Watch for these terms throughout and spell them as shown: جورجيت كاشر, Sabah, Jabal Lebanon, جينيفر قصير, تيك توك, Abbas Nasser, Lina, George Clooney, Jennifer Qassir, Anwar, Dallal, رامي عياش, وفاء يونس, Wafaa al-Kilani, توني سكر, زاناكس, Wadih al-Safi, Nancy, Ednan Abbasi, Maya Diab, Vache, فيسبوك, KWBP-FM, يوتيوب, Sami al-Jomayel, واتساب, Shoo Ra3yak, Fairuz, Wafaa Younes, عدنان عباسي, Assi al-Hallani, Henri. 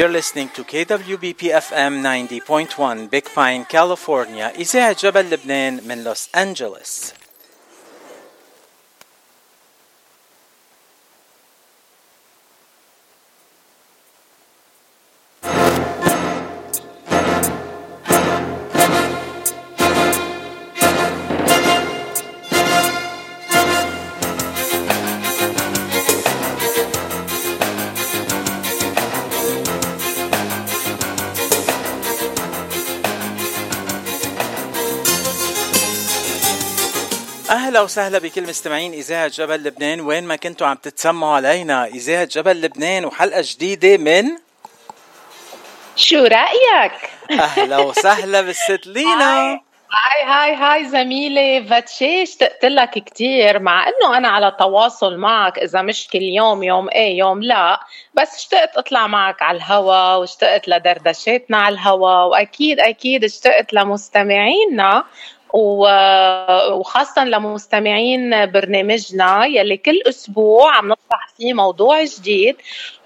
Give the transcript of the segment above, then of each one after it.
You're listening to KWBP-FM 90.1 Big Pine, California. إذاعة جبل لبنان من لوس أنجلوس. أهلا وسهلا بكل مستمعين إذاعة جبل لبنان وين ما كنتوا عم تتسمعوا علينا. إذاعة جبل لبنان وحلقة جديدة من شو رأيك؟ أهلا وسهلا بالست لينا. هاي زميلة فاتشي، اشتقت لك كتير، مع انه انا على تواصل معك اذا مش كل يوم، يوم ايه يوم لا، بس اشتقت اطلع معك على الهوا واشتقت لدردشاتنا على الهوا، واكيد اكيد اشتقت لمستمعينا وخاصة لمستمعين برنامجنا يلي كل أسبوع عم نطرح فيه موضوع جديد،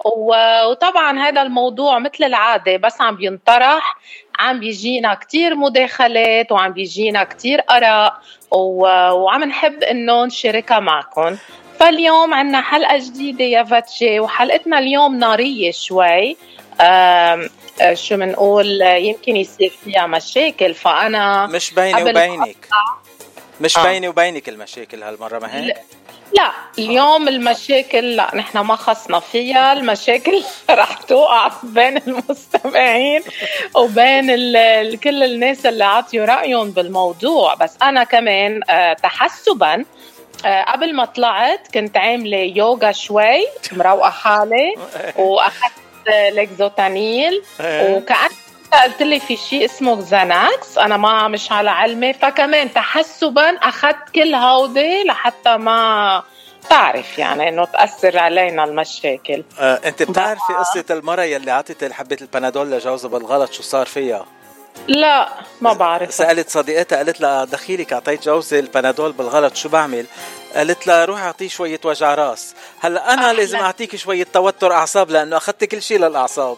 وطبعا هذا الموضوع مثل العادة بس عم بينطرح، عم بيجينا كتير مداخلات وعم بيجينا كتير آراء وعم نحب إنه نشاركها معكم. فاليوم عنا حلقة جديدة يا فاتشي، وحلقتنا اليوم نارية شوي، شو منقول يمكن يصير فيها مشاكل، فأنا مش بيني وبينك بيني وبينك المشاكل هالمرة، ما هيك؟ لا اليوم المشاكل لا، نحن ما خصنا فيها، المشاكل رح توقع بين المستمعين وبين كل الناس اللي عطيوا رأيهم بالموضوع. بس أنا كمان تحسباً قبل ما طلعت كنت عاملة يوغا شوي، مروقة حالي وأخذت لكزوتانيل، وكأن قلت لي في شيء اسمه زاناكس، أنا ما مش على علمي، فكمان تحسبا أخذت كل هودي لحتى ما تعرف يعني إنه تأثر علينا المشاكل. أنت بتعرفي قصة المرة يلي عطت حبة البنادول لجوزها بالغلط شو صار فيها؟ لا ما بعرف. سألت صديقتها قالت لها دخيلك أعطيت جوزي البنادول بالغلط شو بعمل؟ قالت لها روح أعطيه شوية وجع راس. هلأ أنا لازم أعطيك شوية توتر أعصاب لأنه أخذت كل شيء للأعصاب.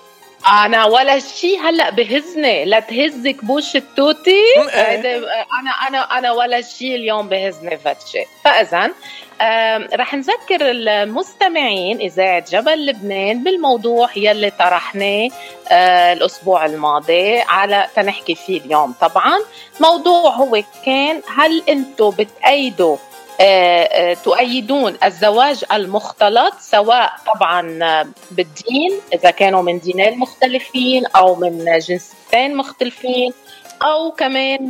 أنا ولا شيء هلأ بهزني، لا تهزك بوش التوتي. أنا ولا شيء اليوم بهزني فاتشي. فإذن رح نذكر المستمعين إذاعة جبل لبنان بالموضوع يلي طرحناه الأسبوع الماضي على تنحكي فيه اليوم. طبعا موضوع هو كان هل أنتوا بتأيدوا تؤيدون الزواج المختلط، سواء طبعا بالدين إذا كانوا من دينين مختلفين أو من جنسيتين مختلفين أو كمان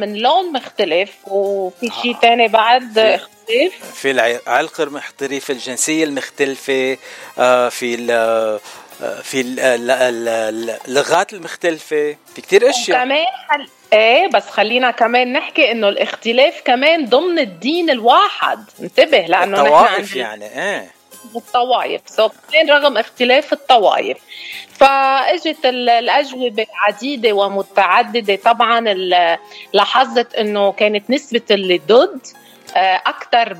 من لون مختلف، وفي شيء تاني بعد اختلاف في العلق المختلف، الجنسية المختلفة، في اللغات المختلفة، في كتير أشياء كمان. بس خلينا كمان نحكي إنه الاختلاف كمان ضمن الدين الواحد، انتبه لأنه الطوائف يعني الطوائف، رغم اختلاف الطوائف. فاجت الأجوبة عديدة ومتعددة، طبعا لاحظت إنه كانت نسبة اللي ضد أكتر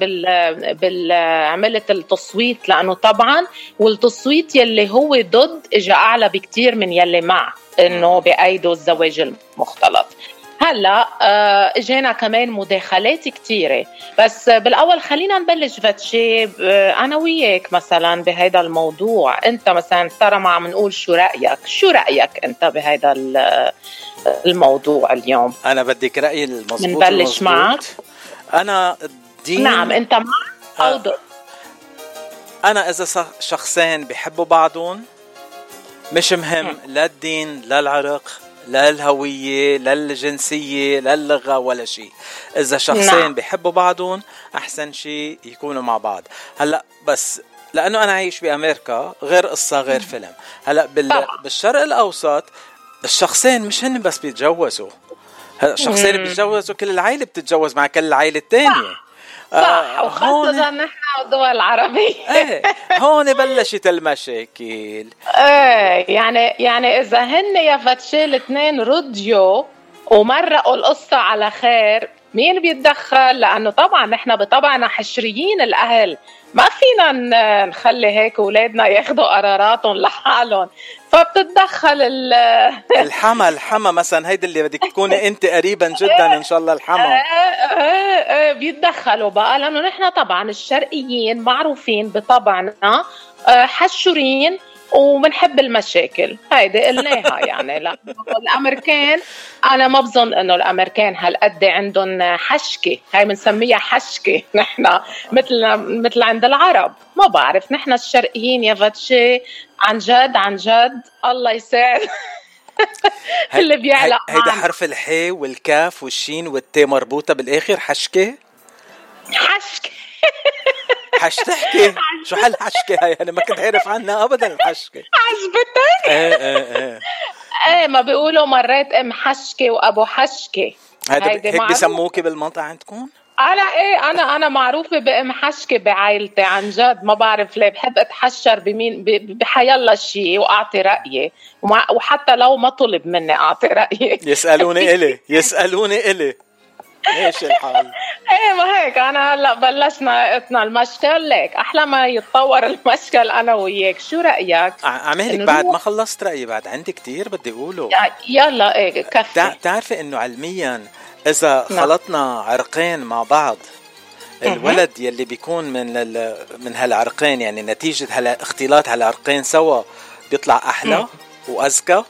بالعملة التصويت، لأنه طبعا والتصويت يلي هو ضد إجا أعلى بكتير من يلي مع إنه بأيدوا الزواج المختلط. هلأ إجينا كمان مداخلات كتيرة، بس بالأول خلينا نبلش فاتشي أنا وياك مثلا بهذا الموضوع. أنت مثلا ترى ما عم نقول شو رأيك أنت بهذا الموضوع اليوم؟ أنا بديك رأيي المظبوط. نبلش معك. أنا الدين نعم، أنت مع أو ضد؟ أنا إذا شخصين بحبوا بعضهم مش مهم لا الدين لا العرق لا الهوية لا الجنسية لا اللغة ولا شيء، إذا شخصين بحبوا بعضهم أحسن شيء يكونوا مع بعض. هلأ بس لأنه أنا عايش بأمريكا غير قصة غير فيلم. هلأ بالشرق الأوسط الشخصين مش هن بس بيتجوزوا، شخصين بيتجوزوا كل العائلة بتتجوز مع كل العائلة التانية، صح؟ وخاصة نحن دول عربية هون بلشت المشاكل. يعني إذا هن يا فاتشي الاثنين رضيوا ومرقوا القصة على خير، مين بيتدخل؟ لأنه طبعا نحن بطبعنا حشريين، الأهل ما في فينا نخلي هيك اولادنا ياخذوا قراراتهم لحالهم، فبتتدخل الحما مثلا، هيدي اللي بدك تكوني انت قريبا جدا ان شاء الله. الحما بيتدخلوا بقى، لانه نحن طبعا الشرقيين معروفين بطبعنا حشورين ومنحب المشاكل، هيدي قلناها يعني. لا الامريكان، انا ما بظن انه الامريكان هالقد عندهم حشكه، هاي بنسميها حشكه نحن، مثل عند العرب، ما بعرف. نحن الشرقيين يا فاتشي عن جد الله يساعد اللي بيعلق معنا. هيدا حرف الحي والكاف والشين والتي مربوطه بالاخر، حشكه حشتحكي. شو حل حشكي هاي؟ انا ما كنت عارف عنها ابدا الحشكي. عجبتك؟ ايه ما بيقولوا مرات ام حشكي وابو حشكي، هيدي هيك بسموكي بالمنطقه عندكم؟ انا معروفه بام حشكي بعائلتي عن جد، ما بعرف ليه بحب اتحشر بمين بحيالله شيء واعطي رايي، وحتى لو ما طلب مني اعطي رايي يسالوني الي ايش الحال. ايه ما هيك انا هلا بلشنا قطنا المشكل، ليك احلى ما يتطور المشكل انا وياك. شو رايك عمالك بعد ما خلصت رايي، بعد عندي كتير بدي اقوله. يلا ايه كفي. تعرفي انه علميا اذا خلطنا عرقين مع بعض، الولد يلي بيكون من هالعرقين، يعني نتيجه هالاختلاط هالعرقين سوا، بيطلع احلى واذكى.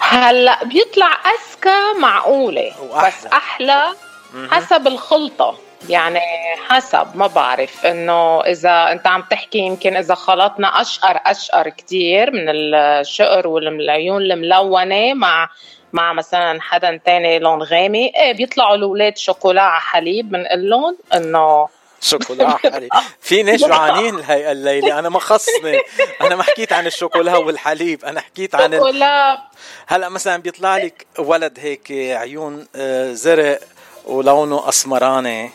هلا بيطلع اذكى معقوله وأحلى. بس احلى حسب الخلطه، يعني حسب، ما بعرف انه اذا انت عم تحكي يمكن اذا خلطنا اشقر كتير من الشقر والعيون الملونه مع مثلا حدا تاني لون غامي، ايه بيطلعوا الاولاد شوكولا حليب، بنقول لهم انه شوكولا حليب. في ناس جوعانين هاي الليله، انا ما خصني، انا ما حكيت عن الشوكولا والحليب، انا حكيت عن هلا مثلا بيطلع لك ولد هيك عيون زرق ولونه اسمرانه،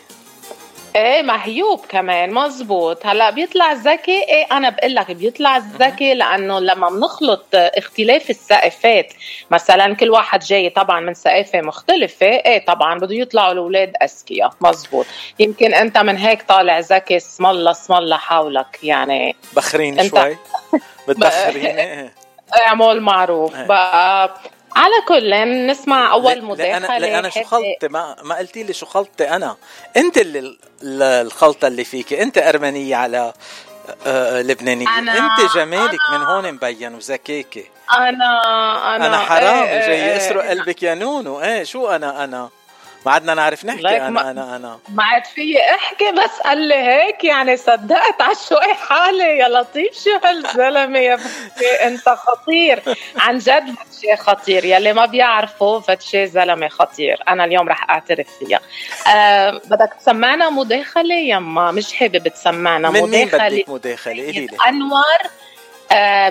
ايه مهيوب كمان، مزبوط. هلا بيطلع ذكي، ايه انا بقول لك بيطلع ذكي، لانه لما بنخلط اختلاف الثقافات، مثلا كل واحد جاي طبعا من ثقافه مختلفه، ايه طبعا بده يطلعوا الاولاد اذكياء، مزبوط. يمكن انت من هيك طالع ذكي، اسم الله اسم الله حولك، يعني بخرين شوي بتبخرين. اعمل معروف بقى. على كل نسمع اول مداخله. انا شو خلطتي؟ ما قلتي لي شو خلطتي انا. انت اللي الخلطه اللي فيكي، انت ارمنيه على لبنانيه، انت جمالك من هون مبين وذكيكي. انا حرام جاي اسرق قلبك يا نونو. ايه شو انا ما عدنا نعرف نحكي. انا ما عاد في احكي، بس قال لي هيك يعني صدقت على شوي حالي. يا لطيف شو هالزلمه يا بنتي، انت خطير عن جد، فاتشي خطير. يلي ما بيعرفوا فاتشي زلمه خطير، انا اليوم رح اعترف فيها. بدك تسمعنا مداخله يما؟ مش حابب تسمعنا مداخله؟ من مين بدك مداخله؟ قولي لي. انور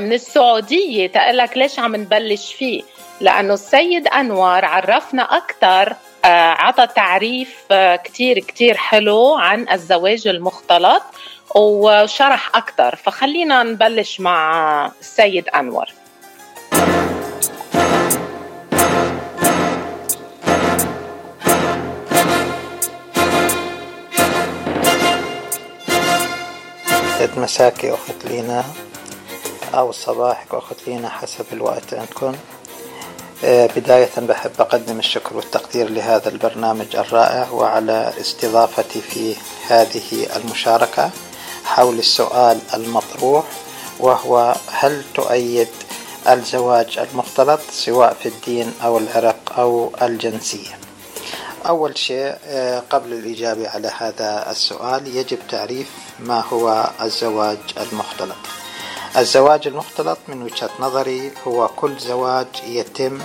من السعوديه تقلك ليش عم نبلش فيه، لانه السيد انوار عرفنا اكثر، عطى تعريف كتير كتير حلو عن الزواج المختلط وشرح أكتر، فخلينا نبلش مع السيد أنور. يد مساكي أخت لينا، أو صباحك أخت لينا حسب الوقت عندكم. بداية بحب أقدم الشكر والتقدير لهذا البرنامج الرائع وعلى استضافتي في هذه المشاركة حول السؤال المطروح، وهو هل تؤيد الزواج المختلط سواء في الدين أو العرق أو الجنسية؟ أول شيء قبل الإجابة على هذا السؤال يجب تعريف ما هو الزواج المختلط. الزواج المختلط من وجهة نظري هو كل زواج يتم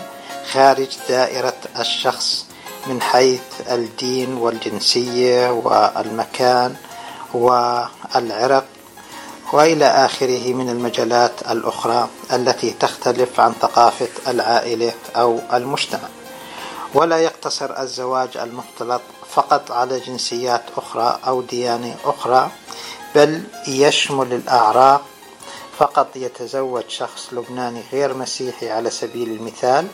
خارج دائرة الشخص من حيث الدين والجنسية والمكان والعرق وإلى آخره من المجالات الأخرى التي تختلف عن ثقافة العائلة أو المجتمع. ولا يقتصر الزواج المختلط فقط على جنسيات أخرى أو ديانة أخرى، بل يشمل الأعراق. فقط يتزوج شخص لبناني غير مسيحي على سبيل المثال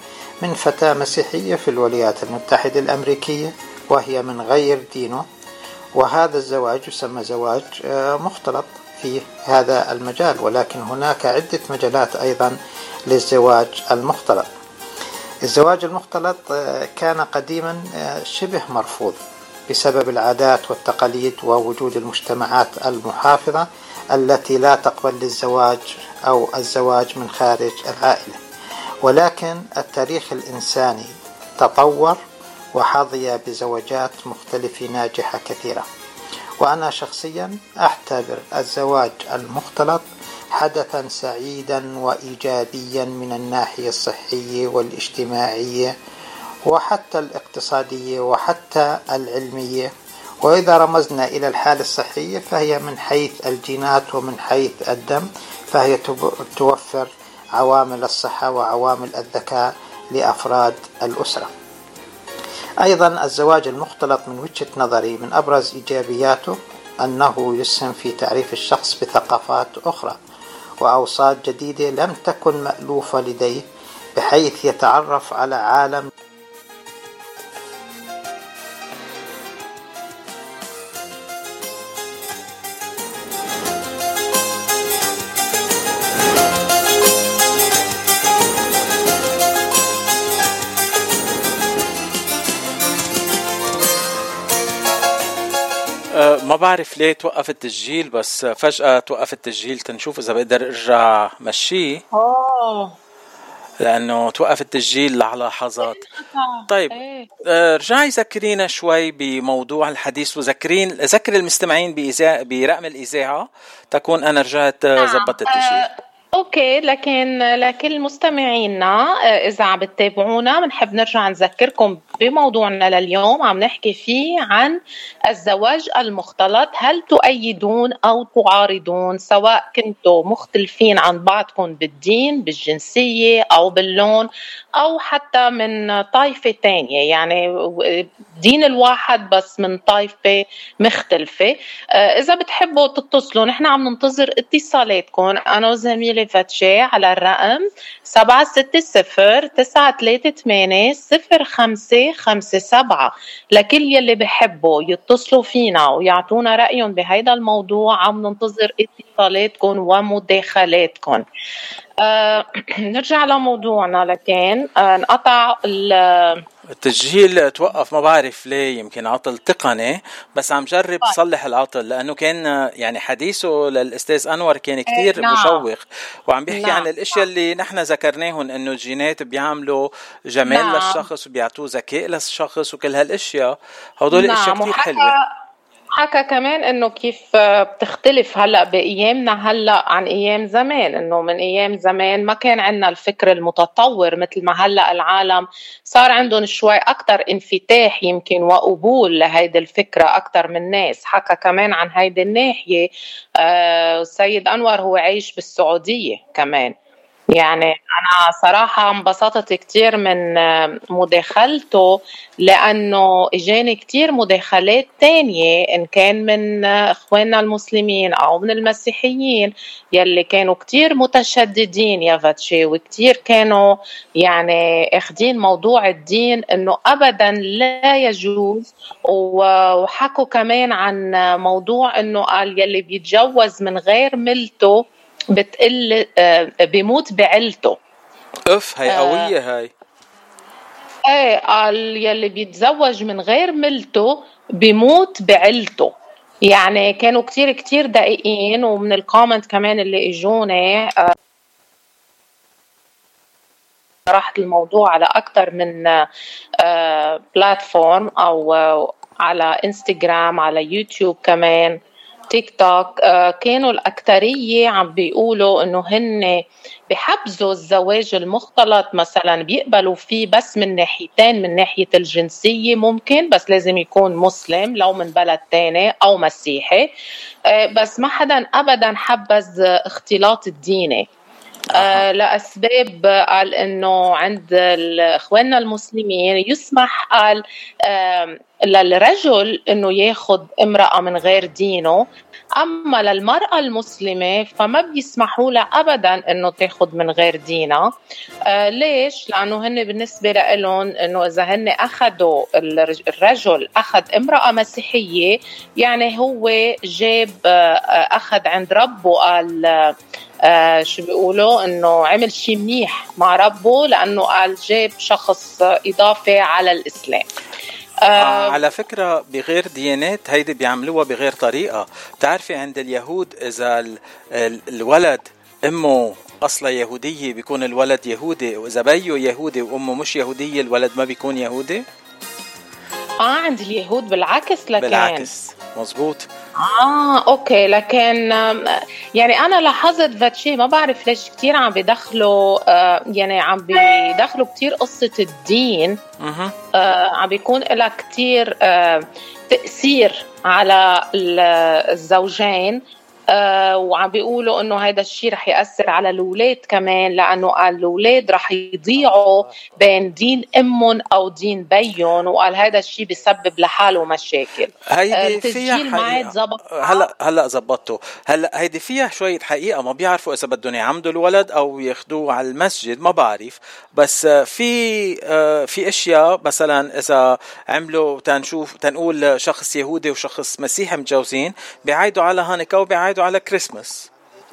من فتاة مسيحية في الولايات المتحدة الأمريكية وهي من غير دينه، وهذا الزواج يسمى زواج مختلط في هذا المجال، ولكن هناك عدة مجالات أيضا للزواج المختلط. الزواج المختلط كان قديما شبه مرفوض بسبب العادات والتقاليد ووجود المجتمعات المحافظة التي لا تقبل للزواج أو الزواج من خارج العائلة، ولكن التاريخ الإنساني تطور وحظي بزواجات مختلفة ناجحة كثيرة. وأنا شخصيا أعتبر الزواج المختلط حدثا سعيدا وإيجابيا من الناحية الصحية والاجتماعية وحتى الاقتصادية وحتى العلمية، وإذا رمزنا إلى الحالة الصحية فهي من حيث الجينات ومن حيث الدم، فهي توفر عوامل الصحة وعوامل الذكاء لأفراد الأسرة. أيضا الزواج المختلط من وجهة نظري من أبرز إيجابياته أنه يسهم في تعريف الشخص بثقافات أخرى وأوساط جديدة لم تكن مألوفة لديه، بحيث يتعرف على عالم ما بعرف ليه توقف التسجيل، بس فجأة توقف التسجيل. تنشوف إذا بقدر أرجع مشيه، لأنه توقف التسجيل لحظات. طيب رجعي ذكرينا شوي بموضوع الحديث، وذكر المستمعين برقم الإذاعة تكون أنا رجعت زبطت التسجيل. أوكي، لكن لكل مستمعينا إذا عم بتتابعونا بنحب نرجع نذكركم بموضوعنا لليوم، عم نحكي فيه عن الزواج المختلط. هل تؤيدون أو تعارضون، سواء كنتوا مختلفين عن بعضكم بالدين، بالجنسية أو باللون، أو حتى من طائفة تانية، يعني دين الواحد بس من طائفة مختلفة؟ إذا بتحبوا تتصلوا، نحن عم ننتظر اتصالاتكم. أنا وزميلي فاتشي على الرقم 760-938-0557. لكل يلي بحبوا يتصلوا فينا ويعطونا رأيهم بهذا الموضوع، عم ننتظر اتصالاتكم ومداخلاتكم. نرجع لموضوعنا، لكن نقطع التسجيل توقف. ما بعرف ليه، يمكن عطل تقني، بس عم جرب صلح العطل، لأنه كان يعني حديثه للأستاذ أنور كان كتير مشوق، وعم بيحكي عن الأشياء اللي نحن ذكرناهن، إنه الجينات بيعملوا جمال للشخص وبيعطوه ذكاء للشخص وكل هالأشياء. هدول الأشياء كتير حلوة. حكى كمان انه كيف بتختلف هلا بايامنا هلا عن ايام زمان، انه من ايام زمان ما كان عندنا الفكر المتطور مثل ما هلا العالم صار عندهم شوي اكثر انفتاح يمكن وقبول لهيدي الفكره اكثر من ناس. حكى كمان عن هيدي الناحيه. السيد انور هو عايش بالسعوديه كمان، يعني أنا صراحة انبسطت كتير من مداخلته، لأنه إجاني كتير مداخلات تانية إن كان من إخواننا المسلمين أو من المسيحيين يلي كانوا كتير متشددين يا فاتشي، وكتير كانوا يعني أخدين موضوع الدين إنه أبدا لا يجوز. وحكوا كمان عن موضوع إنه قال يلي بيتجوز من غير ملته بتقل بيموت بعيلته. اف هاي قوية هاي. ايه قال يلي بيتزوج من غير ملته بيموت بعيلته. يعني كانوا كتير كتير دقيقين. ومن الكومنت كمان اللي اجوني راحت الموضوع على اكتر من بلاتفورم، او على انستغرام، على يوتيوب، كمان تيك توك. كانوا الأكترية عم بيقولوا إنه هن بحبزوا الزواج المختلط، مثلا بيقبلوا فيه بس من ناحيتين، من ناحية الجنسية ممكن بس لازم يكون مسلم لو من بلد تاني أو مسيحي، بس ما حدا أبدا حبز اختلاط الديني. لأسباب قال إنه عند إخواننا المسلمين يسمح قال للرجل إنه ياخد امرأة من غير دينه، أما للمرأة المسلمة فما بيسمحوا لها أبدا أنه تاخد من غير دينها. ليش؟ لأنه هن بالنسبة لهم أنه إذا هن أخذوا الرجل أخذ امرأة مسيحية يعني هو جاب أخذ عند ربه، قال شو بيقولوا أنه عمل شيء منيح مع ربه لأنه قال جاب شخص إضافة على الإسلام. على فكرة بغير ديانات هيدي بيعملوها بغير طريقة. بتعرفي عند اليهود إذا الولد أمه أصلا يهودية بيكون الولد يهودي، وإذا بيه يهودي وأمه مش يهودية الولد ما بيكون يهودي. عند اليهود بالعكس، لكن بالعكس مزبوط. اوكي، لكن يعني انا لاحظت فاتشي ما بعرف ليش كتير عم بيدخلوا يعني عم بيدخلوا كتير قصة الدين، عم بيكون لها كتير تأثير على الزوجين، وعم بيقولوا انه هذا الشيء رح يأثر على الاولاد كمان، لانه قال الاولاد رح يضيعوا بين دين امهم او دين بيهم، وقال هذا الشيء بيسبب لحاله مشاكل. هيدي فيها هلا زبطته. هلا هيدي فيها شويه حقيقه، ما بيعرفوا اذا بدهم يعمدوا الولد او ياخذوه على المسجد، ما بعرف. بس في اشياء مثلا اذا عملوا تنقول شخص يهودي وشخص مسيحي متجوزين بيعيدوا على هانيكا وبيعيدوا على كريسماس.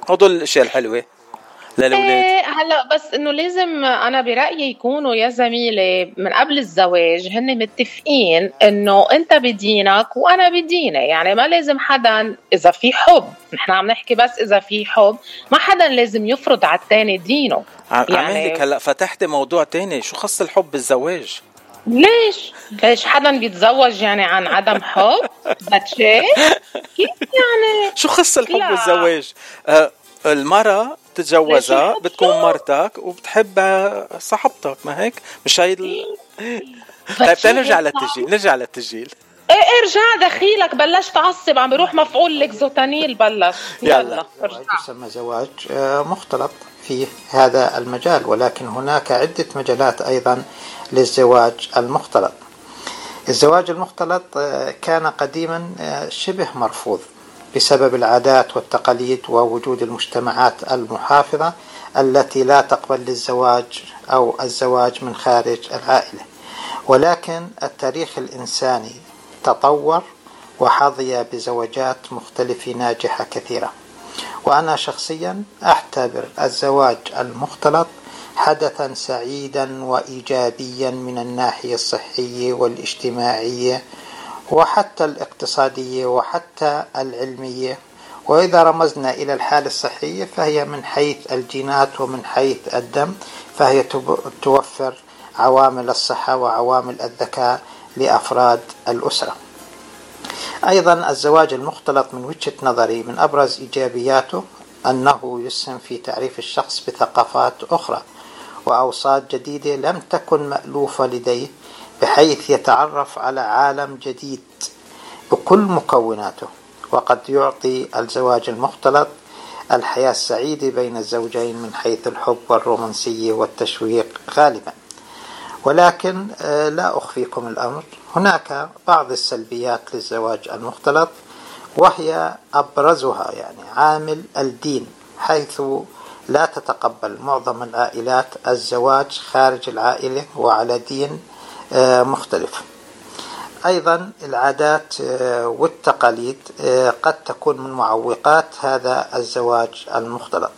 هدول الاشياء الحلوه للاولاد. هلا بس انه لازم انا برايي يكونوا يا زميلي من قبل الزواج هن متفقين انه انت بدينك وانا بديني، يعني ما لازم حدا اذا في حب، نحن عم نحكي بس اذا في حب، ما حدا لازم يفرض على الثاني دينه. يعني هلا فتحت موضوع تاني، شو خص الحب بالزواج؟ ليش حدا بيتزوج يعني عن عدم حب؟ باتشي كيف يعني؟ شو خص الحب بالزواج؟ المرأة تتجوزها بتكون مرتك وبتحبها صاحبتك، ما هيك؟ مش هيد طيب نرجع للتسجيل، ارجع دخيلك، بلشت تعصب، عم بروح مفعول لكزوتانيل بلش. يلا يسمى زواج مختلط في هذا المجال، ولكن هناك عدة مجالات أيضا للزواج المختلط. الزواج المختلط كان قديما شبه مرفوض بسبب العادات والتقاليد ووجود المجتمعات المحافظة التي لا تقبل للزواج أو الزواج من خارج العائلة، ولكن التاريخ الإنساني تطور وحظي بزواجات مختلفة ناجحة كثيرة. وأنا شخصيا أعتبر الزواج المختلط حدثا سعيدا وإيجابيا من الناحية الصحية والاجتماعية وحتى الاقتصادية وحتى العلمية. وإذا رمزنا إلى الحالة الصحية فهي من حيث الجينات ومن حيث الدم، فهي توفر عوامل الصحة وعوامل الذكاء لأفراد الأسرة. أيضا الزواج المختلط من وجهة نظري من أبرز إيجابياته أنه يسهم في تعريف الشخص بثقافات أخرى وأوساط جديدة لم تكن مألوفة لديه، بحيث يتعرف على عالم جديد بكل مكوناته. وقد يعطي الزواج المختلط الحياة السعيدة بين الزوجين من حيث الحب والرومانسية والتشويق غالبا، ولكن لا أخفيكم الأمر، هناك بعض السلبيات للزواج المختلط، وهي أبرزها يعني عامل الدين، حيث لا تتقبل معظم العائلات الزواج خارج العائلة وعلى دين مختلف. أيضا العادات والتقاليد قد تكون من معوقات هذا الزواج المختلط،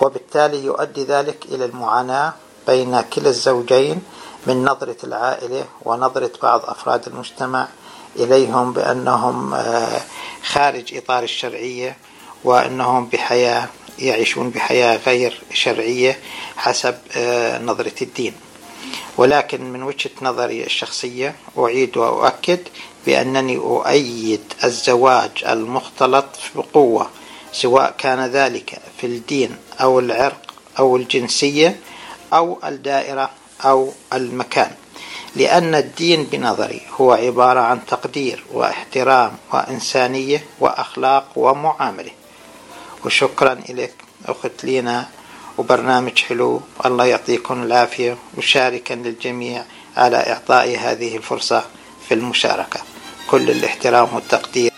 وبالتالي يؤدي ذلك إلى المعاناة بين كلا الزوجين من نظرة العائلة ونظرة بعض أفراد المجتمع إليهم بأنهم خارج إطار الشرعية، وأنهم يعيشون بحياة غير شرعية حسب نظرة الدين. ولكن من وجهة نظري الشخصية أعيد وأؤكد بأنني أؤيد الزواج المختلط بقوة، سواء كان ذلك في الدين أو العرق أو الجنسية أو الدائرة أو المكان، لأن الدين بنظري هو عبارة عن تقدير واحترام وإنسانية وأخلاق ومعاملة. وشكرا إليك أخت لينا، وبرنامج حلو، الله يعطيكم العافية، وشاركا للجميع على إعطائي هذه الفرصة في المشاركة. كل الاحترام والتقدير.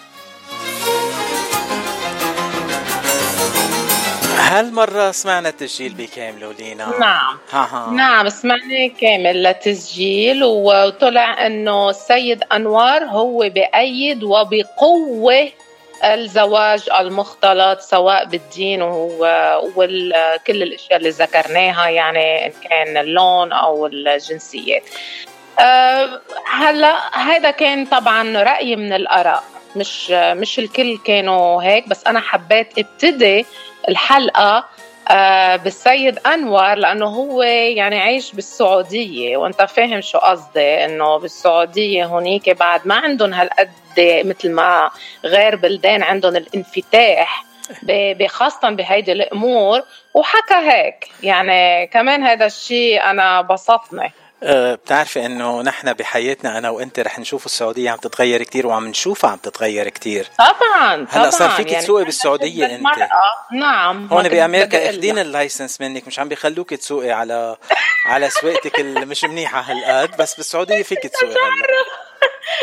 هالمرة سمعنا التسجيل بكامله لينا. نعم نعم سمعنا كامل للتسجيل، وطلع انه السيد انوار هو بأيد وبقوة الزواج المختلط، سواء بالدين وكل الاشياء اللي ذكرناها، يعني ان كان اللون او الجنسيات. هلا هذا كان طبعا رأي من الآراء، مش الكل كانوا هيك، بس انا حبيت ابتدي الحلقه بالسيد انور، لانه هو يعني عايش بالسعوديه، وانت فاهم شو قصدي، انه بالسعوديه هنيك بعد ما عندهم هالقد مثل ما غير بلدان عندهم الانفتاح بخاصه بهيدي الامور، وحكى هيك يعني كمان هذا الشيء انا بسطني. بتعرفي انه نحن بحياتنا انا وانت رح نشوف السعوديه عم تتغير كتير، وعم نشوفها عم تتغير كتير. طبعا هلا صار فيك يعني تسوقي بالسعوديه انت. نعم هون بامريكا اخذين اللايسنس منك، مش عم بيخلوك تسوقي على سواقتك اللي مش منيحه هالقد، بس بالسعوديه فيك تسوقي.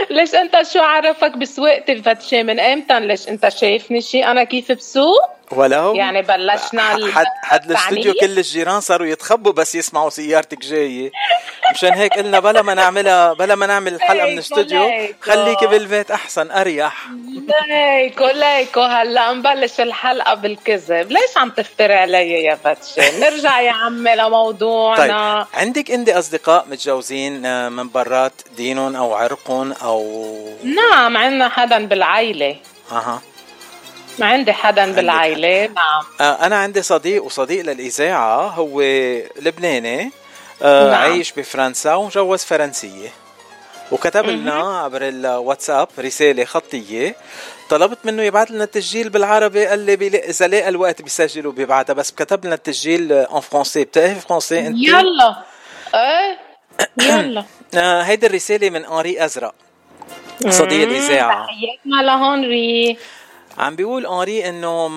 ليش انت شو عرفك بسوقتي الفتشي من امتى؟ ليش انت شايفني شيء انا كيف بسوق؟ ولو يعني بلشنا حد الاستوديو كل الجيران صاروا يتخبوا بس يسمعوا سيارتك جايه، مشان هيك قلنا بلا ما نعمل الحلقه من الاستوديو، خليكي بالبيت احسن اريح. ليكو هلا نبلش الحلقه بالكذب، ليش عم تفتري علي يا فتشي؟ نرجع يا عمي لموضوعنا. طيب عندك اصدقاء متجوزين من برات دينهم او عرقهم او؟ نعم عندنا حدا بالعائله. ما عندي حدا بالعائلة. نعم أنا عندي صديق للإذاعة، هو لبناني. نعم. عايش بفرنسا ومجوز فرنسية، وكتب لنا عبر الواتساب رسالة خطية، طلبت منه يبعث لنا التسجيل بالعربي، قال لي إذا لقى الوقت بيسجله وبيبعثها، بس كتب لنا التسجيل ان فرنسي. بتعرف فرنسي انت؟ يلا يلا. هيدي الرسالة من هنري أزرق، صديق الإذاعة. تحياتنا لهنري. عم بيقول هنري انه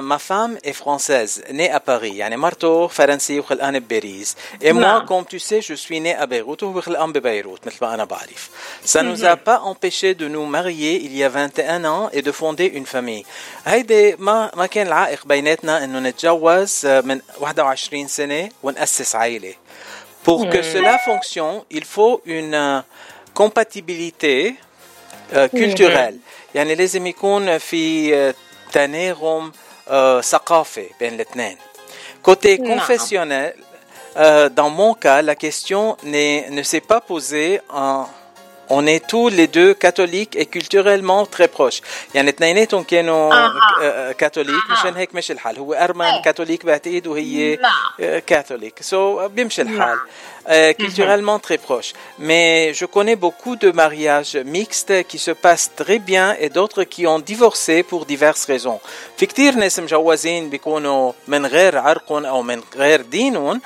ما فام اي فرانسيز ني ا باريس، يعني مرته فرنسيه وخلقانه بباريس. اي موا كوم تو سي جو سوي ني ا بيروت، وهو خلقان ببيروت مثل ما انا بعرف. Ça nous a pas empêché de nous marier il y a 21 ans et de fonder une famille. هيدي ما كان العائق بيناتنا انه نتجوز من 21 سنه ونأسس عائله. Pour que cela fonctionne, il faut une compatibilité culturelle. يعني لازم يكون في تناغم ثقافي بين الاثنين. Côté confessionnel, dans mon cas, la question ne s'est pas posée. On est tous les deux catholiques et culturellement très proches. يعني اثنيناتهم كانوا كاثوليك، مشان هيك مش الحال. هو أرمن كاثوليك بعتقد وهي كاثوليك، so بيمشي الحال. Culturellement très proche. Mais je connais beaucoup de mariages mixtes qui se passent très bien et d'autres qui ont divorcé pour diverses raisons. في كتير ناس مجوزين بيكونوا من غير عرقهم أو من غير دينهم،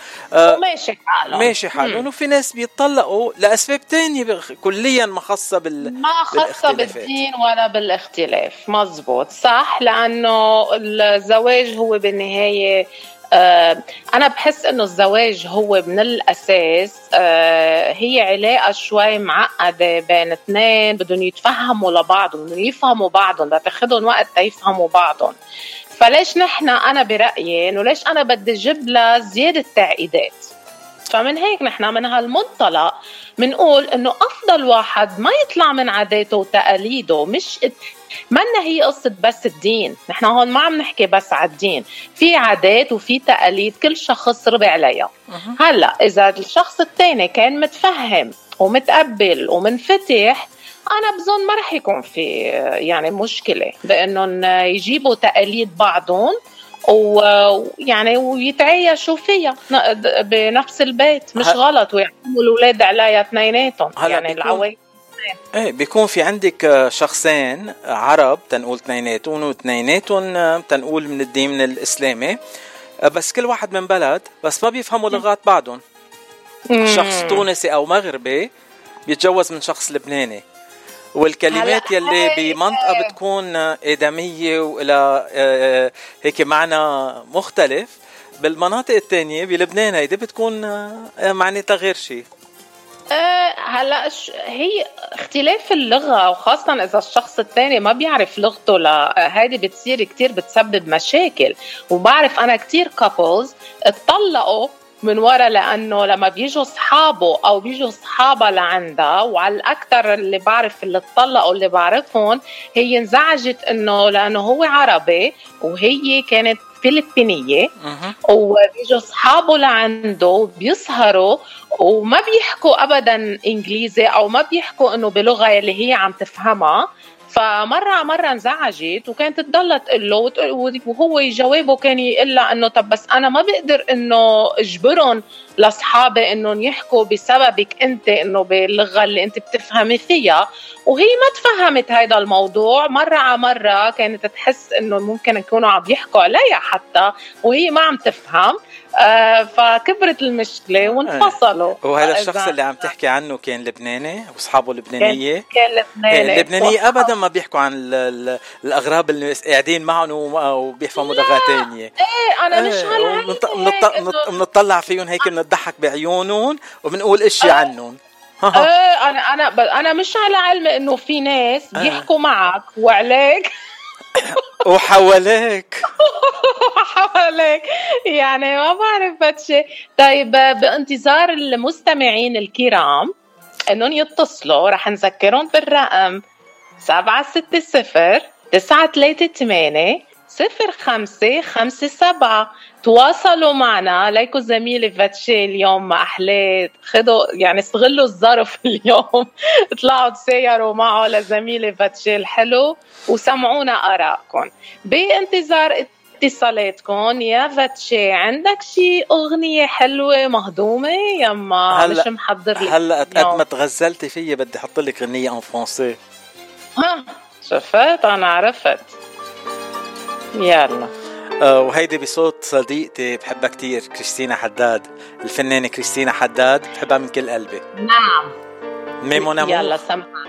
ماشي حالهم. وفي ناس بيطلقوا لأسباب تانية كليا ما خاصة بالدين ولا بالاختلاف. مزبوط صح، لأنه الزواج هو بالنهاية أنا بحس إنه الزواج هو من الأساس هي علاقة شوي معقدة بين اثنين بدهم يتفهموا لبعضهم، بدهم يفهموا بعضهم، بتاخدهم وقت يفهموا بعضهم. فليش أنا برأيي إنه ليش أنا بدي جيب لها زيادة تعقيدات. فمن هيك نحن من هالمنطلق منقول إنه أفضل واحد ما يطلع من عاداته وتقاليده. مش منا هي قصة بس الدين، نحن هون ما عم نحكي بس على الدين، في عادات وفي تقاليد كل شخص ربع عليها. هلأ إذا الشخص التاني كان متفهم ومتقبل ومنفتح، أنا بظن ما رح يكون في يعني مشكلة بأنهم يجيبوا تقاليد بعضهم ويعني ويتعايشوا فيها بنفس البيت، مش غلط، ويعملوا الأولاد عليها اثنيناتهم. يعني العوائل بيكون في عندك شخصين عرب تنقول اثنيناتهم، واثنيناتهم تنقول من الدين الإسلامي، بس كل واحد من بلد، بس ما بيفهموا لغات بعضهم. شخص تونسي أو مغربي بيتجوز من شخص لبناني، والكلمات يلي بمنطقة بتكون إدمية وإلى هيك معنى مختلف، بالمناطق التانية بلبنان هيدي بتكون معناتها غير شيء. هلا هي اختلاف اللغة، وخاصة إذا الشخص الثاني ما بيعرف لغته، هذه بتصير كتير بتسبب مشاكل. وبعرف أنا كتير couples اتطلقوا من وراء لأنه لما بيجوا صحابه أو بيجوا صحابه لعندها، وعلى الأكثر اللي بعرف اللي اتطلقوا اللي بعرفهم هي انزعجت إنه لأنه هو عربي وهي كانت فلبينية وبيجوا صحابه لعنده بيسهروا وما بيحكوا أبدا إنجليزي أو ما بيحكوا إنه بلغة اللي هي عم تفهمها. فمرة انزعجت وكانت تضل تقول له، وهو جوابه كان يقول لها إنه طب بس أنا ما بقدر إنه أجبرهم لأصحابي إنهم يحكوا بسببك أنت إنه باللغة اللي أنت بتفهمي فيها. وهي ما تفهمت هذا الموضوع. مرة على مرة كانت تحس إنه ممكن يكونوا عم يحكوا عليها حتى وهي ما عم تفهم، فكبرت المشكلة وانفصلوا. وهذا الشخص اللي عم تحكي عنه كان لبناني وأصحابه لبنانية، كان لبناني. اللبنانية أبدا ما بيحكوا عن الأغراب اللي قاعدين معهم وبيفهموا لغة تانية. إيه أنا مش هلا بنطلع فيهم هيك، بنضحك بعيونهم وبنقول إشي عنهم. أنا مش على علم إنه في ناس بيحكوا معك وعليك وحواليك يعني ما بعرف بتشي. طيب بانتظار المستمعين الكرام إنهم يتصلوا، رح نذكرهم بالرقم 760-938-0557. تواصلوا معنا. ليكو زميلي فاتشي اليوم ما أحليت، خدوا يعني استغلوا الظرف اليوم اطلعوا تسيروا معه لزميلي فاتشي الحلو وسمعونا آراءكم. بانتظار اتصالاتكم. يا فاتشي عندك شي أغنية حلوة مهضومة يما مش محضر لك؟ هلأ قد ما تغزلتي فيي بدي حط لك أغنية ان فرنسي. ها شفت أنا عرفت. يلا وهيدي بصوت صديقتي بحبها كتير، كريستينا حداد، الفنانة كريستينا حداد، بحبها من كل قلبي. نعم ميمونا. يلا سمعنا.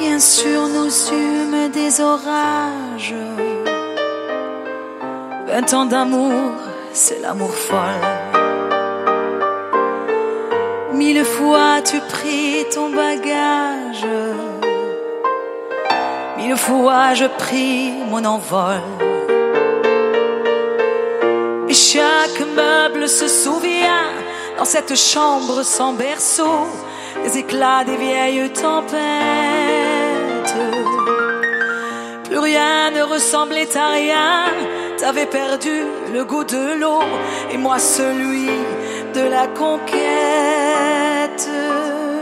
Bien sûr nous eûmes des orages. 20 ans d'amour, c'est l'amour folle. 1000 fois tu pris ton bagage, 1000 fois je pris mon envol. Et chaque meuble se souvient, dans cette chambre sans berceau, des éclats des vieilles tempêtes. Plus rien ne ressemblait à rien, t'avais perdu le goût de l'eau, et moi celui de la conquête.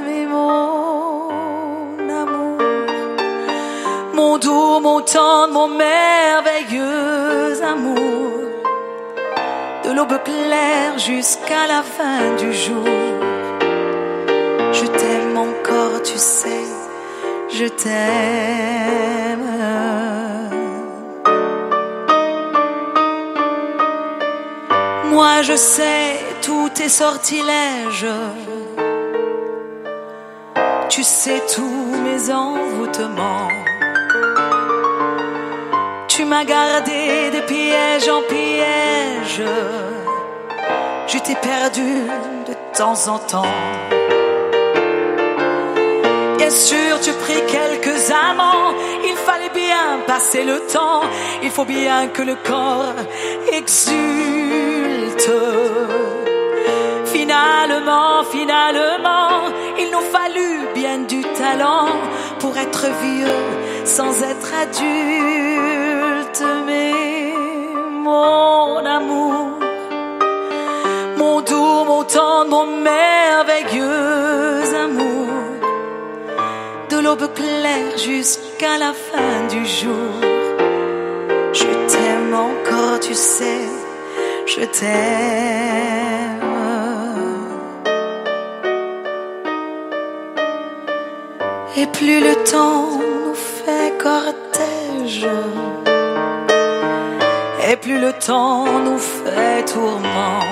Mais mon amour, mon doux, mon tendre, mon merveilleux amour, de l'aube claire jusqu'à la fin du jour, je t'aime encore, tu sais, je t'aime. Moi je sais tous tes sortilèges, tu sais tous mes envoûtements. Tu m'as gardé des pièges en piège, je t'ai perdu de temps en temps. Bien sûr tu pris quelques amants, il fallait bien passer le temps, il faut bien que le corps exulte. Finalement, il nous fallut bien du talent pour être vieux sans être adulte. Mais mon amour, mon doux, mon tendre, mon merveilleux amour, de l'aube claire jusqu'à la fin du jour, je t'aime encore, tu sais, je t'aime. Et plus le temps nous fait cortège, et plus le temps nous fait tourment.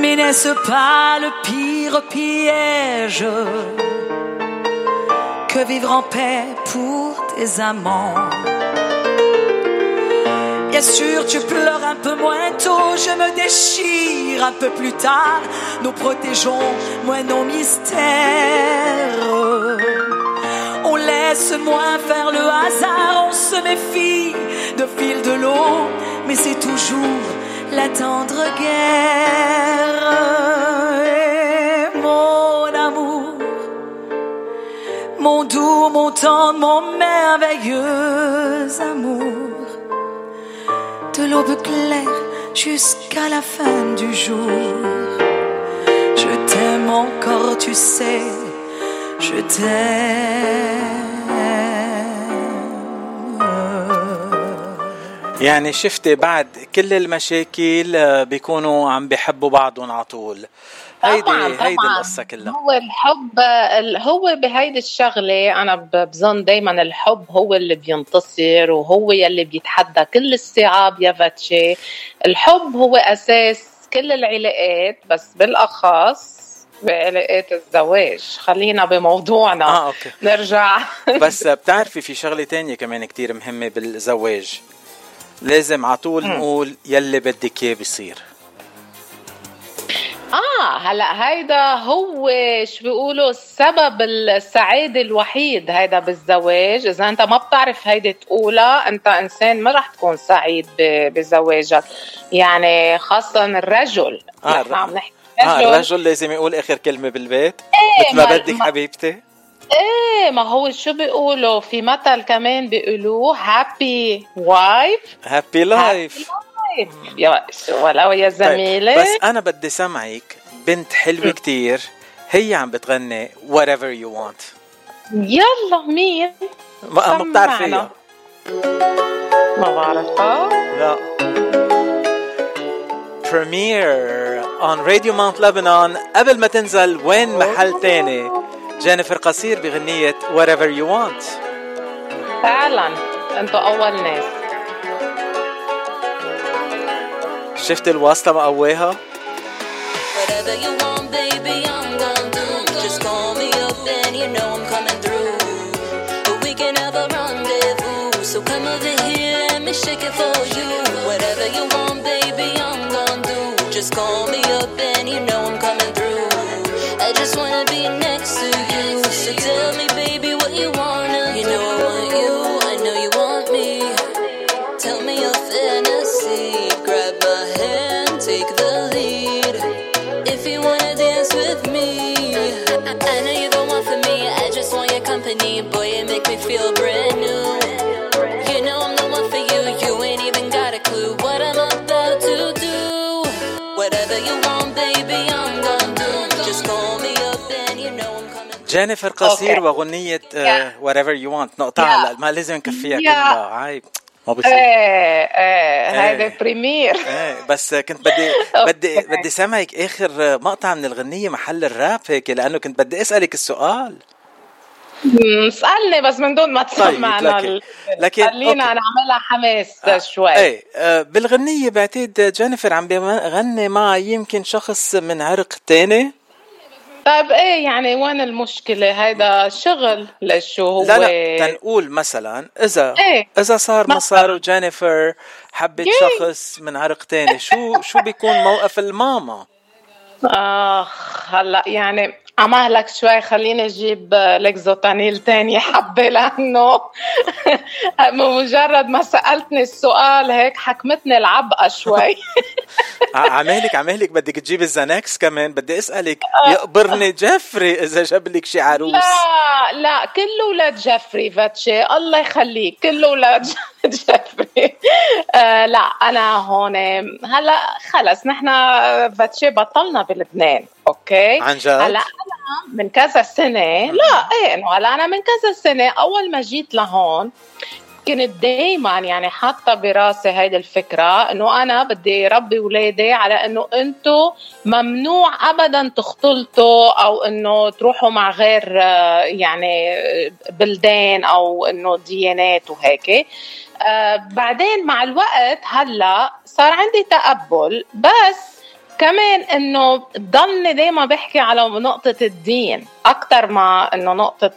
Mais n'est-ce pas le pire piège que vivre en paix pour tes amants? sûr, tu pleures un peu moins tôt. Je me déchire un peu plus tard. Nous protégeons moins nos mystères. On laisse moins faire le hasard. On se méfie de fil de l'eau. Mais c'est toujours la tendre guerre. Et mon amour, mon doux, mon tendre, mon merveilleux amour, de l'aube claire jusqu'à la fin du jour. Je t'aime encore, tu sais, je t'aime. يعني شفتي بعد كل المشاكل بيكونوا عم بيحبوا بعضهم على طول. هيدي القصة كلها. هو الحب هو بهيدي الشغلة. أنا بظن دايما الحب هو اللي بينتصر وهو يلي بيتحدى كل الصعاب يا فاتشي. الحب هو أساس كل العلاقات، بس بالأخص بعلاقات الزواج. خلينا بموضوعنا. أوكي. نرجع. بس بتعرفي في شغلة تانية كمان كتير مهمة بالزواج، لازم على طول نقول يلي بدك إياه بيصير. هلا هيدا هو شو بيقولوا السبب السعاده الوحيد هيدا بالزواج. اذا انت ما بتعرف هيدا تقولها، انت انسان ما رح تكون سعيد بزواجك. يعني خاصه الرجل، عم نحكي الرجل لازم يقول اخر كلمه بالبيت. مثل ما بدك حبيبتي. ما هو شو بيقولوا في مثل كمان بيقولوه هابي وايف هابي لايف. يا ولا يا زميلي، بس أنا بدي سمعك بنت حلوة كتير هي عم بتغني whatever you want. يلا مين؟ ما بتعرفيها؟ ما بعرفها. لا. Premiere on Radio Mount Lebanon قبل ما تنزل وين محل تاني. جينيفر قصير بغنية whatever you want. فعلا أنتوا أول ناس. شفت الواسطة مقواها؟ جينيفر قصير وغنية whatever you want. نقطعها. ما لازم نكفيها كلها. عيب ما بصير. هذا بريمير. بس كنت بدي سامعك آخر مقطع من الغنية محل الراب هيك، لأنه كنت بدي أسألك السؤال. اسألني بس من دون ما تسمعنا. طيب لكن خلينا نعملها حماس شوي. بالغنية بعتقد جينيفر عم بغني مع يمكن شخص من عرق تاني. طيب يعني وين المشكلة؟ هيدا شغل. لشو هو؟ لا تنقول مثلا إذا إذا صار ما صار وجينيفر حبت شخص من عرق تاني، شو بيكون موقف الماما؟ هلا يعني عمالك شوي. خليني أجيب لكزوتانيل تاني حبة، لأنه مجرد ما سألتني السؤال هيك حكمتني العبقة شوي. عمالك بدك تجيب الزانكس كمان. بدي أسألك يقبرني جيفري إذا جاب لك شي عروس. لا كله ولاد جيفري فاتشي، الله يخليك كله ولاد جيفري. لا أنا هون هلأ خلص نحن فاتشي بطلنا بلبنان. اوكي عن جد؟ هلا انا من كذا سنه، لا انه هلا انا من كذا سنه اول ما جيت لهون كنت دايما يعني حاطه براسي هيدي الفكره، انه انا بدي ربي اولادي على انه انتم ممنوع ابدا تختلطوا او انه تروحوا مع غير يعني بلدان او انه ديانات وهيك. بعدين مع الوقت هلا صار عندي تقبل، بس كمان انه ضلني دايما بحكي على نقطة الدين اكتر مع انه نقطة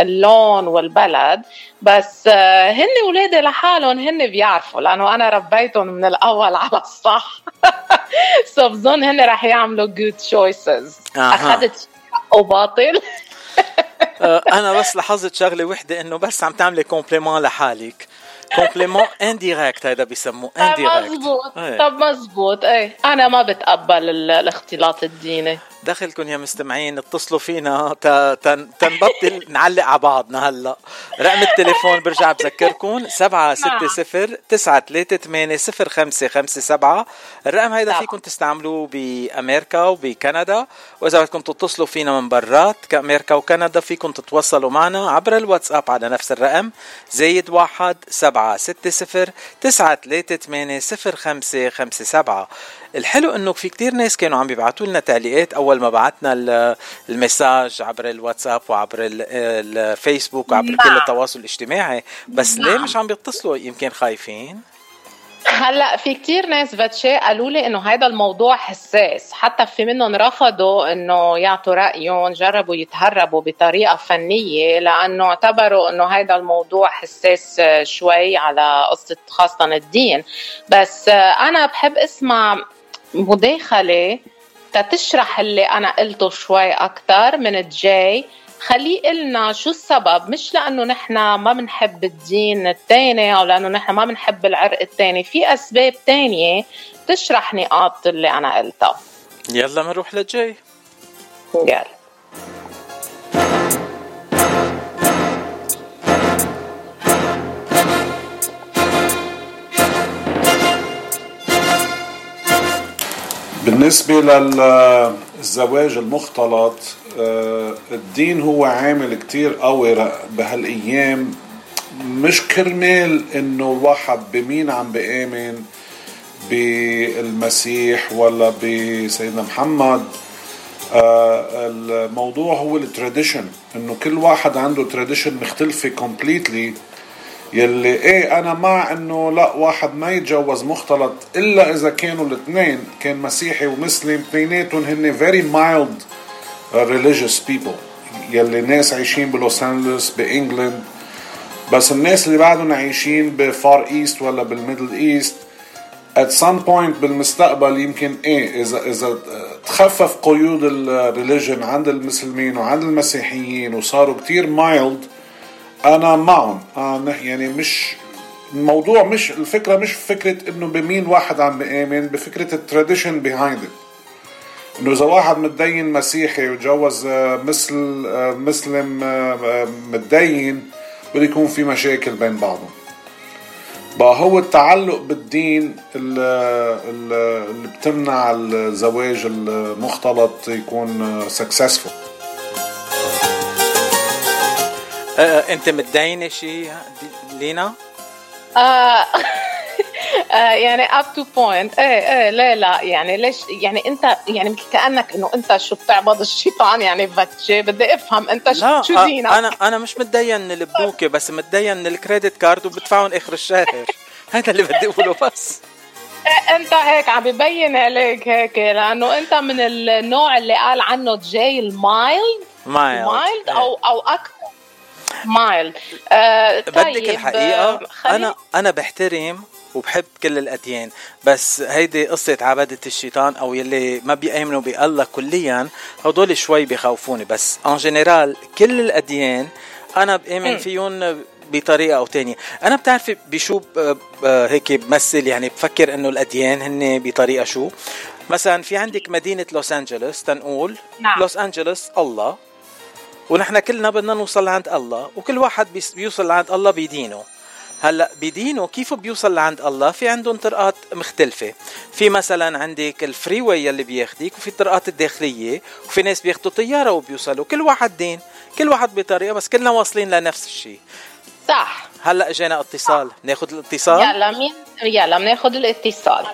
اللون والبلد، بس هن اولادي لحالهم هن بيعرفوا لانه انا ربيتهم من الاول على الصح. سو بظن هن رح يعملوا good choices. اخذت وباطل. انا بس لاحظت شغله وحده انه بس عم تعملي كومبليمون لحالك، كومبليمون انديركت هذا بيسموه انديركت. مزبوط. طب مزبوط. ايه انا ما بتقبل الاختلاط الديني. دخلكم يا مستمعين اتصلوا فينا تنبطل نعلق على بعضنا. هلا رقم التليفون برجع بذكركم 760-938-0557. الرقم هيدا فيكم تستعملوه بأمريكا وبكندا، وإذا بدكم تتصلوا فينا من برات كأمريكا وكندا فيكم تتواصلوا معنا عبر الواتساب على نفس الرقم 1-760-938-0557. الحلو انه في كتير ناس كانوا عم بيبعتوا لنا تعليقات اول ما بعتنا المساج عبر الواتساب وعبر الفيسبوك وعبر كل التواصل الاجتماعي، بس ليه مش عم بيتصلوا؟ يمكن خايفين. هلا في كتير ناس فاتشي قالوا لي انه هذا الموضوع حساس، حتى في منهم رفضوا انه يعطوا رايهم، جربوا يتهربوا بطريقه فنيه لانه اعتبروا انه هذا الموضوع حساس شوي على قصه خاصه الدين. بس انا بحب اسمع مداخله تتشرح اللي انا قلته شوي اكتر من جاي، خليه قلنا شو السبب، مش لأنه نحن ما منحب الدين التاني أو لأنه نحن ما منحب العرق التاني، في أسباب تانية تشرح نقاط اللي أنا قلتها. يلا منروح للجاي. يلا بالنسبة للزواج المختلط، الدين هو عامل كتير قوي بهالأيام، مش كرمال إنه الواحد بمين عم بآمن بالمسيح ولا بسيدنا محمد. الموضوع هو التراديشن، إنه كل واحد عنده تراديشن مختلفة completely، يلي ايه انا مع انه لا واحد ما يتجوز مختلط الا اذا كانوا الاثنين كان مسيحي ومسلم، اثنيناتهم هن very mild religious people، يلي ناس عايشين بلوس انجلوس بانجلند. بس الناس اللي بعدهم عايشين بفار ايست ولا بالميدل ايست at some point بالمستقبل يمكن ايه اذا تخفف قيود الريليجن عند المسلمين وعند المسيحيين وصاروا كتير mild انا معهم. يعني مش الموضوع، مش الفكره، مش فكره انه بمين واحد عم بيامن، بفكره التراديشن بيهايند انه اذا واحد متدين مسيحي وتجوز مسلم متدين بده يكون في مشاكل بين بعضهم. بقى هو التعلق بالدين اللي بتمنع الزواج المختلط يكون سكسسفول. انت متدينه شيء لينا؟ يعني up to point. لا يعني ليش؟ يعني انت يعني مثل كانك انه انت شو بتعبد الشيطان يعني فاتشي، بدي افهم انت شو دينك. انا مش متدين من البنوك، بس متدين من الكريدت كارد وبدفعهم اخر الشهر. هذا اللي بدي اقوله. بس انت هيك عم ببين عليك هيك لانه انت من النوع اللي قال عنه جاي المايلد او اكثر مايل. طيب. بدك الحقيقة أنا بحترم وبحب كل الأديان، بس هيدي قصة عبادة الشيطان أو يلي ما بيأمنوا بالله كليا هدول شوي بيخوفوني، بس ان جنرال كل الأديان أنا بأمن فيهم بطريقة أو تانية. أنا بتعرفي بشو هيك بمثل، يعني بفكر إنه الأديان هن بطريقة شو، مثلا في عندك مدينة لوس أنجلوس تنقول لوس أنجلوس الله، ونحن كلنا بدنا نوصل عند الله، وكل واحد بيوصل عند الله بدينه. هلا بدينه كيف بيوصل عند الله؟ في عندهم طرقات مختلفة، في مثلا عندك الفريوي اللي بياخديك، وفي الطرقات الداخلية، وفي ناس بياخدوا طيارة وبيوصلوا. كل واحد دين، كل واحد بطريقة، بس كلنا واصلين لنفس الشيء. صح. هلا اجانا اتصال، ناخد الاتصال. يلا بناخد الاتصال.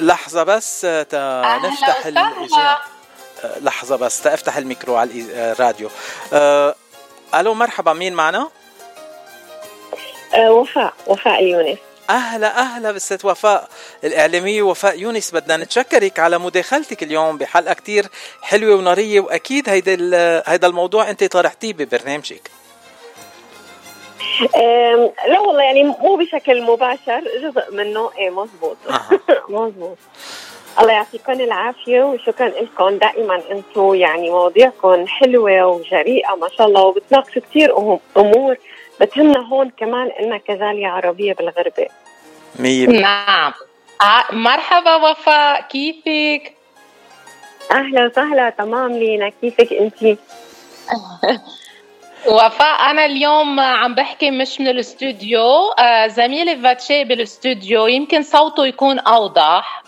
لحظة بس نفتح الإجابة. لحظة بس افتح الميكرو على الراديو. الو مرحبا، مين معنا؟ وفاء يونس. اهلا بالست وفاء. الإعلامية وفاء يونس، بدنا نتشكرك على مداخلتك اليوم بحلقة كتير حلوة ونارية، وأكيد هيدا الموضوع أنت طرحتيه ببرنامجك. لا والله يعني مو بشكل مباشر، جزء منه. ايه مزبوط. مزبوط. الله يعطيكم العافية وشكرا لكم دائما، انتم يعني مواضيعكم حلوة وجريئة ما شاء الله، وبتناقشوا كتير أمور بتهمنا هون كمان إلنا كجالية عربية بالغربة. نعم. مرحبا وفاء، كيفك؟ أهلا وسهلا. تمام لينا، كيفك أنتي؟ وفاء أنا اليوم عم بحكي مش من الاستوديو، زميلي فاتشي بالاستوديو يمكن صوته يكون أوضح،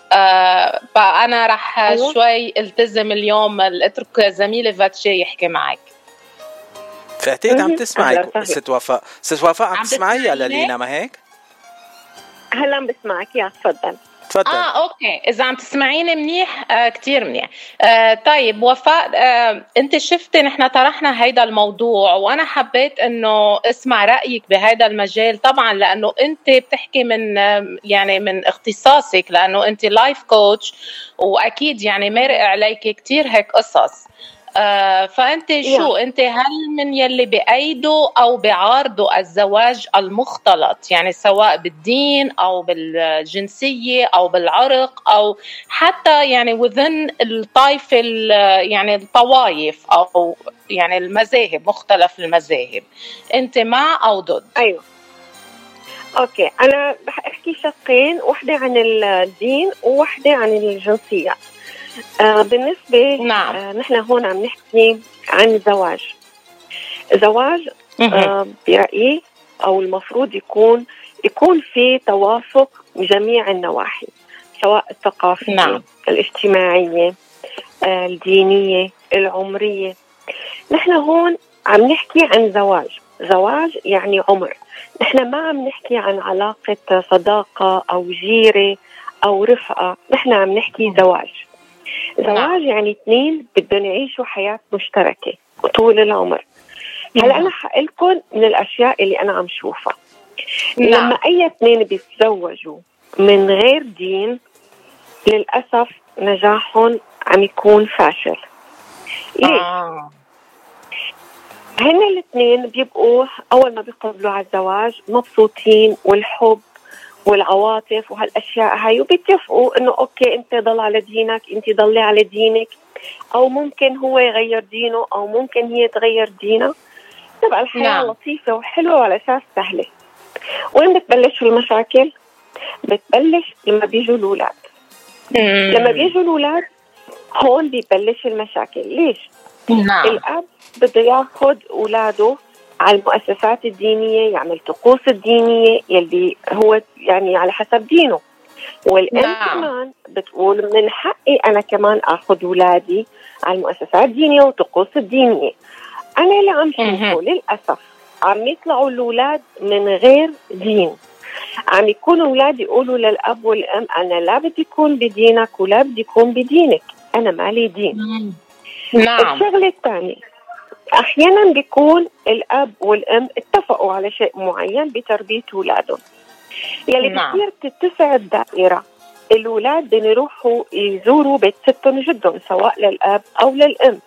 فأنا رح شوي التزم اليوم، اترك زميلي فاتشي يحكي معك. فاتيت عم تسمعي ست وفاء، ست وفاء عم تسمعي يا لينا ما هيك؟ هلا بسمعك يا تفضل. تفضل. اوكي، اذا عم تسمعيني منيح كتير منيح. طيب وفاء، انت شفتي نحن طرحنا هيدا الموضوع وانا حبيت انه اسمع رايك بهذا المجال، طبعا لانه انت بتحكي من يعني من اختصاصك، لانه انت لايف كوتش واكيد يعني مرق عليك كتير هيك قصص. فانت شو انت، هل من يلي بأيدوا او بعارضوا الزواج المختلط، يعني سواء بالدين او بالجنسيه او بالعرق او حتى يعني وذن الطائفه يعني الطوائف او يعني المذاهب، مختلف المذاهب، انت مع او ضد؟ ايوه اوكي، انا رح احكي شقين، وحده عن الدين ووحده عن الجنسيه. بالنسبة نعم. نحن هون عم نحكي عن الزواج. الزواج برأيي أو المفروض يكون في توافق جميع النواحي، سواء الثقافية نعم. الاجتماعية، الدينية، العمرية. نحن هون عم نحكي عن زواج يعني عمر، نحن ما عم نحكي عن علاقة صداقة أو جيرة أو رفقة، نحن عم نحكي زواج. زواج يعني اثنين بدهم يعيشوا حياة مشتركة طول العمر. هلا أنا حقلكم من الأشياء اللي أنا عم شوفها. لما أي اثنين بيتزوجوا من غير دين للأسف نجاحهم عم يكون فاشل. ليه؟ هن الاثنين بيبقوا أول ما بيقبلوا على الزواج مبسوطين والحب والعواطف وهالاشياء هاي، وبيتفقوا انه اوكي انت ضل على دينك، انت ضلي على دينك، او ممكن هو يغير دينه او ممكن هي تغير دينها، تبقى الحياه نعم. لطيفه وحلوه وعلى اساس سهله. وين بتبلش المشاكل؟ بتبلش لما بيجوا الاولاد. لما بيجوا الاولاد هون ببلش المشاكل. ليش؟ نعم. الاب بده ياخذ اولاده على المؤسسات الدينية، يعمل طقوس الدينية يلي هو يعني على حسب دينه، والأم كمان بتقول من حقي أنا كمان أخذ ولادي على المؤسسات الدينية وطقوس الدينية. أنا اللي عم شوفه للأسف عم يطلعوا الأولاد من غير دين، عم يكونوا أولاد يقولوا للأب والأم أنا لا بدي أكون بدينك ولا بدي أكون بدينك، أنا مالي دين. نعم. الشغلة الثانية، أحياناً بيكون الأب والأم اتفقوا على شيء معين بتربية أولادهم، يلي بتصير تتسع الدائرة، الأولاد بدهم يروحوا يزوروا بيت ستهم جدهم سواء للأب أو للأم.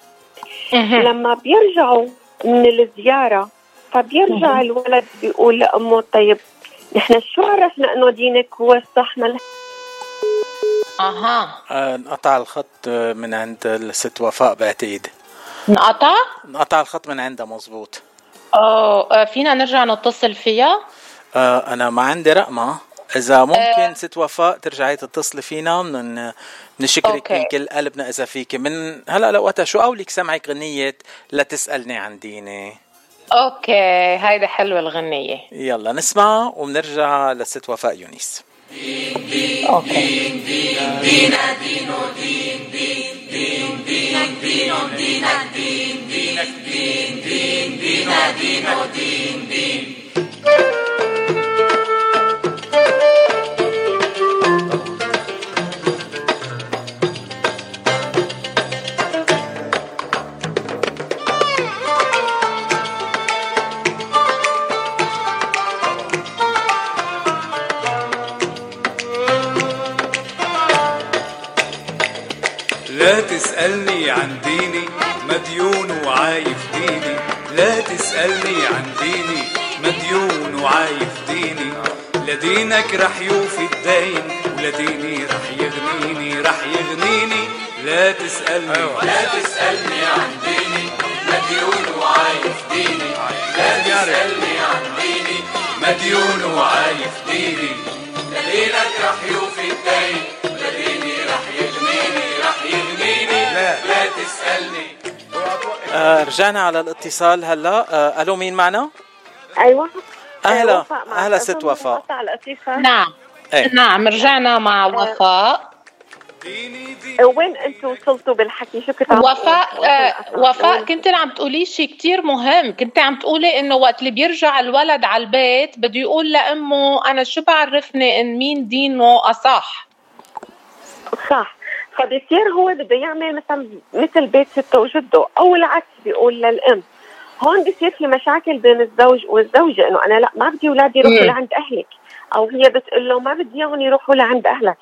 لما بيرجعوا من الزيارة فبيرجع الولد بيقول لأمه طيب نحن شو عرفنا إنه دينك هو الصح؟ انقطع الخط من عند الست وفاء، بعتقد نقطع الخط من عندها. مظبوط. فينا نرجع نتصل فيها؟ أنا ما عندي رقمها، إذا ممكن ست وفاء ترجعي تتصل فينا. نشكرك من كل قلبنا إذا فيك. من هلأ لوقتها شو قولك سمعك غنية لا تسألني عن ديني؟ أوكي، هيدا حلوة الغنية، يلا نسمع وبنرجع لست وفاء يونس. دين دين دين دين دين دين دين دين دين دين دين دين دين دين دين دين دين. تسألني عن ديني مديون وعايف ديني، لا تسألني عن ديني مديون وعايف ديني، لا دينك رح يوفي الدين ولا ديني رح يغنيني، لا تسألني عن ديني مديون وعايف ديني، لا تسألني عن ديني مديون وعايف ديني، لا دينك رح يوفي الدين ولا ديني رح يغنيني، لا تسألني. رجعنا على الاتصال هلا. الو، مين معنا؟ ايوه، اهلا ست وفاء. نعم نعم، رجعنا مع وفاء. وين انتم وصلتوا بالحكي؟ شكرا وفاء، كنت عم تقولي شيء كتير مهم. كنت عم تقولي انه وقت اللي بيرجع الولد على البيت بده يقول لامه انا شو بعرفني ان مين دينه اصح، صح؟ فبصير هو بده يعمل مثل بيت سته وجده، او العكس بيقول للام. هون بصير في مشاكل بين الزوج والزوجه، انه انا لا ما بدي اولادي يروحوا لعند اهلك، او هي بتقول له ما بدي اياهم يروحوا لعند اهلك.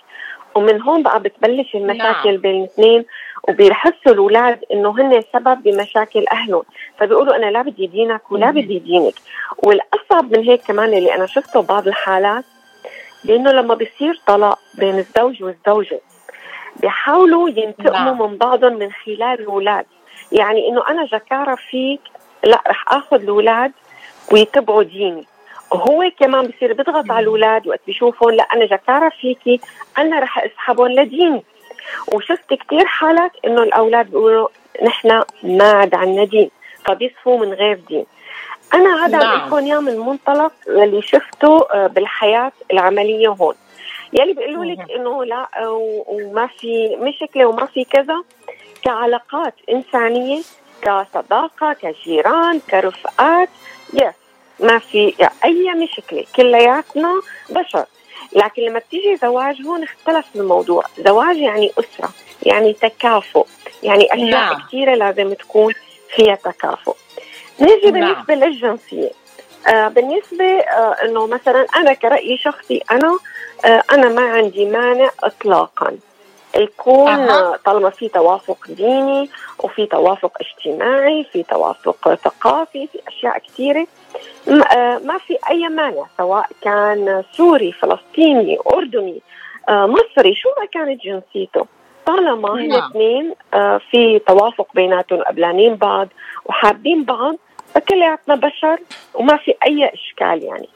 ومن هون بقى بتبلش المشاكل بين الاثنين، وبيحسوا الأولاد إنه هن سبب بمشاكل أهلهم، فبيقولوا أنا لا بدي دينك ولا بدي دينك. والأصعب من هيك كمان اللي أنا شفته بعض الحالات، لأنه لما بيصير طلاق بين الزوج والزوجة بيحاولوا ينتقموا من بعضهم من خلال الأولاد. يعني إنه أنا جكارة فيك، لا رح أخذ الأولاد ويتبعوا ديني. هو كمان بصير بيضغط على الولاد وقت بيشوفهم، لا أنا جكارة فيكي، أنا رح أسحبهم لديني. وشفت كتير حالات إنه الأولاد بيقولوا نحن ما عاد عنا دين، فبيصفوا من غير دين. أنا هذا عم بيكون يوم من منطلق اللي شفته بالحياة العملية هون، يلي بيقولوا لك إنه لا وما في مشكلة وما في كذا، كعلاقات إنسانية، كصداقة، كجيران، كرفقات، يس ما في أي مشكلة، كلياتنا بشر. لكن لما بتيجي زواج هون اختلف الموضوع. زواج يعني أسرة، يعني تكافؤ، يعني أشياء كثيرة لازم تكون فيها تكافؤ. نيجي بالنسبة للجنسية، بالنسبة أنه مثلا أنا كرأيي شخصي، أنا ما عندي مانع إطلاقا يكون طالما في توافق ديني وفي توافق اجتماعي، في توافق ثقافي، في أشياء كثيرة، ما في أي مانع، سواء كان سوري، فلسطيني، أردني، مصري، شو ما كانت جنسيته، طالما هن اثنين في توافق بيناتهم، قبلانين بعض وحابين بعض، فكلياتنا بشر وما في أي إشكال. يعني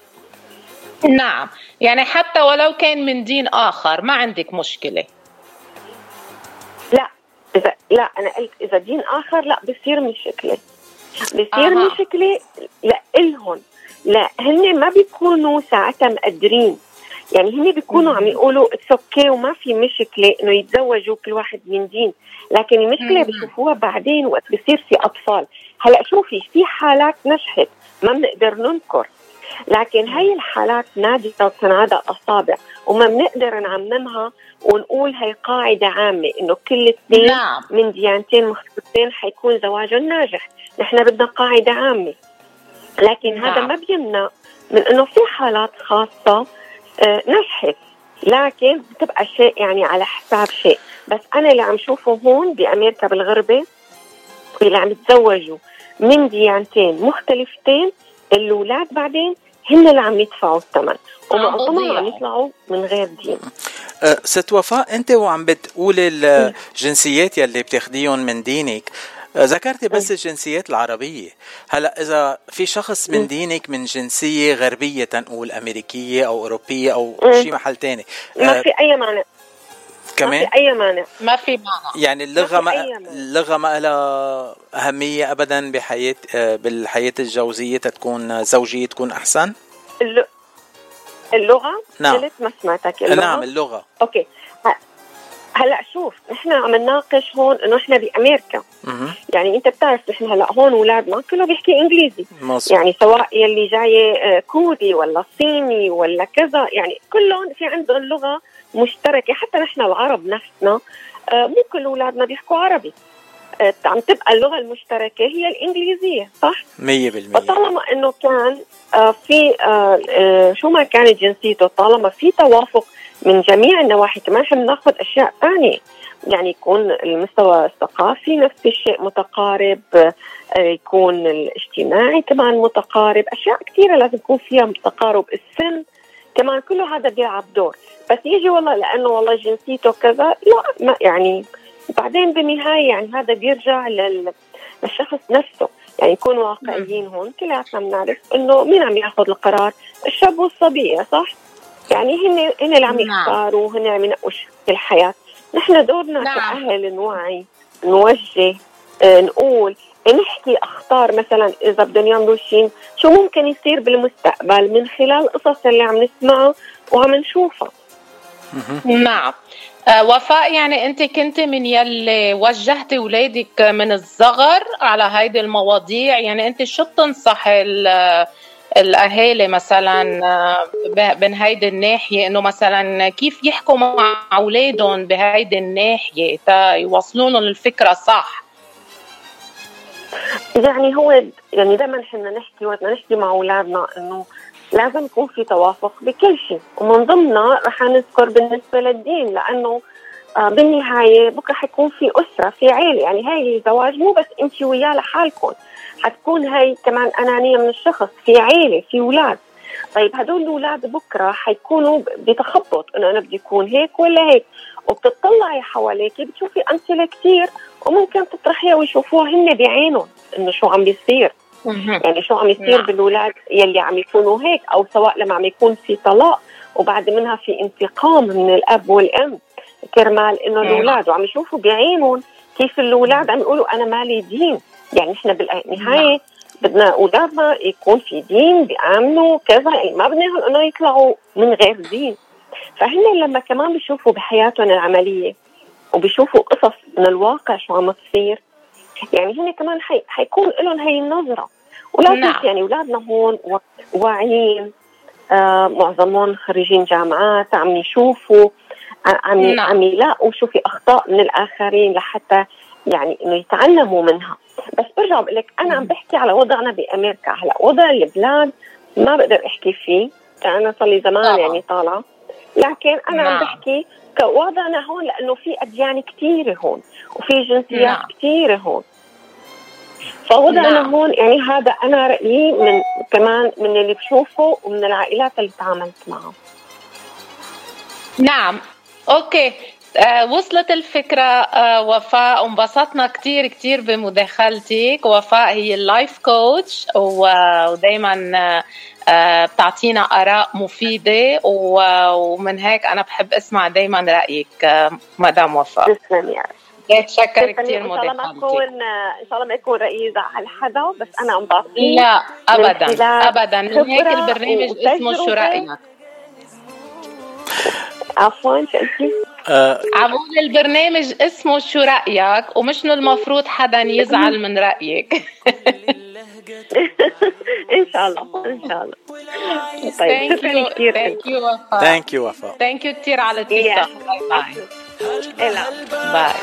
نعم، يعني حتى ولو كان من دين آخر ما عندك مشكلة؟ لا، إذا لا أنا قلت إذا دين آخر لا بصير مشكلة، بصير مشكلة لإلهم، لا هن ما بيكونوا ساعتها مقدرين، يعني هن بيكونوا عم يقولوا اتسوكي وما في مشكلة إنه يتزوجوا كل واحد من دين. لكن المشكلة بيشوفوها بعدين وقت بصير في أطفال. هلأ شوفي في حالات نجحت ما بنقدر ننكر، لكن هاي الحالات نادرة وتنعاد الأصابع، وما بنقدر نعممها ونقول هاي قاعدة عامة إنه كل اثنين من ديانتين مختلفتين حيكون زواجهم ناجح. نحن بدنا قاعدة عامة، لكن هذا ما بيمنع من إنه في حالات خاصة نجحت، لكن بتبقى شيء يعني على حساب شيء. بس أنا اللي عم شوفه هون بأمريكا بالغربة، اللي عم يتزوجوا من ديانتين مختلفتين، الأولاد بعدين هن اللي عم يدفعوا الثمن، ومعظمهم عم يطلعوا من غير دين. ست وفاء، أنت وعم بتقولي الجنسيات يلي بتاخديهم من دينك، ذكرتي بس الجنسيات العربية. هلأ إذا في شخص من دينك من جنسية غربية، تنقول أمريكية أو أوروبية أو شيء محل تاني، ما في أي معنى كمان، ما في معنى. يعني اللغة ما لها أهمية أبدا بالحياة الجوزية، تكون زوجية تكون أحسن. اللغة قلت ما سمعتك. نعم اللغة، أوكي. هلا شوف، نحن عم نناقش هون انه احنا بامريكا، يعني انت بتعرف نحن هلا هون اولادنا كله بيحكي انجليزي، يعني سواء يلي جاي كوري ولا صيني ولا كذا، يعني كلهم في عندهم لغه مشتركه. حتى نحن العرب نفسنا مو كل اولادنا بيحكوا عربي، عم تبقى اللغه المشتركه هي الانجليزيه، صح 100%. وطالما انه كان في شو ما كانت جنسيته، طالما في توافق من جميع النواحي، كمان احنا بناخذ اشياء ثانيه، يعني يكون المستوى الثقافي نفس الشيء متقارب، يكون الاجتماعي كمان متقارب، أشياء كثيرة لازم يكون فيها تقارب. السن كمان كله هذا بيلعب دور، بس يجي والله لأنه والله جنسيته كذا لا، ما يعني بعدين بالنهاية يعني هذا بيرجع للشخص نفسه. يعني يكون واقعيين هون، كلياتنا بنعرف إنه مين عم ياخذ القرار، الشاب والصبية صح؟ يعني هن اللي عم يختاروا، هن عم ينقشوا في الحياة. نحن دورنا كأهل نوعي، نوجه، نقول، نحكي أخطار مثلا إذا بدهم يعملوا شيء شو ممكن يصير بالمستقبل من خلال القصص اللي عم نسمعها وعم نشوفها. نعم. وفاء، يعني أنت كنت من يلي وجهتي ولادك من الصغر على هيدي المواضيع، يعني أنت شو بتنصح الأهالي مثلا من هيدي الناحية، إنه مثلا كيف يحكوا مع أولادهم بهيدي الناحية يوصلونهم الفكرة صح؟ يعني هو يعني دائما حنا نحكي وقتنا نحكي مع أولادنا إنه لازم يكون في توافق بكل شيء، ومن ضمنها رح نذكر بالنسبة للدين، لأنه بالنهاية بكرة حيكون في أسرة، في عيلة. يعني هاي الزواج مو بس أنت وياه لحالكم، حتكون هاي كمان أنانية من الشخص، في عيلة، في أولاد. طيب هدول الأولاد بكرة حيكونوا بتخبط إنه أنا بدي أكون هيك ولا هيك، وبتطلعي حواليك بتشوفي أمثلة كتير وممكن تطرحيها ويشوفوها هن بعينهم إنه شو عم بيصير. يعني شو عم يصير بالولاد يلي عم يكونوا هيك، أو سواء لما عم يكون في طلاق وبعد منها في انتقام من الأب والأم كرمال إنه الولاد، وعم يشوفوا بعينهم كيف الولاد عم يقولوا أنا مالي دين. يعني إحنا بالنهاية بدنا أولادنا يكون في دين، بيأمنوا كذا، ما بدناهم إنه يطلعوا من غير دين. فهن لما كمان بيشوفوا بحياتهم العملية وبيشوفوا قصص من الواقع شو عم تصير، يعني هن كمان حيكون لهم هاي النظرة. ولازم يعني أولادنا هون واعيين، معظمهم خريجين جامعات، عم يشوفوا، عم يلاقوا شو في أخطاء من الآخرين لحتى يعني إنه يتعلموا منها. بس برجع بقول لك أنا عم بحكي على وضعنا بأمريكا، هلا وضع البلاد ما بقدر أحكي فيه، أنا صار لي زمان يعني طالعة، لكن أنا عم بحكي كوضعنا هون لأنه في أديان كتيرة هون وفي جنسيات كتيرة هون. فوضعنا هون يعني هذا أنا رأيي من كمان من اللي بشوفه ومن العائلات اللي تعاملت معها. نعم، أوكي، وصلت الفكرة. وفاء، انبسطنا كتير كتير بمداخلتك. وفاء هي اللايف كوتش ودايما بتعطينا آراء مفيدة، ومن هيك أنا بحب أسمع دايما رأيك مدام وفاء. تسلم يا رب. بتشكر كثير مديرتي. ان شاء الله ما يكون رأيي يزعل حدا، بس انا انبسطت. لا ابدا ابدا، من هيك البرنامج اسمه شو رأيك. عفوا شكرا. عمول البرنامج اسمه شو رأيك، ومش المفروض حدا يزعل من رأيك. ان شاء الله. طيب شكرا كثير. ثانك يو وفاء. ثانك يو كثير على الاتصال. باي. باي.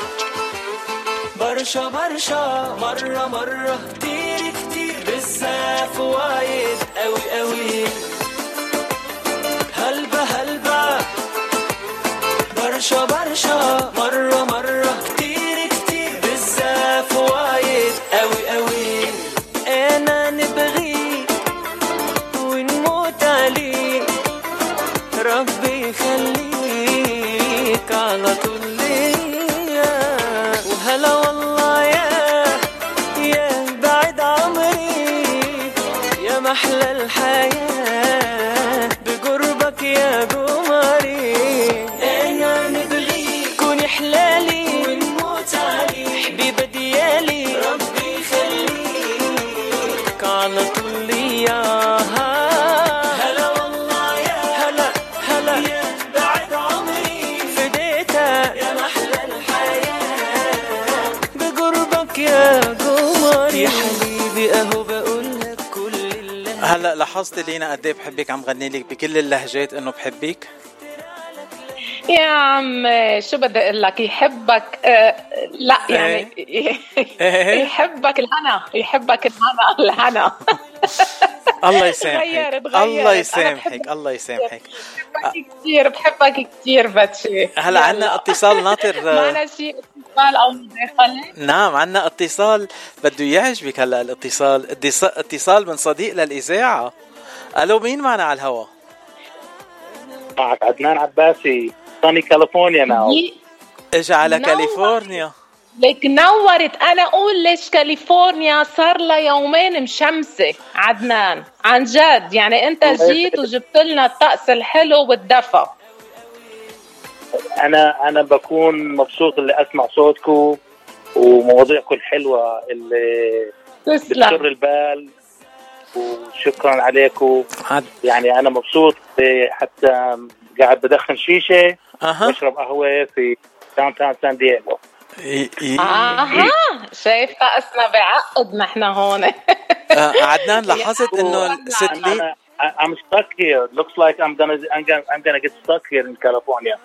برشا برشا مرة مرة كتير كتير بزاف وايد قوي قوي. هلبة هلبة برشا برشا مرة مرة كتير كتير بزاف وايد قوي قوي. أنا نبغي ونموت عليه، ربي يخليه على طول ليا. وهلا والله يا بعد عمري، يا محلى الحياة بقربك يا قمري. أنا نبغي كوني حلالي ونموت علي، حبيبة ديالي ربي يخليك على طول ليا. هلا لاحظت لينا قد ايه بحبك، عم غني لك بكل اللهجات انه بحبك. يا عم شو بدي اقول لك، يحبك لا يعني يحبك الهنا، الهنا. الله يسامحك الله يسامحك الله يسامحك. بحبك كثير بحبك كثير فاتشي. هلا عندنا اتصال ناطر معنا شيء اتصال او مداخله؟ نعم عندنا اتصال بده يعجبك. هلا الاتصال اتصال من صديق للاذاعه. الو مين معنا على الهواء؟ معك عدنان عباسي سوني كاليفورنيا ناو. اجى على كاليفورنيا لك نورت. انا اقول ليش كاليفورنيا صار لها يومين مشمسه عدنان عن جد. يعني انت جيت وجبت لنا الطقس الحلو والدفى. انا بكون مبسوط اللي اسمع صوتكم ومواضيعكم الحلوه اللي بتسر البال وشكرا عليكم. يعني انا مبسوط حتى قاعد بدخن شيشه واشرب قهوه في داون تاون سان دييغو. اها شايف طقسنا بعقد نحن هون. عدنان لاحظت انه الست لي I'm stuck here looks like I'm gonna get stuck here in California.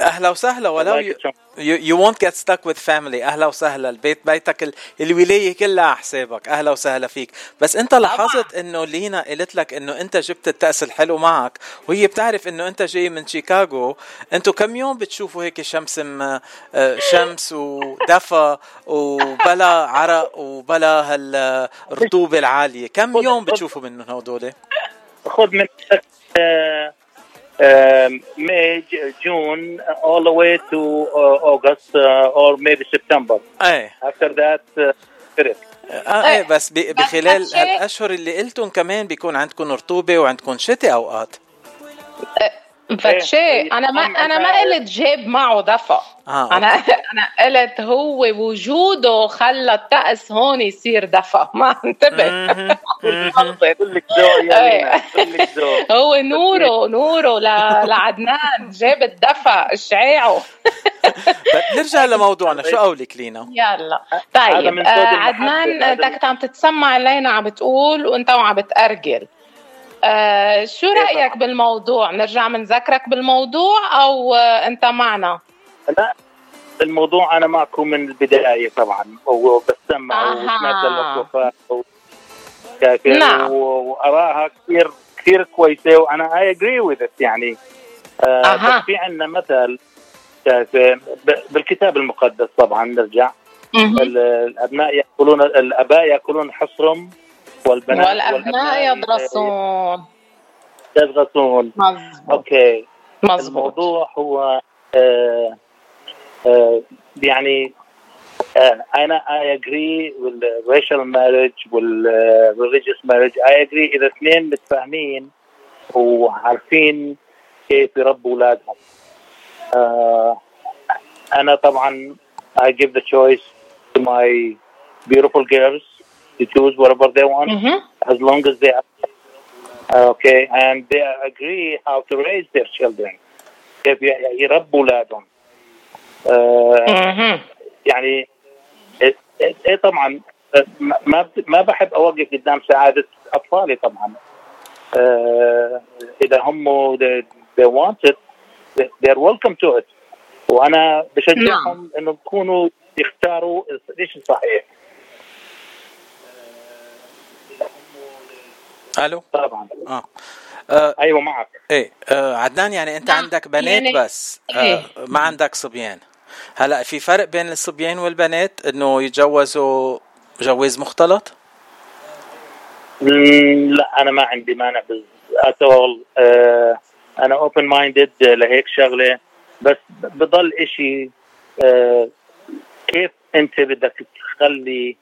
اهلا وسهلا. ولو you won't get stuck with family. اهلا وسهلا. البيت بيتك الولايه كلها على حسابك. اهلا وسهلا فيك. بس انت لاحظت انه لينا قالت لك انه انت جبت الطقس الحلو معك وهي بتعرف انه انت جاي من شيكاغو. انتوا كم يوم بتشوفوا هيك شمس ودفا وبلا عرق وبلا هالرطوبه العاليه؟ كم يوم بتشوفوا منهم هدول؟ خذ من May, June, all the way to August or maybe September. After that, period. بس بخلال الأشهر اللي قلتن كمان بيكون عندكن رطوبة وعندكن شتاء أوقات. فشي أنا ما قلت جيب معه دفا. أنا قلت هو وجوده خلى الطقس هون يصير دفا. ما انتبه. كلك ذوق يا لينا. هو نوره لعدنان جاب الدفا إشعاعه. نرجع لموضوعنا. شو قولك لينا؟ يلا طيب عدنان انت عم تتسمع لينا عم بتقول وانت عم بتأرجل. شو رأيك بالموضوع؟ نرجع من ذكرك بالموضوع أو أنت معنا؟ لا الموضوع أنا معكم من البداية طبعا وبستمع وسمعت الوصفات وأراها كثير كثير كويسة وأنا I agree with it. يعني بس في عندنا مثل بالكتاب المقدس طبعا نرجع الأبناء يأكلون الآباء يأكلون حصرهم والأبناء يدرسون. أوكي مزبوط. الموضوع هو يعني أنا I agree والracial marriage والreligious marriage I agree. إذا اثنين متفاهمين وعارفين كيف يربوا أولادهم. أنا طبعا I give the choice to my beautiful girls. They choose whatever they want as long as they are okay and they agree how to raise their children. كيف يربوا أولادهم. يعني طبعا ما بحب أوقف قدام سعادة أطفالي طبعا. إذا هم they want it they're welcome to it. وأنا بشجعهم إنه يكونوا يختاروا إيش الصحيح. الو طبعا ايوه معك. ايه عدنان يعني انت عندك بنات يعني بس ما عندك صبيان. هلا في فرق بين الصبيان والبنات انه يتجوزوا جواز مختلط؟ لا انا ما عندي مانع اتول. انا اوبن مايندد لهيك شغله. بس بضل اشي كيف انت بدك تخلي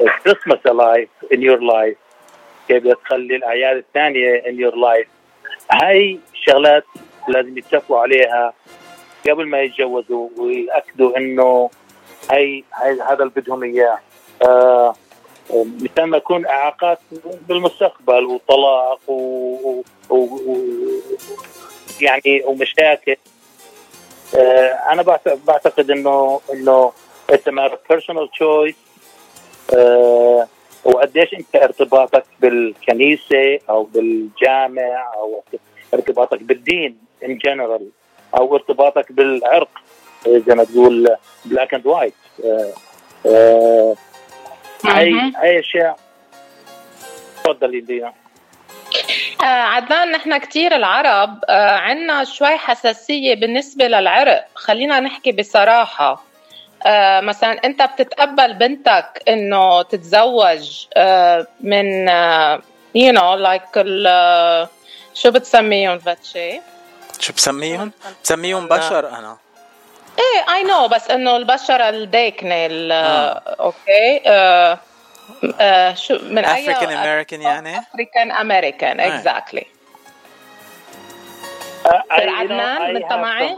Christmas alive in your life. كيف تخلي الأعياد الثانية in your life. هاي شغلات لازم يتفقوا عليها قبل ما يتجوزوا ويأكدوا إنه هاي هذا اللي بدهم إياه. مثل ما يكون إعاقات بالمستقبل وطلاق يعني ومشاكل. أنا بعتقد إنه it's a matter of personal choice. وقديش انت ارتباطك بالكنيسه او بالجامع او ارتباطك بالدين ان جنرال او ارتباطك بالعرق زي ما تقول بلاك اند وايت. اي اشياء. تفضلي دينا. عدنان، نحن كتير العرب عنا شوي حساسية بالنسبة للعرق. خلينا نحكي بصراحة، مثلا أنت بتتقبل بنتك إنه تتزوج من you know like شو بتسميهم فاتشي؟ شو بسميهم؟ بسميهم بشر أنا. إيه I know، بس إنه البشرة الداكنة أوكي شو من African American يعني؟ African American exactly. عدنان أنت معي؟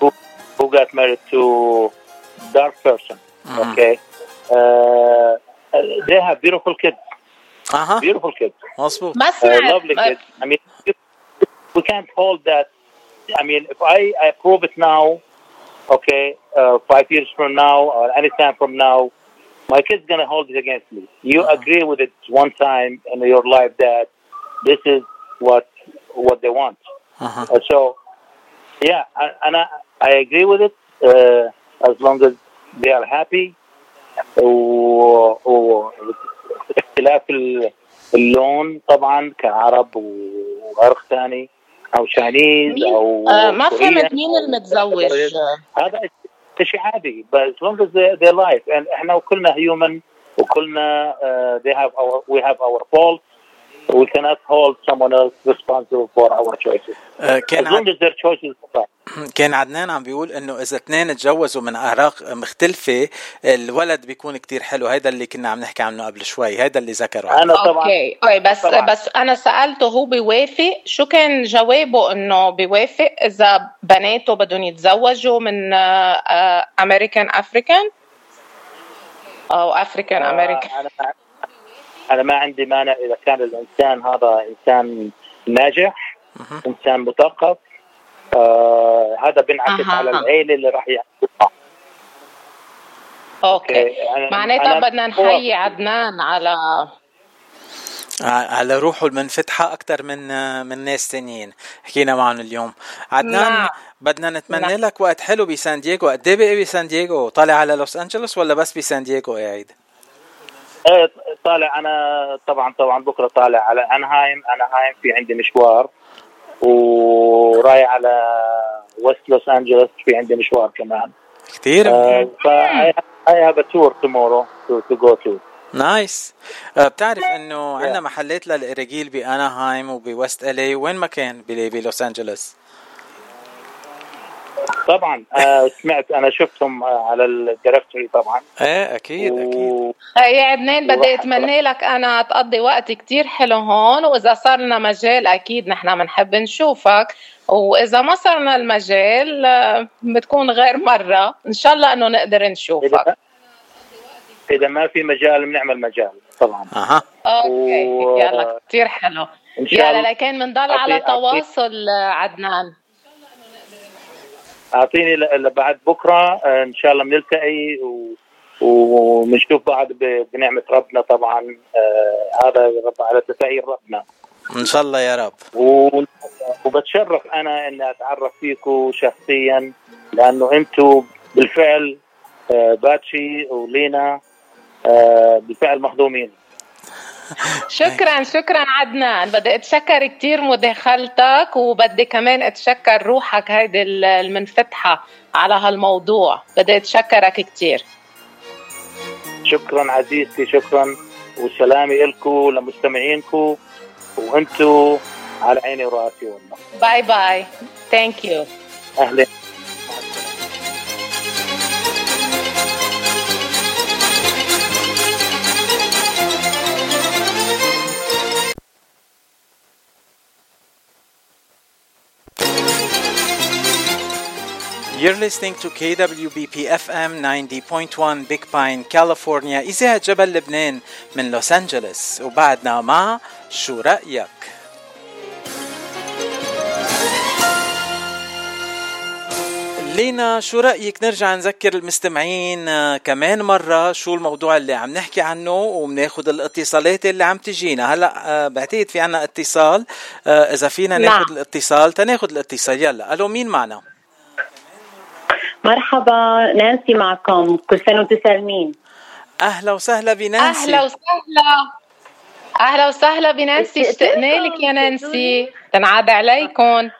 Who got married to dark person. Mm-hmm. Okay. They have beautiful kids. Uh-huh. Beautiful kids. Awesome. Lovely kids. I mean, we can't hold that. I mean, if I approve it now, okay, 5 years from now or any time from now, my kid's going to hold it against me. You uh-huh. agree with it one time in your life that this is what they want. Uh-huh. So, yeah, and I agree with it as long as they are happy. واختلاف اللون طبعا كعرب وغرق ثاني أو شانيز أو ما فهمت مين المتزوج. هذا شيء عادي but as long as their life and إحنا وكلنا human وكلنا we have our faults. We cannot hold someone else responsible for our choices. As long as their choices are right. كان عدنان عم بيقول إنه إذا اثنين تجوزوا من أعراق مختلفة الولد بيكون كتير حلو. هيدا اللي كنا عم نحكي عنه قبل شوي، هيدا اللي ذكره. أنا طبعاً. أوكي. بس أنا سألته هو بيوافق، شو كان جوابه؟ إنه بيوافق إذا بناته بدهم يتزوجوا من American African أو African American. أنا ما عندي مانع إذا كان الإنسان هذا إنسان ناجح، إنسان مثقف، هذا بنعكس على العيلة اللي راح يعكسها. أوكي، معناتها بدنا نحيي عدنان على روحه المنفتحة أكتر من ناس تانيين حكينا معهم اليوم. عدنان لا. بدنا نتمنى لا. لك وقت حلو بسان دييغو. قد إيه بقي بسان دييغو؟ طالع على لوس أنجلوس ولا بس بسان دييغو قاعد؟ إيه طالع. أنا طبعا بكرة طالع على أنهايم في عندي مشوار، وراي على وست لوس أنجلوس في عندي مشوار كمان كتير. I have a tour tomorrow to go to. نايس. بتعرف إنه عندنا محلات للإرجيل بأنهايم وبوست إلي، وين ما كان بلوس أنجلوس طبعا. سمعت أنا شفتهم على الديركتوري طبعا. إيه أكيد. يا عدنان بدي أتمنى لك أنا تقضي وقت كتير حلو هون، وإذا صار لنا مجال أكيد نحن منحب نشوفك، وإذا ما صارنا المجال بتكون غير مرة إن شاء الله إنه نقدر نشوفك. إذا ما في مجال بنعمل مجال طبعا. أها. أوكي يلا كتير حلو. يلا لكن منضل على تواصل عدنان. أعطيني بعد بكرة إن شاء الله بنلتقي ونشوف بعض بنعمة ربنا طبعا. هذا على تسهيل ربنا إن شاء الله يا رب. وبتشرف أنا أن أتعرف فيكم شخصيا، لأنه أنتم بالفعل باتشي ولينا بالفعل مخدومين. شكرا عدنان، بدي اتشكر كتير مداخلتك، وبدي كمان اتشكر روحك هيدي المنفتحة على هالموضوع. بدي اتشكرك كتير. شكرا عزيزتي، شكرا، وسلامي لكم لمستمعينكم، وانتم على عيني وراسي والله. باي باي. ثانك يو. اهلا. You're listening to KWBP-FM 90.1 Big Pine, California. إذاعة جبل لبنان من لوس أنجلوس. وبعدنا مع شو رأيك؟ لينا، شو رأيك نرجع نذكر المستمعين كمان مرة شو الموضوع اللي عم نحكي عنه، ومناخد الاتصالات اللي عم تجينا. هلأ بعتقد في عنا اتصال، إذا فينا ناخد الاتصال تناخد الاتصال. يلا. ألو، مين معنا؟ مرحبا، نانسي معكم. كل سنة وانتم سالمين. أهلا وسهلا بنانسي. أهلا وسهلا اهلا وسهلا بنانسي، اشتقنا لك يا نانسي. تنعاد عليكم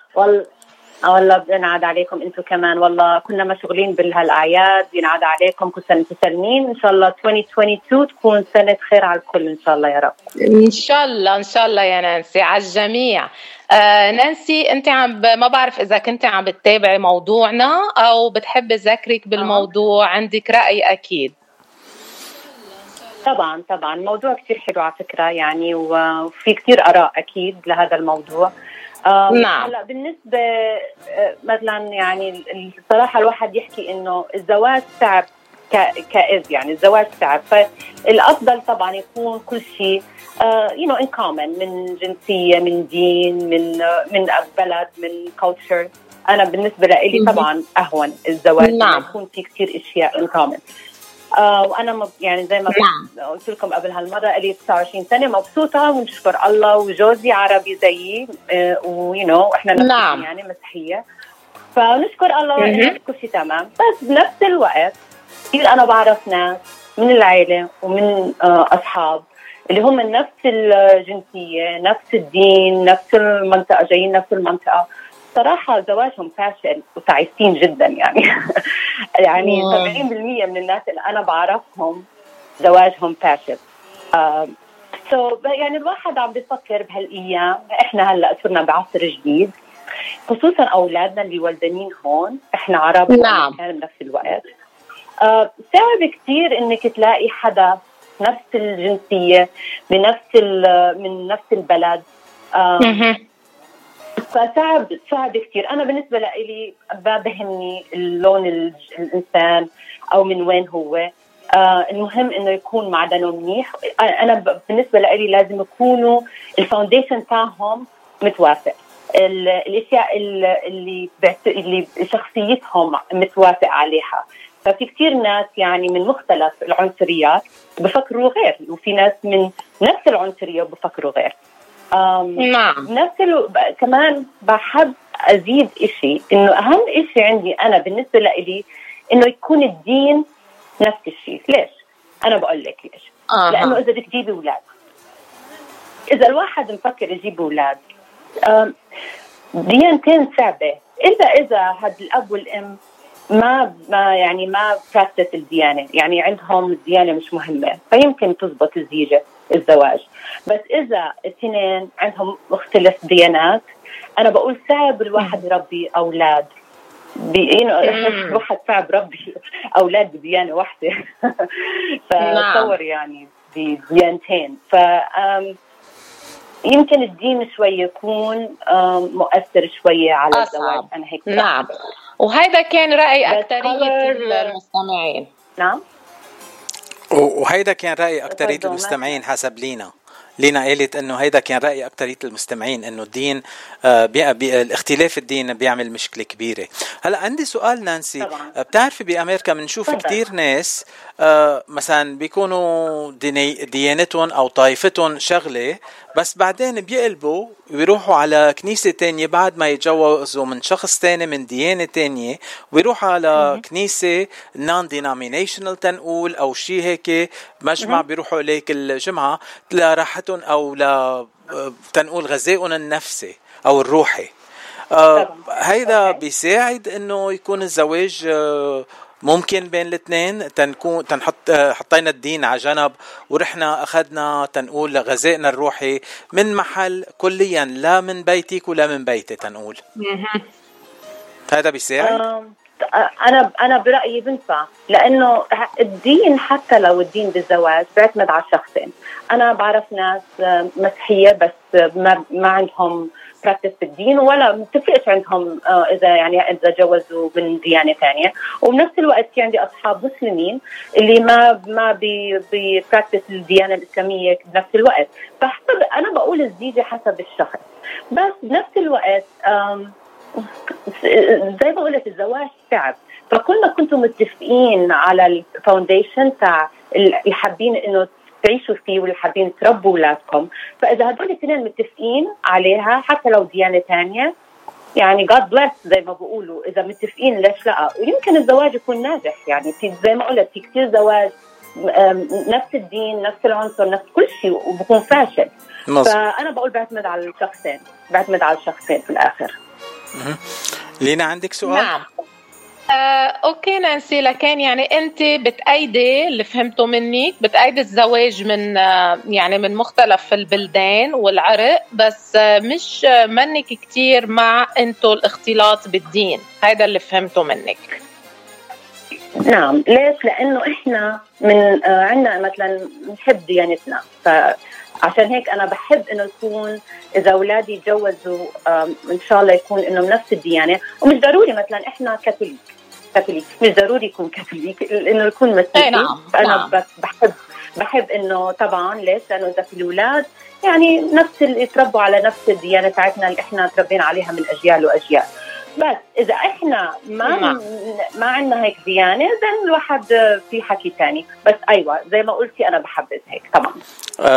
والله بنعاد عليكم انتم كمان، والله كنا مشغولين بهالاعياد. بنعاد عليكم، كل سنه وانتم سالمين. ان شاء الله 2022 تكون سنه خير على الكل ان شاء الله يا رب. ان شاء الله ان شاء الله يا نانسي على الجميع. نانسي انت ما بعرف اذا كنت عم بتتابعي موضوعنا او بتحبي اذكرك بالموضوع، عندك راي؟ اكيد طبعا موضوع كتير حلو على فكره يعني، وفي كتير اراء اكيد لهذا الموضوع. نعم. هلا بالنسبه مثلا يعني الصراحه الواحد يحكي انه الزواج صعب كاذ، يعني الزواج صعب، فالافضل طبعا يكون كل شيء ان كومن، من جنسيه، من دين، من بلد، من كلتشر. انا بالنسبه لي طبعا اهون الزواج، نعم، يكون في كتير اشياء ان كومن. وانا يعني زي ما قلت لكم قبل هالمره لي 29 سنه مبسوطه ونشكر الله، وجوزي عربي زيي واحنا نعم يعني مسيحيه، فنشكر الله كل شيء تمام. بس بنفس الوقت كثير انا بعرف ناس من العائله ومن اصحاب اللي هم نفس الجنسيه، نفس الدين، نفس المنطقه، جايين نفس المنطقه، صراحة زواجهم فاشل وتعيسين جدا يعني يعني 70% من الناس اللي أنا بعرفهم زواجهم فاشل. يعني الواحد عم بيفكر بهالأيام، إحنا هلأ صرنا بعصر جديد، خصوصا أولادنا اللي ولدانين هون، إحنا عرب نعم بنفس الوقت. صعب كتير إنك تلاقي حدا نفس الجنسية من نفس البلد. فصعب كتير. أنا بالنسبة لي ما بهمني اللون الإنسان أو من وين هو، المهم إنه يكون معدنه منيح. أنا بالنسبة لي لازم يكونوا الفاونديشن تاعهم متوافق، الأشياء اللي شخصيتهم متوافق عليها. ففي كتير ناس يعني من مختلف العنصريات بفكروا غير، وفي ناس من نفس العنصرية بفكروا غير. نعم. كمان بحب أزيد إشي، إنه أهم إشي عندي أنا بالنسبة لي إنه يكون الدين نفس الشيء. ليش؟ أنا بقول لك ليش. لأنه إذا بدك تجيبي أولاد، إذا الواحد مفكر يجيب أولاد، ديانتين صعبة إذا هاد الأب والأم ما براكتس الديانة، يعني عندهم الديانة مش مهمة، فيمكن تزبط الزيجة الزواج. بس إذا الاثنين عندهم مختلف ديانات، أنا بقول صعب الواحد يربي أولاد الواحد صعب ربي أولاد بديانة واحدة فتصور يعني بديانتين. يمكن الدين شوي يكون مؤثر شوية على الزواج. أنا هيك نعم، وهذا كان رأي أكثرية المستمعين. نعم، وهيدا كان رأي أكترية المستمعين حسب لينا قالت أنه هيدا كان رأي أكترية المستمعين، أنه الدين الاختلاف الدين بيعمل مشكلة كبيرة. هلأ عندي سؤال نانسي، بتعرفي بأمريكا منشوف كتير ناس مثلا بيكونوا ديانتهم أو طائفتهم شغلة، بس بعدين بيقلبوا ويروحوا على كنيسة تانية بعد ما يتجوزوا من شخص تاني من ديانة تانية، ويروحوا على كنيسة نان دينامينيشنال تنقول أو شي هيك مجمع بيروحوا إليه كل جمعة لراحتهم أو تنقول غذائهم النفسي أو الروحي. هيدا بيساعد إنه يكون الزواج ممكن بين الاثنين، حطينا الدين على جنب ورحنا أخذنا تنقول غذائنا الروحي من محل كليا، لا من بيتك ولا من بيتي تنقول. هذا بيساعد. أنا برأيي بنفع، لأنه الدين حتى لو الدين بالزواج بيعتمد على شخصين. أنا بعرف ناس مسيحية بس ما عندهم براكتس بالدين، ولا متفقش عندهم إذا جوزوا من ديانة تانية. وبنفس الوقت في عندي أصحاب مسلمين اللي ما براكتس الديانة الإسلامية بنفس الوقت. فحسب أنا بقول الزيجة حسب الشخص، بس بنفس الوقت زي ما قلت الزواج صعب. فكل ما كنتم متفقين على الفاونديشن تاع اللي حابين إنه تعيشوا فيه واللي حابين تربوا أولادكم، فإذا هدول الاثنين متفقين عليها حتى لو ديانة تانية، يعني God bless زي ما بقولوا. إذا متفقين ليش لا؟ ويمكن الزواج يكون ناجح. يعني زي ما قلت في كتير زواج نفس الدين، نفس العنصر، نفس كل شيء، وبكون فاشل. فأنا بقول بعتمد على الشخصين، بعتمد على الشخصين في الآخر. لينا عندك سؤال؟ نعم. أوكي نانسي، لكن يعني أنت بتأيدي اللي فهمته منك، بتأيدي الزواج من يعني من مختلف البلدان والعرق، بس مش منك كتير مع أنتو الاختلاط بالدين، هذا اللي فهمته منك. نعم. ليش؟ لأنه إحنا من عنا مثلا نحب ديانتنا، فعشان هيك أنا بحب إنه يكون إذا أولادي يتجوزوا إن شاء الله يكون إنه نفس الديانة، ومش ضروري مثلا إحنا كاثوليك مش ضروري يكون كاثوليك، إنه يكون مسيحي. نعم. فأنا بحب إنه طبعا. ليش؟ لأنه إذا في الأولاد يعني نفس اللي يتربوا على نفس الديانة تاعتنا اللي إحنا تربينا عليها من أجيال وأجيال. بس إذا إحنا ما عندنا هيك ديانة، زين الواحد في حكي تاني. بس أيوة زي ما قلتي أنا بحبذ هيك طبعا.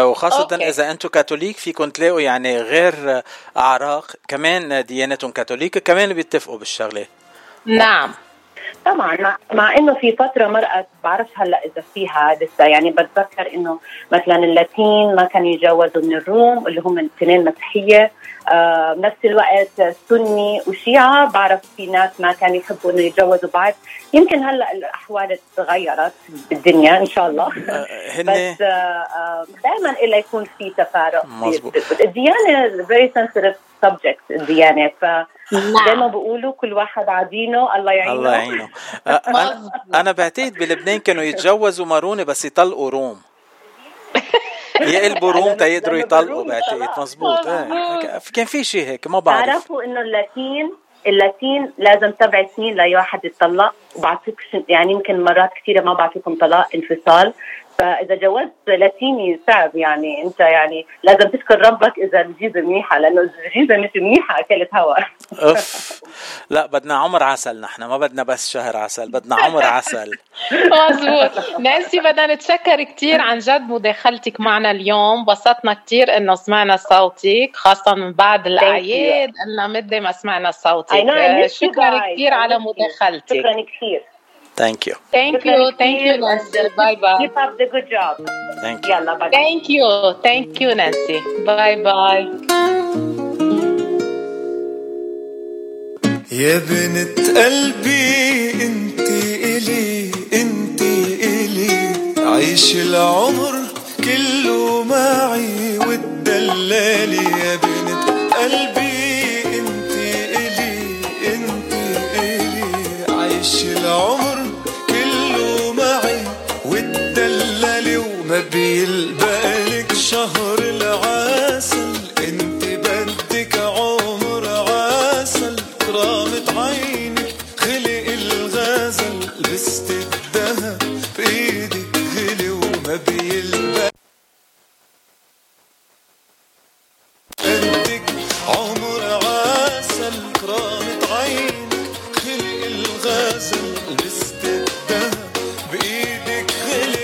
وخاصة أوكي. إذا أنتم كاثوليك فيكم تلاقوا يعني غير أعراق كمان ديانتهم كاثوليك كمان بيتفقوا بالشغلة. نعم طبعا. مع إنه في فترة مرقت، بعرفش هلأ إذا فيها لسه، يعني بتذكر إنه مثلا اللاتين ما كانوا يتجوزوا من الروم اللي هم الاثنين مسيحية، بنفس الوقت سني وشيعة، بعرف في ناس ما كانوا يحبوا إنه يتجوزوا بعض. يمكن هلأ الأحوال تغيرت بالدنيا إن شاء الله. بس دائما إلا يكون في تفارق. الديانة very sensitive subject، الديانة، زي ما بقولوا كل واحد عدينه، الله يعينه الله يعينه. أنا بعتقد بلبنان كانوا يتجوزوا مارونة بس يطلقوا روم، يقلبوا روم تا يقدروا يطلقوا. بعتقد مزبوط. كان في شيء هيك، ما بعرف. تعرفوا إنه اللاتين لازم 7 سنين لواحد يطلق، وبعطيك يعني يمكن مرات كثيرة ما بعطيكم طلاق، انفصال. فإذا جوزت لاتيني صعب، يعني أنت يعني لازم تشكر ربك إذا الجيزة منيحة، لأنه الجيزة مش منيحة أكلت هوا. أوف، لا بدنا عمر عسل، نحن ما بدنا بس شهر عسل، بدنا عمر عسل. مظبوط. نانسي بدنا نتشكر كتير عن جد مداخلتك معنا اليوم، بسطنا كتير إنه سمعنا صوتك، خاصة من بعد الأعياد إنه مدة ما سمعنا صوتك. شكرا كتير على مداخلتك. شكرا كتير. Thank you Nancy. Bye bye. Keep up the good job. Thank you. Yalla, bye. Thank you Nancy. Bye bye. يا بنت قلبي انت إلي عيش العمر كله معي والدلالي. يا بنت قلبي انت إلي عيش العمر بيلبقى لك شهر العسل، انت بدك عمر عسل، كرامة عينك خلق الغزل، لست الدهب بايدك هلي وما بيلبقى بدك عمر عسل، كرامة عينك خلق الغزل، لست الدهب بايدك هلي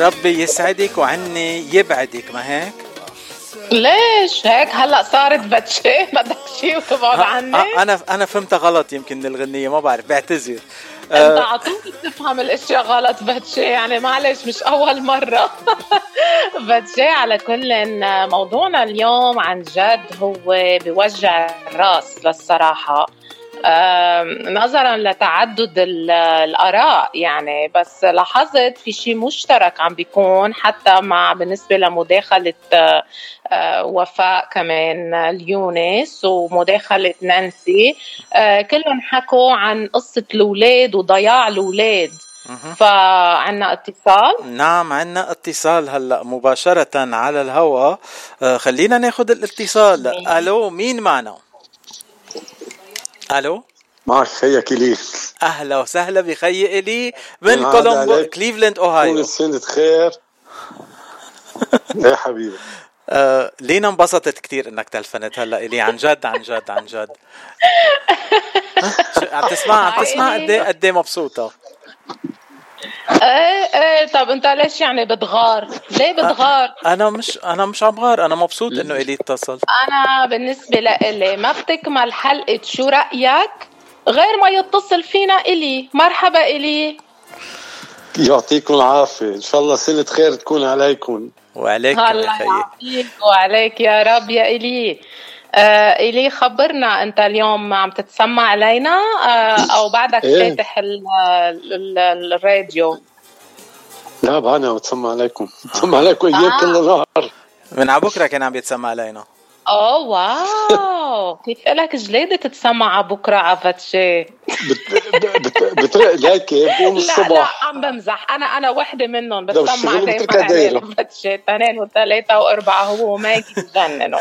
ربي يسعدك وعني يبعدك. ما هيك؟ ليش هيك هلا صارت بتشي بدك شيء وتبعد عني؟ انا فهمتها غلط يمكن من الغنيه، ما بعرف، بعتذر. انت عطوك تفهم الاشياء غلط بتشي، يعني معلش مش اول مره. بتشي. على كل إن موضوعنا اليوم عن جد هو بوجع الراس للصراحه، نظرا لتعدد الآراء يعني، بس لاحظت في شيء مشترك عم بيكون حتى مع بالنسبة لمداخلة وفاء كمان اليونس ومداخلة نانسي، كلهم حكوا عن قصة الأولاد وضياع الأولاد. فعنا اتصال. نعم عنا اتصال هلأ مباشرة على الهواء. خلينا ناخد الاتصال. ألو، مين معنا؟ الو معك خيك إلي. أهلا وسهلا بخي إلي من كولومبو كليفلاند أوهايو. كل سنة خير. يا حبيبي. لينا انبسطت كتير إنك تلفنت هلا إلي عن جد. عم تسمع قد إيه مبسوطة. ايه طب انت ليش يعني بتغار؟ انا مش عم غار، انا مبسوط انه الي اتصل. انا بالنسبه لإلي ما بتكمل حلقه شو رايك غير ما يتصل فينا الي. مرحبا الي، يعطيكم العافيه، ان شاء الله سنه خير تكون عليكم وعليكم الخير. وعليك يا رب يا الي. إلي خبرنا أنت اليوم عم تتسمع علينا أو بعدك فاتح الراديو؟ لا بعدنا عم تسمع عليكم، تسمع عليكم إياه كل نهار. من عبكرة كان عم يتسمع علينا. أوه واو، كيف لك جلادة تتسمع عبكرة عفتشي؟ بترقلكي بيوم الصبح. لا عم بمزح، أنا واحدة منهم بتسمع دايما عليه عفتشي 2 و3 و4 هو وما يتجننوا.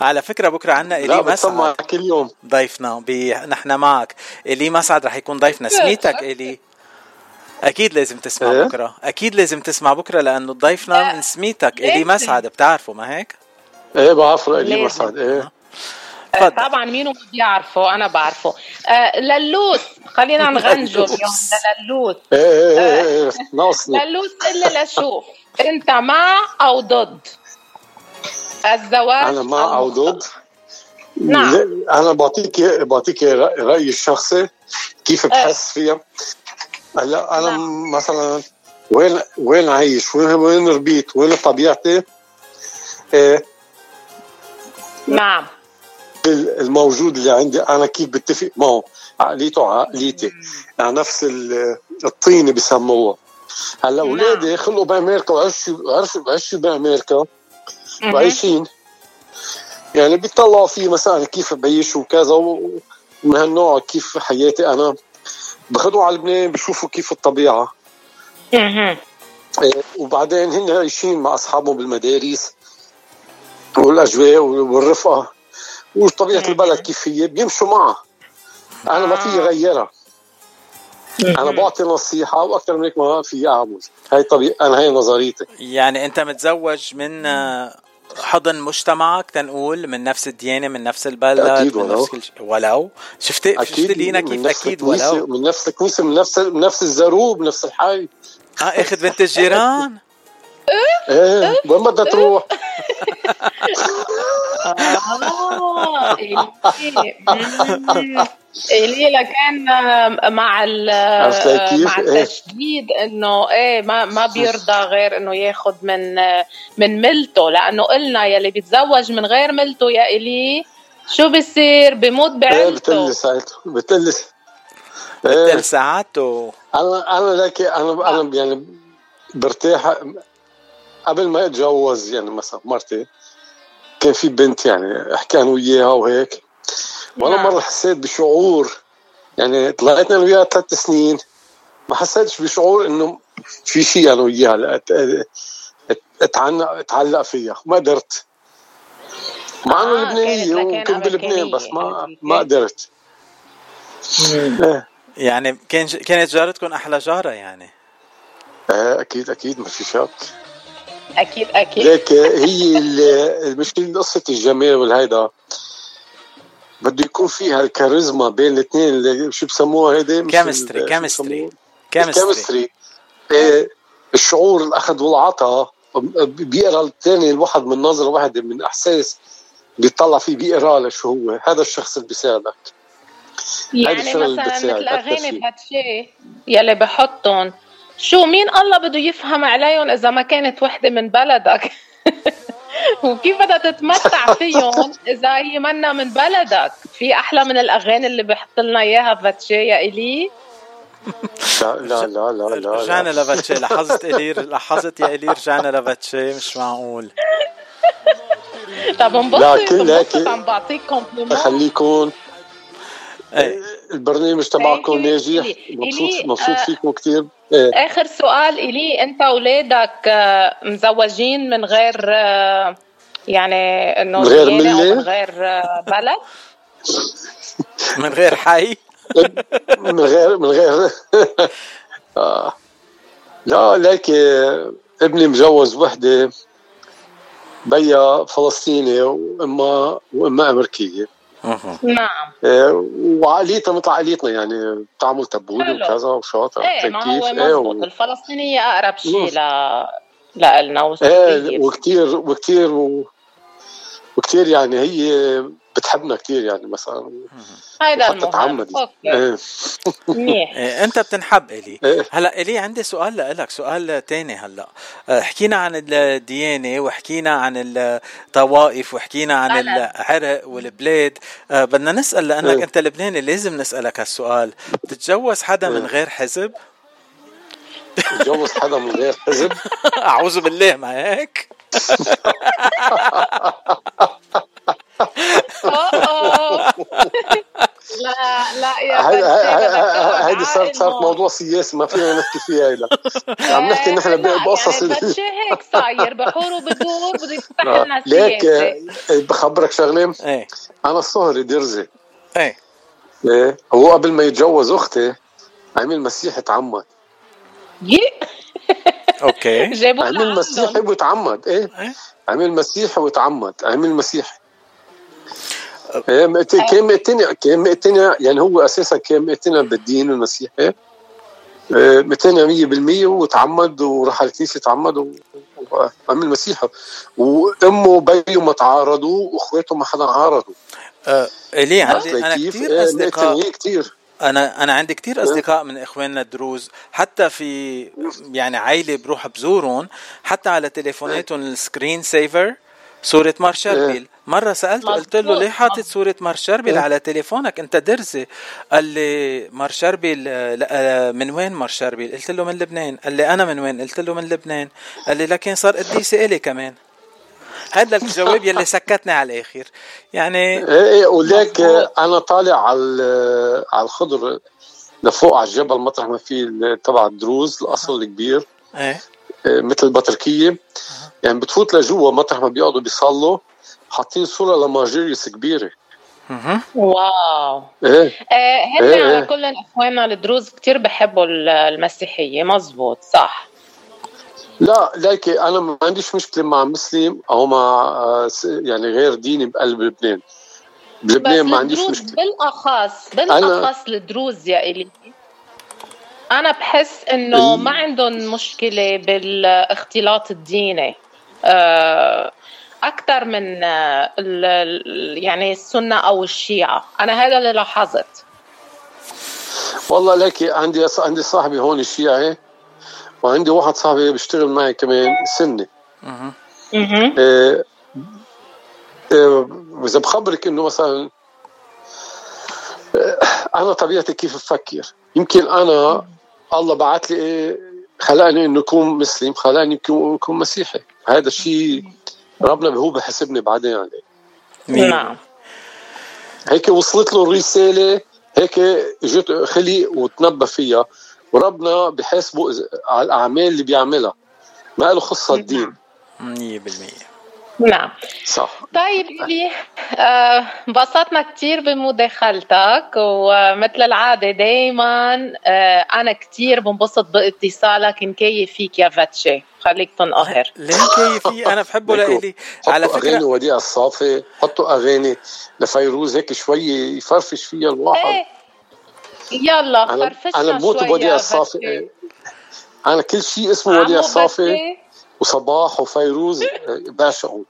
على فكرة بكرة عنا إلي مسعد كل يوم ضيفنا، نحن معك إلي مسعد رح يكون ضيفنا. سميتك إلي؟ أكيد لازم تسمع بكرة، أكيد لازم تسمع بكرة لأنه ضيفنا من سميتك إلي مسعد، بتعرفه ما هيك؟ ايه بعرفه اللي مسعد. ايه طبعا مين ما بيعرفه، انا بعرفه. للوث خلينا نغنجه اليوم للوث. ايه ناقصني للوث الا لشوف انت مع او ضد الزواج؟ انا مع او ضد. نعم انا بعطيك رايي الشخصي كيف بحس فيها. هلا انا مثلا وين عايش، وين ربيت، وين طبيعتي. نعم الموجود اللي عندي انا كيف بتفق معه، عقليته عقليتي على نفس الطينه بسموها. هلا اولادي خلقوا بامريكا وعشوا بامريكا وعايشين، يعني بيطلعوا فيه مثلا كيف بعيش وكذا ومن هالنوع. كيف حياتي انا بخدوا على لبنان بشوفوا كيف الطبيعه. وبعدين هن عايشين مع اصحابهم بالمدارس والأجواء والرفقة وطبيعة البلد كيف هي، بيمشوا معها. أنا ما في غيرها، أنا بعطي نصيحة وأكثر من هيك ما في أعمل. هاي طبيعة أنا، هاي نظريتي. يعني أنت متزوج من حضن مجتمعك تنقول، من نفس الديانة، من نفس البلد، أكيد من نفس كل شيء. ولو شفت لينا كيف أكيد ولو من نفس الكنيسة، من نفس الزروب، من نفس الحي. أخذ بنت الجيران. ايه وين بدها تروح؟ إلي كان مع التشديد انه ما بيرضى غير انه ياخذ من ملته، لانه قلنا يلي بيتزوج من غير ملته يا إلي شو بيصير؟ بيموت بعيلته، بتقل ساعته. انا لك انا يعني برتاح. قبل ما اتجوز يعني مثلا مرتي كان في بنت يعني حكينا وياها وهيك، وانا مره حسيت بشعور، يعني طلعت انا وياها 3 سنين ما حسيتش بشعور انه في شيء انا وياها اتعلق فيها. ما قدرت، مع انه لبنانيه وكنت بلبنان بس ما قدرت. يعني كانت جارتكم احلى جاره يعني؟ اكيد ما في شك، أكيد. لك هي المشكلة قصة الجمال والهيدا، بده يكون فيها الكاريزما بين الاثنين اللي شو بسموها هيدا، كيمستري. الشعور، الأخذ والعطاء، بيقرأ الثاني الواحد من نظرة واحدة، من أحساس بيطلع فيه، بيقرأ له شو هو هذا الشخص اللي بيساعدك. يعني مثلا مثل أغاني بهاتشي يلي بحطهم، شو مين الله بده يفهم عليهم إذا ما كانت وحدة من بلدك؟ وكيف بدها تتمتع فيهم إذا هي منا من بلدك؟ في أحلى من الأغاني اللي بحط لنا إياها فاتشي يا إلي؟ لا رجعنا لفاتشي، لاحظت يا إلي، رجعنا لفاتشي، مش معقول. طب انبسط، عم بعطيك كومبليمون، خليكم البرنامج تبعكم ناجح، مبسوط فيكم كتير. آخر سؤال إلي، أنت أولادك مزوجين من غير يعني إنه غير ملة، غير بلد؟ من غير حي من غير لا، لكن ابني مجوز وحده بيا فلسطيني واما امريكيه. نعم. وعائلتها مثل عائلتنا يعني بتعمل تبول وكذا وشاطر. ايه ما هو مضبوط. الفلسطينيه اقرب شيء لنا وكثير يعني هي بتحبنا كثير يعني مثلا هيدا المهم. اوكي منيح. انت بتنحب الي. هلا الي عندي سؤال لك، سؤال تاني. هلا حكينا عن الديانه وحكينا عن الطوائف وحكينا عن العرق والبلاد، بدنا نسال لانك انت لبناني لازم نسالك هالسؤال، بتتجوز حدا من غير حزب؟ بتتجوز حدا من غير حزب؟ اعوذ بالله ما هيك. لا لا يا باتشي، هيدي صارت موضوع سياسي ما فينا نحكي فيها. هيدا عم نحكي نحن بقصص باتشي هيك صاير بحور وبدور بده يفتح لنا سياسة. ليك بخبرك شغله، انا الصهري درزي. ايه هو قبل ما يتجوز اختي عمل مسيحة عمك. اوكي عمل مسيحي وتعمد. ايه عمل مسيحي وتعمد، عمل مسيحي. كان مقتنع يعني هو اساسا كان مقتنع بالدين المسيحي، مقتنع 100% وتعمد وراح على الكنيسه تعمد وعمل مسيحي. وامه وبيه ما تعارضوا واخواته ما حدا عارضوا. ليه؟ انا كثير اصدقاء، انا عندي كتير اصدقاء من اخواننا الدروز، حتى في يعني عائله بروح بزورهم، حتى على تليفوناتهم السكرين سيفر صوره مار شربيل. مره سالته قلت له ليه حاطط صوره مار شربيل على تليفونك انت درزي؟ قال لي مار شربيل. من وين مار شربيل؟ قلت له من لبنان. قال لي انا من وين؟ قلت له من لبنان. قال لي لكن صار قديسي الي كمان. هذا الجواب يلي سكتنا على الاخير يعني. ايه ولك انا طالع على الخضر لفوق على الجبل مطرح ما في تبع الدروز الاصل الكبير. ايه مثل البطركيه يعني بتفوت لجوا مطرح ما بيقعدوا بيصلوا، حاطين صوره لماجيريس كبيره. واو. هن على كل اخواننا الدروز كتير بحبوا المسيحيه. مزبوط صح. لا لكن انا ما عنديش مشكله مع مسلم او مع يعني غير ديني بقلب لبنان. بلبنان ما عنديش مشكله. بالاخص الدروز يا إلي انا بحس انه ما عندهم مشكله بالاختلاط الديني اكثر من يعني السنه او الشيعه. انا هذا اللي لاحظت والله. لكن عندي صاحبي هون الشيعي، وعندي واحد صاحبي بيشتغل معي كمان سنة. إذا بخبرك إنه مثلا أنا طبيعتي كيف بفكر، يمكن أنا الله بعت لي خلاني إنه أكون مسلم، خلاني أكون مسيحي. هذا الشيء ربنا هو بحسبني بعدين عليه. نعم. هيك وصلت له الرسالة، هيك جت خلي وتنبه فيها، وربنا بحاسبه على الأعمال اللي بيعملها، ما له خصة الدين 100%. نعم صح. طيب إلي انبسطنا كتير بمداخلتك، ومثل العادة دايما أنا كتير بنبسط باتصالك. نكيف فيك يا فاتشي، خليك تنقهر. ليه كيف فيك؟ أنا بحبه لإلي. على فكرة أغاني وديع الصافي، حطوا أغاني لفيروز هيك شوي يفرفش فيها الواحد. يلا فرفشنا شوي. أنا بموت بوديع الصافي. أنا كل شيء اسمه وديع الصافي وصباح وفيروز بعشقهم.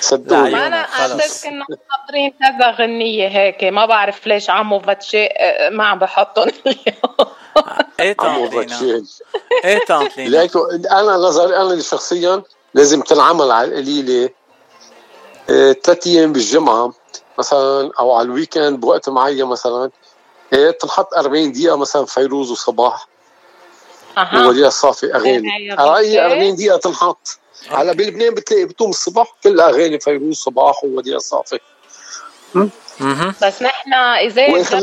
صدقوني. ما أنا خلص كنا حاضرين كذا غنية هيك، ما بعرف ليش عمو فاتشي ما عم بحطهم اليوم. عمو فاتشي. لكن أنا نظري أنا شخصيا لازم تنعمل على القليلة 3 أيام بالجمعة مثلا أو على الويكند بوقت معين مثلا. تنحط 40 دقيقة مثلا فيروز وصباح ووديع الصافي أغاني. أي 40 دقيقة تنحط على بلبنان، بتلاقي بتوم الصباح كل أغاني فيروز صباح ووديع الصافي. بس نحن إذا وآخر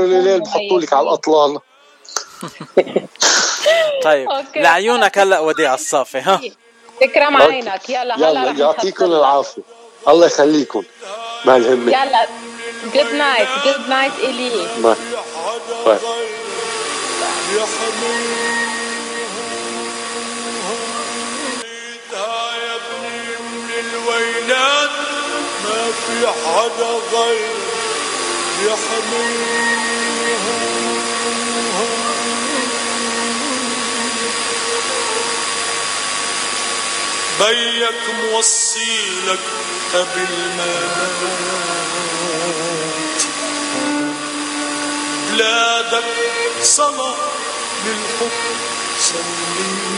الليل بحطوا لك على الأطلال. طيب لعيونك هلا وديع الصافي. ها تكرم عينك. يلا يعطيكم العافية، الله يخليكم. ما الهمة. يلا Good night, Eli. Bye. Bye. بيك موصيلك بالمات بلادك صنع للحب سليم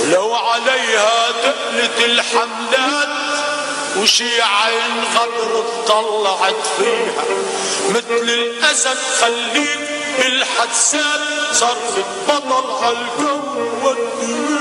ولو عليها دقنة الحملات وشيعين غدر طلعت فيها مثل الأسد خليك بالحساب صرف البطل على الكون والدنيا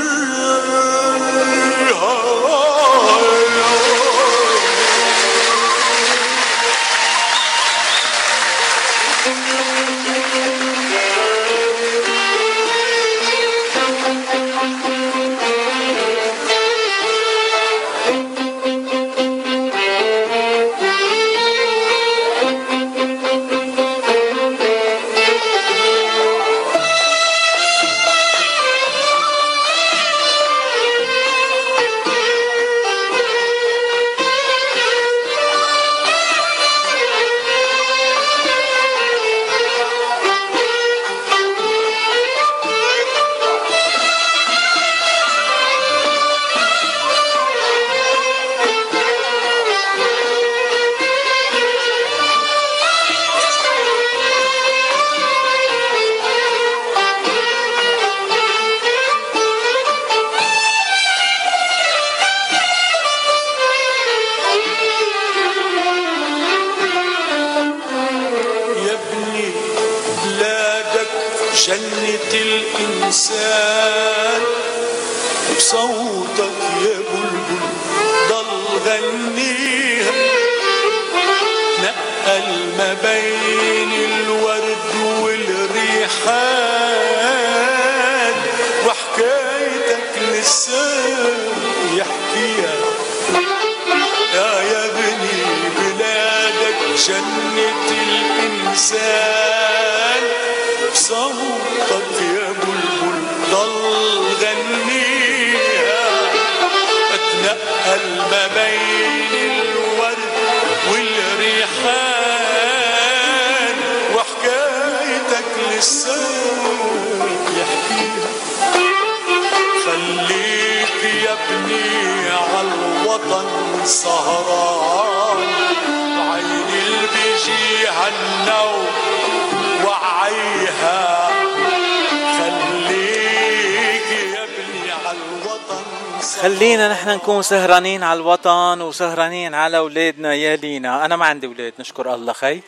نكون سهرانين على الوطن وسهرانين على أولادنا. يا لينا أنا ما عندي أولاد نشكر الله خير.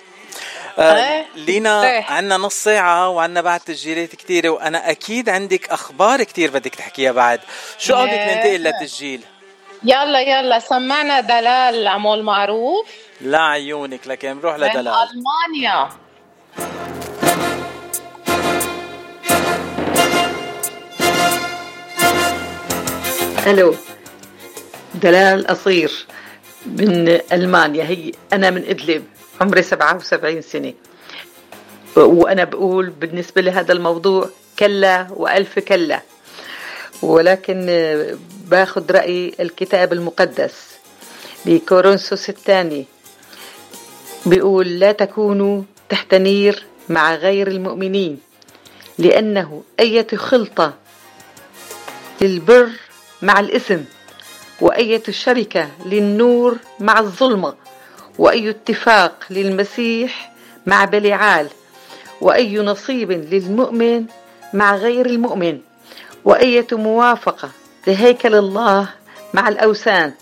لينا عنا نص ساعة وعنا بعد تسجيلات كتيرة وأنا أكيد عندك أخبار كتير بدك تحكيها بعد. شو قولك ننتقل للتسجيل؟ يلا سمعنا دلال عمو المعروف. لا عيونك لكن نروح لدلال ألمانيا. ألو دلال قصير من ألمانيا. هي أنا من إدلب عمري 77 سنة وأنا بقول بالنسبة لهذا الموضوع كلا وألف كلا، ولكن باخد رأي الكتاب المقدس لكورنثوس الثاني بيقول لا تكونوا تحت نير مع غير المؤمنين لأنه أية خلطة للبر مع الإثم وأية الشركة للنور مع الظلمة وأي اتفاق للمسيح مع بليعال وأي نصيب للمؤمن مع غير المؤمن وأية موافقة لهيكل الله مع الأوثان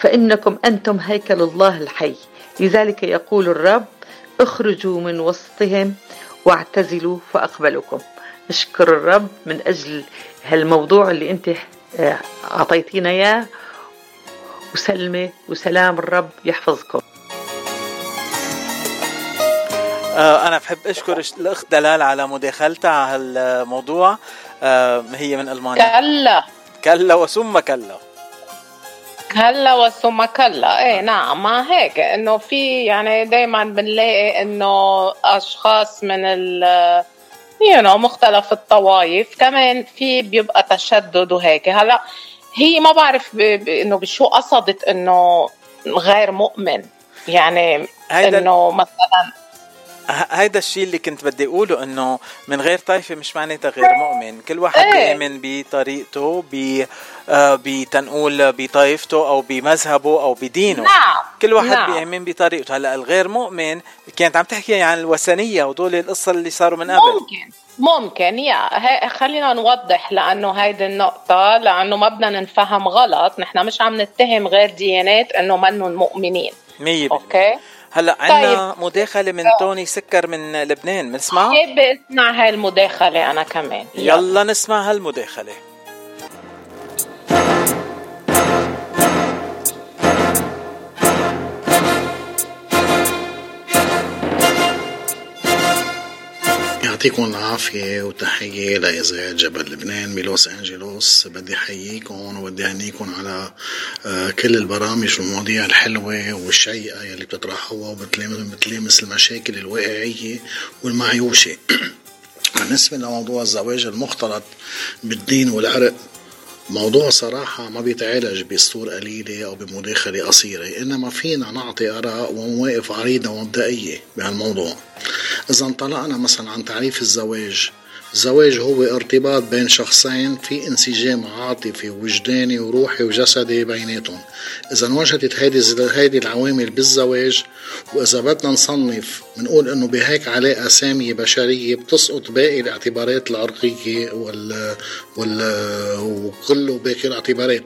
فإنكم أنتم هيكل الله الحي. لذلك يقول الرب اخرجوا من وسطهم واعتزلوا فأقبلكم. أشكر الرب من أجل هالموضوع اللي أنت أعطيتينا إياه، وسلمة وسلام الرب يحفظكم. أنا بحب أشكر الأخت دلال على مداخلتها على هالموضوع. هي من ألمانيا. كلا كلا وثم كلا. كلا وثم كلا. ايه نعم مع هيك انه في يعني دايما بنلاقي انه اشخاص من ال مختلف الطوائف كمان في بيبقى تشدد وهيك. هلا هي ما بعرف انه بشو قصدت انه غير مؤمن، يعني انه مثلا هيدا الشيء اللي كنت بدي اقوله، انه من غير طائفه مش معناتها غير مؤمن، كل واحد بيؤمن بطريقته بتنقول بطائفته او بمذهبه او بدينه. نعم. كل واحد بيؤمن بطريقته. هلا الغير مؤمن كانت عم تحكي عن يعني الوثنيه ودول القصه اللي صاروا من قبل. ممكن يا خلينا نوضح لانه هيدي النقطه، لانه ما بدنا نفهم غلط، نحن مش عم نتهم غير ديانات انه منهم مؤمنين 100%. اوكي هلا عندنا طيب. مداخله من توني سكر من لبنان، بنسمعها. حابب اسمع هاي المداخله انا كمان، يلا نسمع هالمداخله. يعطيكم العافية وتحية لإذاعة جبل لبنان بلوس أنجلوس. بدي حييكم وبدي أهنيكم على كل البرامج والمواضيع الحلوة والشيقة يلي بتطرحوها وبتلامس المشاكل الواقعية والمعيوشة. بالنسبة لموضوع الزواج المختلط بالدين والعرق، موضوع صراحة ما بيتعالج بسطور قليلة أو بمداخلة قصيرة، إنما فينا نعطي آراء ومواقف عريضة ومبدئية بهالموضوع. إذا انطلقنا مثلا عن تعريف الزواج، الزواج هو ارتباط بين شخصين في انسجام عاطفي وجداني وروحي وجسدي بيناتهم. إذا انوجدت هذه العوامل بالزواج، وإذا بدنا نصنف منقول إنه بهيك علاقة سامية بشرية بتسقط باقي الاعتبارات العرقية وكله باقي الاعتبارات.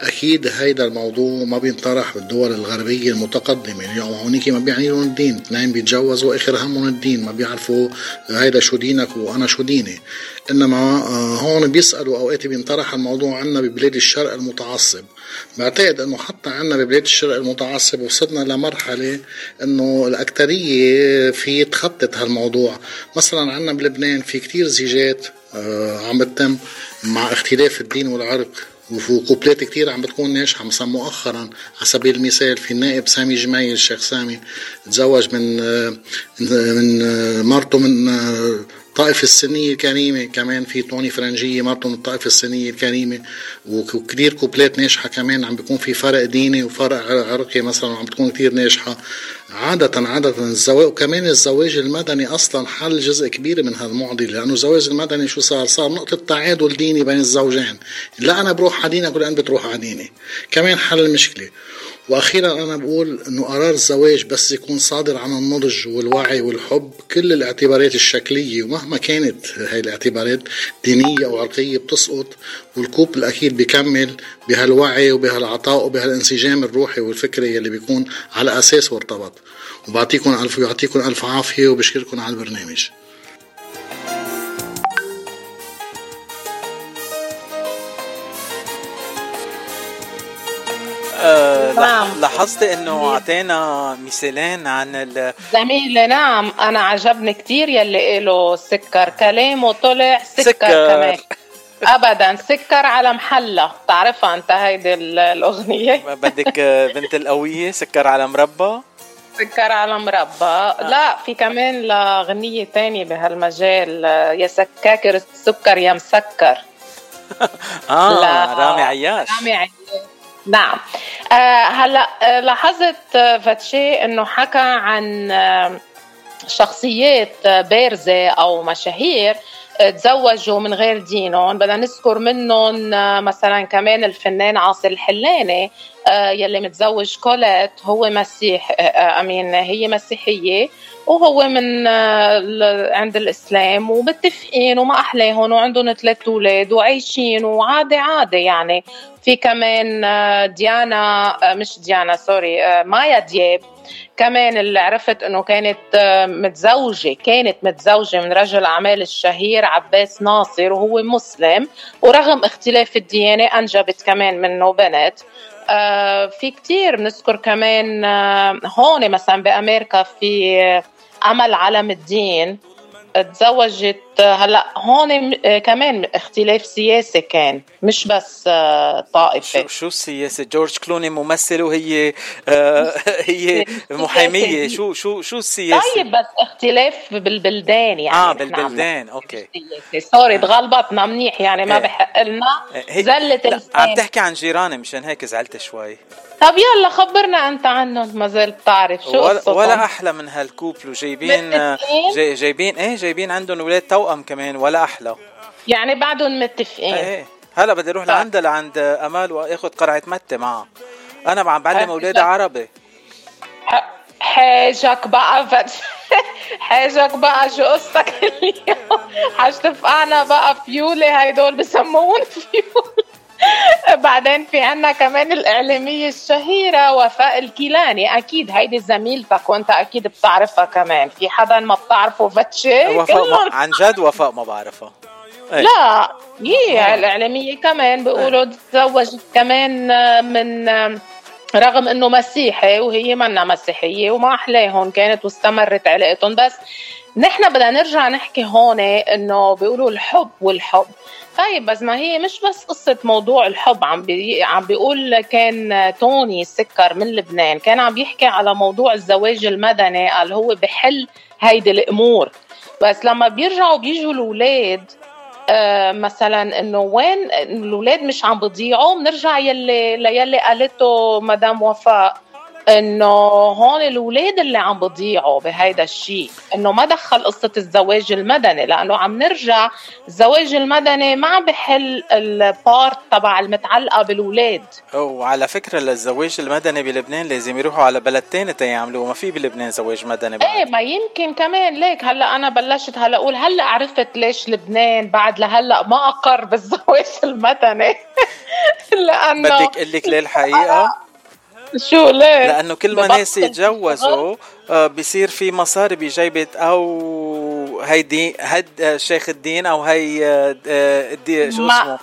أكيد هيدا الموضوع ما بينطرح بالدول الغربية المتقدمة، يعني هونيك ما بيعني لهم الدين، اثنين بيتجوزوا آخر همهم الدين، ما بيعرفوا هيدا شو دينك وأنا شو ديني. إنما هون بيسألوا أوقات بينطرح الموضوع عنا ببلاد الشرق المتعصب. بعتقد إنه حتى عنا ببلاد الشرق المتعصب وصلنا لمرحلة إنه الأكترية في تخطط هالموضوع. مثلا عنا بلبنان في كتير زيجات عم بتتم مع اختلاف الدين والعرق، وفي قبلات كتير عم بتكون ناجحة. مثلا مؤخرا على سبيل المثال في النائب سامي الجميل، الشيخ سامي تزوج من مرته من الطائفة السنية الكريمة، كمان في توني فرنجية مرته من الطائفة السنية الكريمة، وكتير قبلات ناجحة كمان عم بيكون في فرق ديني وفرق عرقي مثلا عم بتكون كتير ناجحة. عادة الزواج، وكمان الزواج المدني أصلا حل جزء كبير من هالمعضلة، لأنه الزواج المدني شو صار نقطة تعادل ديني بين الزوجين، لا أنا بروح عدينك ولا أنت بتروح عديني، كمان حل المشكلة. وأخيرا أنا بقول أنه قرار الزواج بس يكون صادر عن النضج والوعي والحب. كل الاعتبارات الشكلية ومهما كانت هاي الاعتبارات دينية أو عرقية بتسقط، والكوبل أكيد بيكمل بهالوعي وبهالعطاء وبهالانسجام الروحي والفكري اللي بيكون على أساسه ارتبط. وبعطيكم ألف عافية وبشكركم على البرنامج. لاحظت انه اعطينا مثالين عن زميلي. نعم انا عجبني كتير يلي قاله سكر، كلامه طلع سكر كمان ابدا سكر على محله. تعرفها انت هيدي الاغنيه؟ بدك بنت القويه سكر على مربى، سكر على مربى. لا في كمان اغنيه تانية بهالمجال، يا سكاكر السكر يا مسكر. رامي عياش. نعم. هلا لاحظت فاتشي انه حكى عن شخصيات بارزة او مشاهير تزوجوا من غير دينهم. بدنا نذكر منهم مثلا كمان الفنان عاصي الحلاني يلي متزوج كولات، هو مسيح امين هي مسيحية وهو من عند الإسلام، ومتفقين وما أحليهم وعندهم 3 أولاد وعايشين وعادي يعني. في كمان مايا دياب كمان، اللي عرفت أنه كانت متزوجة من رجل أعمال الشهير عباس ناصر وهو مسلم، ورغم اختلاف الديانة أنجبت كمان منه بنات. في كتير بنذكر كمان هون مثلا بأمريكا في عمل علم الدين تزوجت. هلا هون كمان اختلاف سياسي كان مش بس طائفة. شو السياسة؟ جورج كلوني ممثل وهي هي محامية. شو السياسة؟ طيب بس اختلاف بالبلدان يعني. بالبلدان اوكي. سوري تغلبطنا منيح يعني ما بحق لنا زلت السياسة. عم تحكي عن جيراني مشان هيك زعلت شوي. طب يلا خبرنا انت عنهم، ما زلت تعرف شو قصتهم. ولا احلى من هالكوبل، وجايبين جايبين عندهم اولاد توأم كمان، ولا احلى يعني بعدهم متفقين. هلا بدي اروح لعندها لعند امال واخذ قرعه متة معها. انا عم بعلم اولادي عربي. حاجك بقى حاجك بقى، شو قصتك اليوم؟ حتفقعنا بقى فيولي، هيدول بسموهم فيول. بعدين في عنا كمان الإعلامية الشهيرة وفاء الكيلاني، أكيد هيدي زميلتك وأنت أكيد بتعرفها كمان. في حدا ما بتعرفه؟ فاتشي عن جد وفاء ما بعرفها. لا هي الإعلامية كمان بيقولوا تزوجت كمان من، رغم أنه مسيحي وهي منا مسيحية، وما أحلاهم كانت واستمرت علاقتهم. بس نحن بدنا نرجع نحكي هون أنه بيقولوا الحب والحب. طيب بس ما هي مش بس قصة موضوع الحب. عم بيقول كان توني السكر من لبنان كان عم بيحكي على موضوع الزواج المدني، قال هو بحل هيدي الأمور. بس لما بيرجعوا بيجوا الأولاد مثلا انه وين الأولاد مش عم بضيعوا، بنرجع يلي قالته مدام وفاء انه هون الأولاد اللي عم بضيعوا بهيدا الشيء، انه ما دخل قصة الزواج المدني. لانه عم نرجع الزواج المدني ما عم بحل البارت تبع المتعلقة بالأولاد. وعلى فكرة للزواج المدني بلبنان لازم يروحوا على بلد تاني تيعملوا، ما في بلبنان زواج مدني بقى. ما يمكن كمان ليك. هلا انا بلشت هلا اقول هلا عرفت ليش لبنان بعد لهلا ما اقر بالزواج المدني. لانه بدك اقول لك ليه الحقيقة شو؟ ليه؟ لأنه كل ما ناس يتجوزوا بيصير في مصاري بجيبة أو هيدي هد شيخ الدين أو هي شو اسمه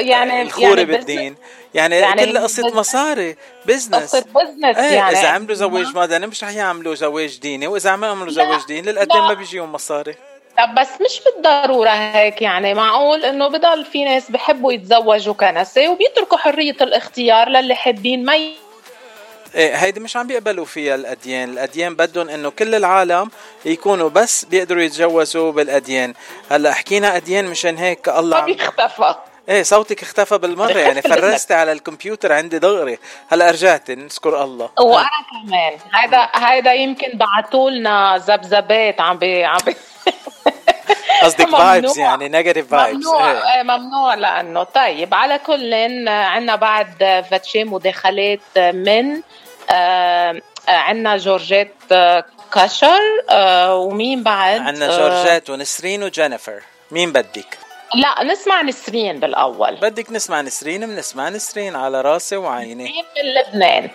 يعني الخوري بالدين يعني كل قصة مصاري بزنس. يعني إذا عملوا زواج مدني مش رح يعملوا زواج ديني، وإذا عملوا زواج ديني للقدام ما بيجيهم مصاري. طب بس مش بالضرورة هيك يعني. معقول انه بضل في ناس بحبوا يتزوجوا كنسي وبيتركوا حرية الاختيار للي حابين. ما هيدي مش عم بيقبلوا فيها الأديان. الأديان بدهم إنه كل العالم يكونوا بس بيقدروا يتجوزوا بالأديان. هلا حكينا أديان مشان هيك الله بيختفى. صوتك اختفى بالمرة يعني، فرستي على الكمبيوتر عندي دغري. هلا رجعت، نشكر الله. وأنا كمان هيدا يمكن بعتولنا زبزبات عم بي قصدك فايبس يعني نيجاتيف فايبس. ممنوع لأنه طيب. على كل عنا بعد فاتشي مداخلات من عنا جورجيت كاشر ومين بعد؟ عنا جورجيت ونسرين وجينيفر. مين بدك؟ لا نسمع نسرين بالأول. بدك نسمع نسرين؟ بنسمع نسرين على راسي وعيني. نسرين من لبنان.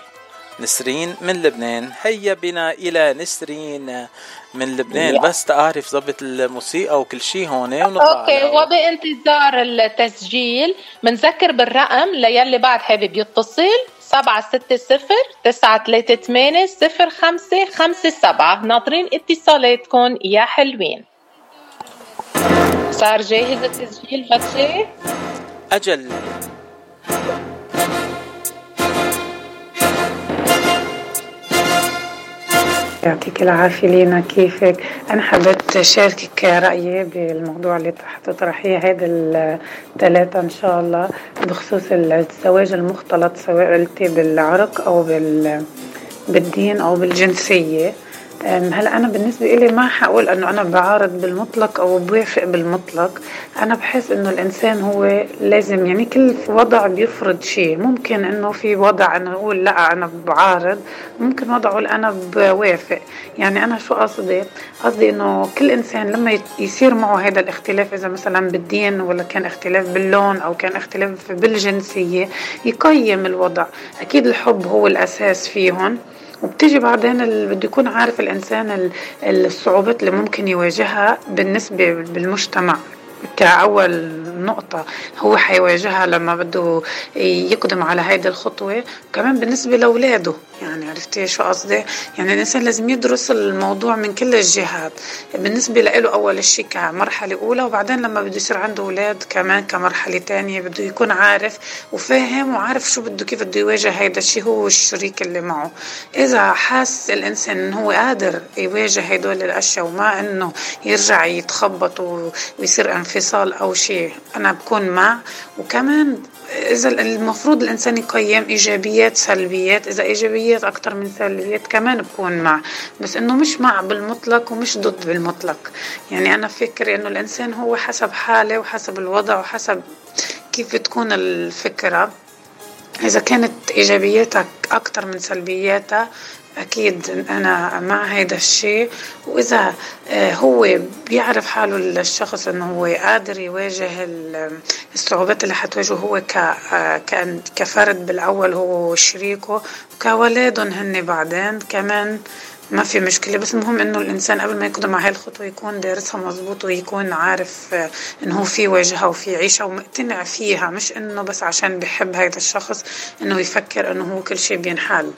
نسرين من لبنان، هيا بنا إلى نسرين من لبنان. بس تعرف ضبط الموسيقى وكل شيء هون ونطلع. اوكي وبانتظار التسجيل منذكر بالرقم للي بعد حابب يتصل 760-938-0557. ناطرين اتصالاتكم يا حلوين. صار جاهز التسجيل فتشي؟ أجل يعطيك العافية لينا، كيفك؟ أنا حبيت شاركك رأيي بالموضوع اللي حتطرحيه هيدا الثلاثة إن شاء الله بخصوص الزواج المختلط، سواء قلتي بالعرق أو بالدين أو بالجنسية. هلا أنا بالنسبة إلي ما حقول أنه أنا بعارض بالمطلق أو بوافق بالمطلق. أنا بحس أنه الإنسان هو لازم يعني كل وضع بيفرض شيء. ممكن أنه في وضع أنا أقول لا أنا بعارض، ممكن وضع أقول أنا بوافق. يعني أنا شو قصدي أنه كل إنسان لما يصير معه هذا الاختلاف، إذا مثلا بالدين ولا كان اختلاف باللون أو كان اختلاف بالجنسية، يقيم الوضع. أكيد الحب هو الأساس فيهم، وبتيجي بعدين بده يكون عارف الإنسان الصعوبات اللي ممكن يواجهها بالنسبة بالمجتمع كأول نقطة هو حيواجهها لما بده يقدم على هيدي الخطوة، وكمان بالنسبة لأولاده. يعني عرفتي شو قصدي؟ يعني الإنسان لازم يدرس الموضوع من كل الجهات، بالنسبة له أول شيء كمرحلة أولى، وبعدين لما بده يصير عنده أولاد كمان كمرحلة تانية بده يكون عارف وفاهم وعارف شو بده، كيف بده يواجه هيدا الشيء هو والشريك اللي معه. إذا حاس الإنسان إن هو قادر يواجه هيدول الأشياء وما إنه يرجع يتخبط ويصير انفصال أو شيء، أنا بكون مع. وكمان إذا المفروض الإنسان يقيم إيجابيات سلبيات، إذا إيجابيات أكتر من سلبيات كمان بكون مع، بس إنه مش مع بالمطلق ومش ضد بالمطلق. يعني أنا فكري إنه الإنسان هو حسب حاله وحسب الوضع وحسب كيف تكون الفكرة، إذا كانت إيجابياتها أكتر من سلبياتها أكيد أنا مع هيدا الشيء. وإذا هو بيعرف حاله الشخص أنه هو قادر يواجه الصعوبات اللي حتواجهه هو كفرد بالأول هو وشريكه وكولادهم هن بعدين كمان، ما في مشكلة. بس المهم أنه الإنسان قبل ما يقدم على هالخطوة يكون دارسها مظبوط ويكون عارف أنه في واجهة وفي عيشة ومقتنع فيها، مش أنه بس عشان بحب هيدا الشخص أنه يفكر أنه هو كل شيء بينحل.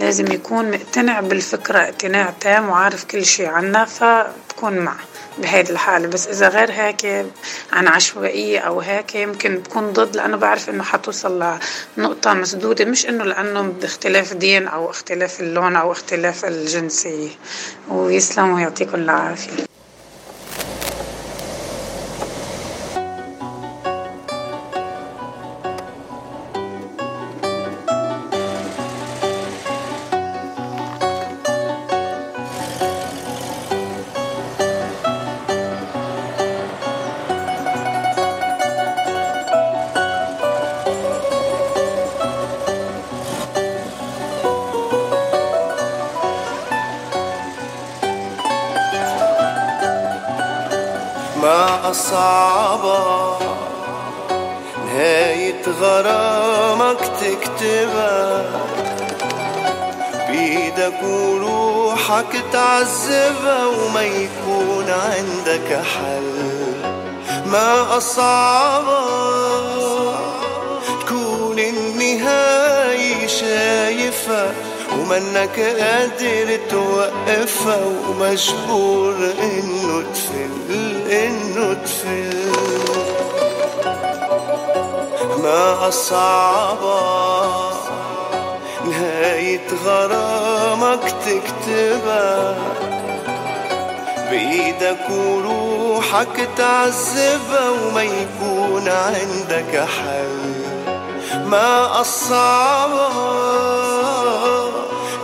لازم يكون مقتنع بالفكرة اقتناع تام وعارف كل شيء عنها، فبكون معه بهيد الحالة. بس إذا غير هيك عن عشوائية أو هيك يمكن بكون ضد، لأنه بعرف إنه حتوصل لنقطة مسدودة، مش إنه لأنه باختلاف دين أو اختلاف اللون أو اختلاف الجنسية. ويسلم ويعطيكم العافية. تعذبها وما يكون عندك حل، ما أصعبها تكون النهاية شايفة ومنك قادر توقفها ومجبور إنه تفل إنه تفل، ما أصعبها نهاية غرامك تكتبها بإيدك وروحك تعذبها وما يكون عندك حل، ما أصعبها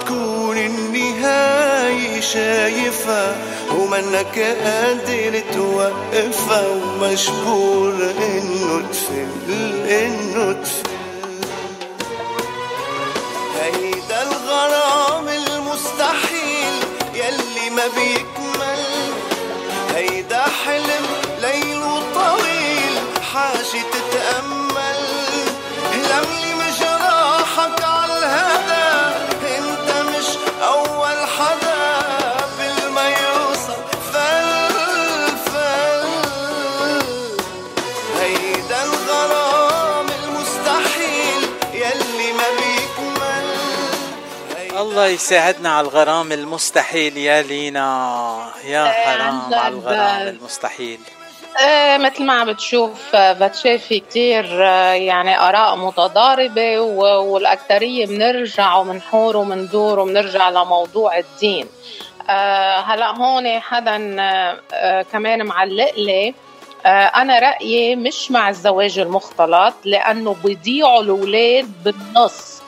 تكون النهاية شايفة ومنك قادر توقفها ومجبور إنه تفل إنه تفل، غرام المستحيل يلي ما بيكمل، هيدا حلم ليل وطويل حاجة تتأمل، لملي مجراحك عالهدى انت مش أول حدا قبل ما يوصل فل فل، هيدا الغرام المستحيل يلي ما بيكمل. الله يساعدنا على الغرام المستحيل يا لينا، يا حرام على الغرام المستحيل. مثل ما عم بتشوف فاتشي في كتير يعني آراء متضاربة، والأكترية بنرجع ومنحور ومندور ومنرجع لموضوع الدين. هلأ هون حدا كمان معلق لي، أنا رأيي مش مع الزواج المختلط لأنه بيضيعوا الأولاد بالنص،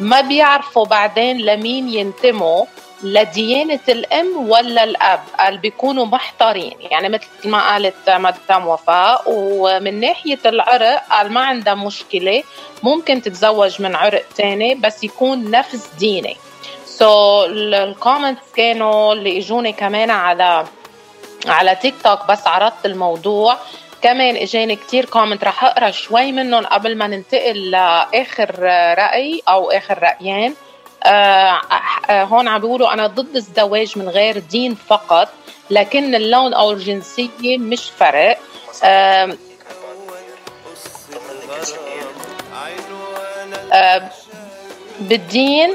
ما بيعرفوا بعدين لمين ينتموا، لديانة الأم ولا الأب، قال بيكونوا محتارين. يعني مثل ما قالت مدام وفاء، ومن ناحية العرق قال ما عندها مشكلة، ممكن تتزوج من عرق تاني بس يكون نفس ديني. الكومنتس كانوا اللي اجوني كمان على تيك توك، بس عرضت الموضوع كمان اجاني كتير كومنت، رح اقرا شوي منهم قبل ما ننتقل لاخر راي او اخر رايين. هون عم بيقولوا انا ضد الزواج من غير دين فقط، لكن اللون أو الجنسية مش فرق. بالدين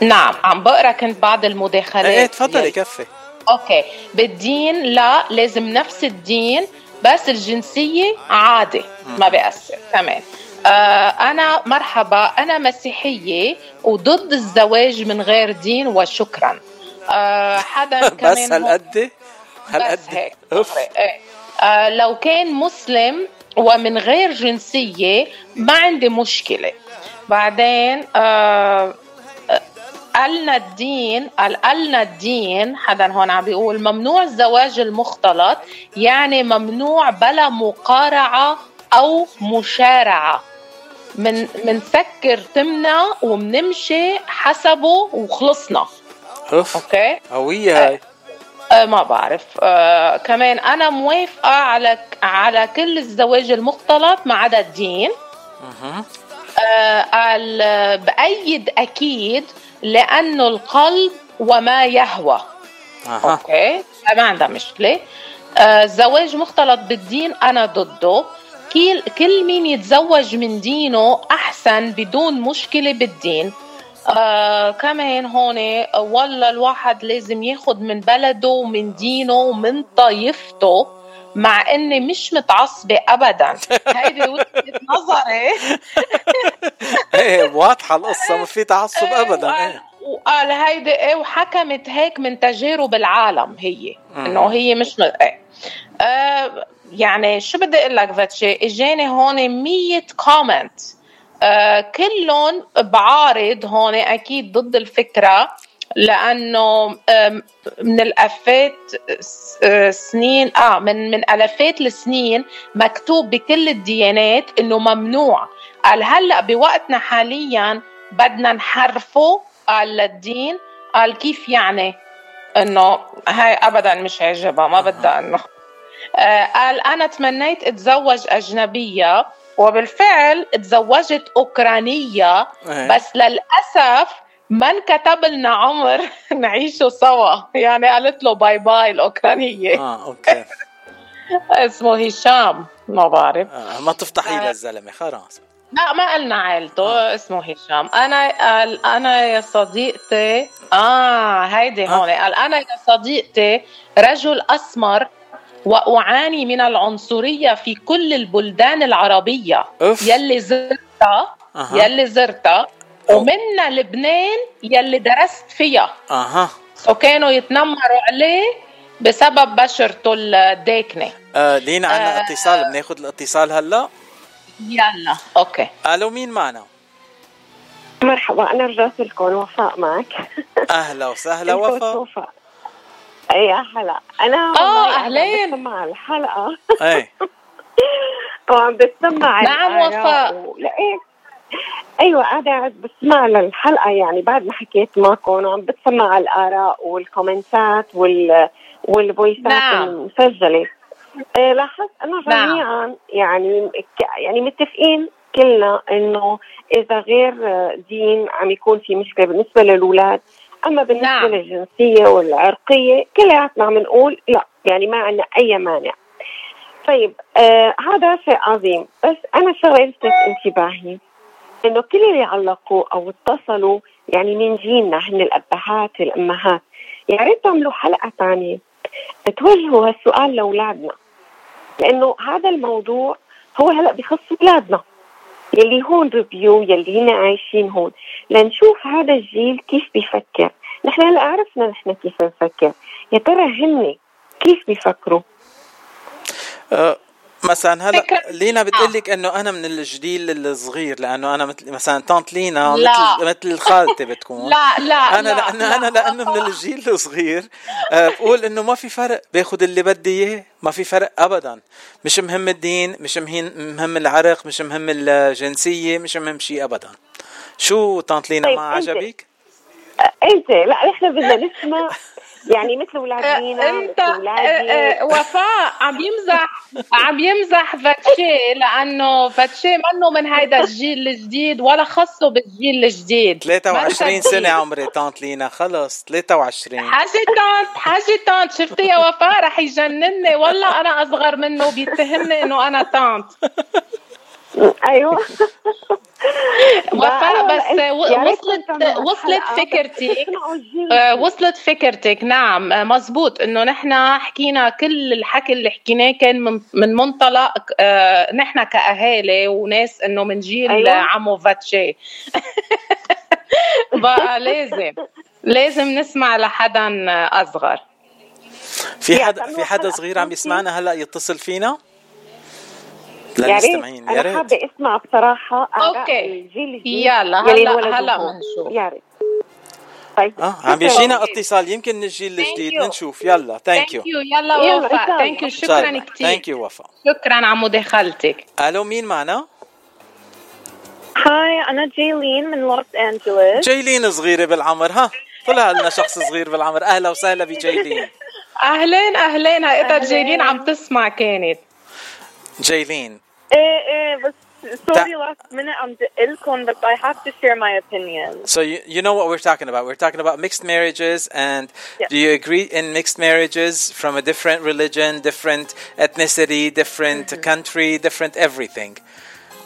نعم عم بقرأ كنت بعض المداخلات. ايه تفضلي كفي. اوكي بالدين لا لازم نفس الدين بس الجنسية عادي ما بيأثر تمام. أنا مرحبا أنا مسيحية وضد الزواج من غير دين وشكرا. حدا كمان بس هالقد هالقد لو كان مسلم ومن غير جنسية ما عندي مشكلة. بعدين قالنا الدين حدا هون عم بيقول ممنوع الزواج المختلط يعني ممنوع بلا مقارعة أو مشارعة. منفكر تمنا ومنمشي حسبه وخلصنا. أوكي قوية هاي. ما بعرف. كمان أنا موافقة على كل الزواج المختلط ما عدا الدين. قال بأيد أكيد لأنه القلب وما يهوى. أوكي ما عندها مشكلة. زواج مختلط بالدين أنا ضده. كل مين يتزوج من دينه أحسن بدون مشكلة بالدين. كمان هون والله الواحد لازم ياخد من بلده ومن دينه ومن طائفته مع اني مش متعصبة ابدا. هيدي وجهة نظري. ايه واضحة القصة ما في تعصب ابدا. وقال هيدي ايه وحكمت هيك من تجارب العالم هي انه هي مش يعني شو بدي اقول لك فاتشي اجاني هون 100 كومنت كلهم بعارض هون أكيد ضد الفكرة لأنه من الألفات سنين من ألفات السنين مكتوب بكل الديانات إنه ممنوع. قال هلأ بوقتنا حاليا بدنا نحرفه قال للدين. قال كيف يعني إنه هاي أبدا مش عجبة ما بدها إنه. قال أنا تمنيت أتزوج أجنبية وبالفعل اتزوجت أوكرانية بس للأسف ما انكتب لنا عمر نعيشه سوا. يعني قالت له باي باي الأوكرانية. أوكي. اسمه هشام ما بعرف. ما تفتحي للزلمة خلاص. لا ما قلنا عائلته. اسمه هشام. أنا يا صديقتي هيدي هون. قال أنا يا صديقتي رجل أسمر وأعاني من العنصرية في كل البلدان العربية. أوف. يلي زرتها ومنها لبنان يلي درست فيها. وكانوا يتنمروا عليه بسبب بشرته الداكنة. لينا عنا اتصال بناخد الاتصال هلا. يلا أوكي. ألو مين معنا؟ مرحبا أنا رجعت لكم وفاء معك. أهلا وسهلا وفاء. يا هلا أنا أهلين مع الحلقة. أي وعم بسمع نعم وفاء. أيوة قاعدة بسمع للحلقة يعني بعد ما حكيت معكم وعم بسمع الآراء والكومنتات والفويسات نعم. المسجلة. لاحظت أنه جميعا نعم. يعني متفقين كلنا أنه إذا غير دين عم يكون في مشكلة بالنسبة للولاد. أما بالنسبة نعم. للجنسية والعرقية كلياتنا عم نقول لا يعني ما عنا أي مانع. طيب هذا شيء عظيم بس أنا شغلة لفتت انتباهي إنه كل اللي علقوا أو اتصلوا يعني من جيلنا هن الأبهات الأمهات يا ريت تعملوا حلقة تانية توجهوا هالسؤال لأولادنا لأنه هذا الموضوع هو هلأ بيخص أولادنا يلي هون ريبيو يلي هنا عايشين هون لنشوف هذا الجيل كيف بيفكر. نحن هلا عرفنا نحن كيف نفكر يا ترى هن كيف بيفكروا. مثلا هلا لينا بتقلك انه انا من الجيل الصغير لانه انا مثلا طنط لينا مثل خالتي بتكون. لانه من الجيل الصغير بقول انه ما في فرق باخذ اللي بدي اياه ما في فرق ابدا. مش مهم الدين مش مهم العرق مش مهم الجنسيه مش مهم شيء ابدا. شو طنط لينا طيب ما عجبك انت؟ لا احنا بدنا نسمع يعني مثل ولادنا. انت وفاء عم يمزح فاتشي لانه فاتشي منه من هيدا الجيل الجديد ولا خصه بالجيل الجديد. 23 سنه عمري طنط لينا، خلص 23. حاجه طنط شفتي يا وفاء رح يجنني، والله انا اصغر منه وبيتهمني انه انا طنط. ايوه وفاء بس وصلت فكرتك، وصلت فكرتك. نعم مزبوط، انه نحن حكينا كل الحكي اللي حكيناه كان من منطلق نحن كأهالي وناس انه من جيل أيوة. عمو فاتشي. بقى لازم نسمع لحدا اصغر. في حدا صغير عم يسمعنا هلا يتصل فينا؟ يا ريت أنا حابة اسمع بصراحة آراء الجيل الجديد. يلا هلا منشوف. يا ريت. طيب عم يجينا اتصال يمكن من الجيل الجديد، نشوف. يلا ثانك يو. يلا وفاء ثانك يو، شكرا كثير. ثانك يو وفاء، شكرا على مداخلتك. الو مين معنا؟ هاي أنا جايلين من لوس أنجلوس. جايلين صغيرة بالعمر، ها طلع لنا شخص صغير بالعمر. أهلا وسهلا بجايلين. أهلين. هاي جايلين عم تسمع كانت Jaylene. But sorry, last minute I'm ilkon, but I have to share my opinion. So you know what we're talking about. We're talking about mixed marriages, and yes. Do you agree in mixed marriages from a different religion, different ethnicity, different country, different everything?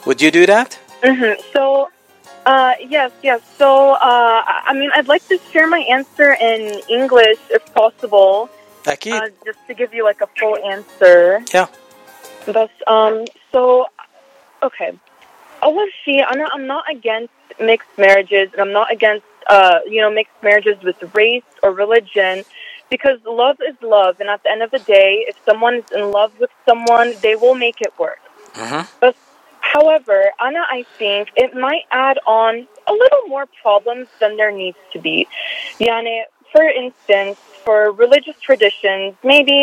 Would you do that? Mm-hmm. So, yes. So, I mean, I'd like to share my answer in English, if possible. Just to give you like a full answer. Yeah. But, so, okay. Well, see, I'm not against mixed marriages, and I'm not against, mixed marriages with race or religion, because love is love, and at the end of the day, if someone is in love with someone, they will make it work. Uh-huh. But, however, I think it might add on a little more problems than there needs to be. For instance, for religious traditions, maybe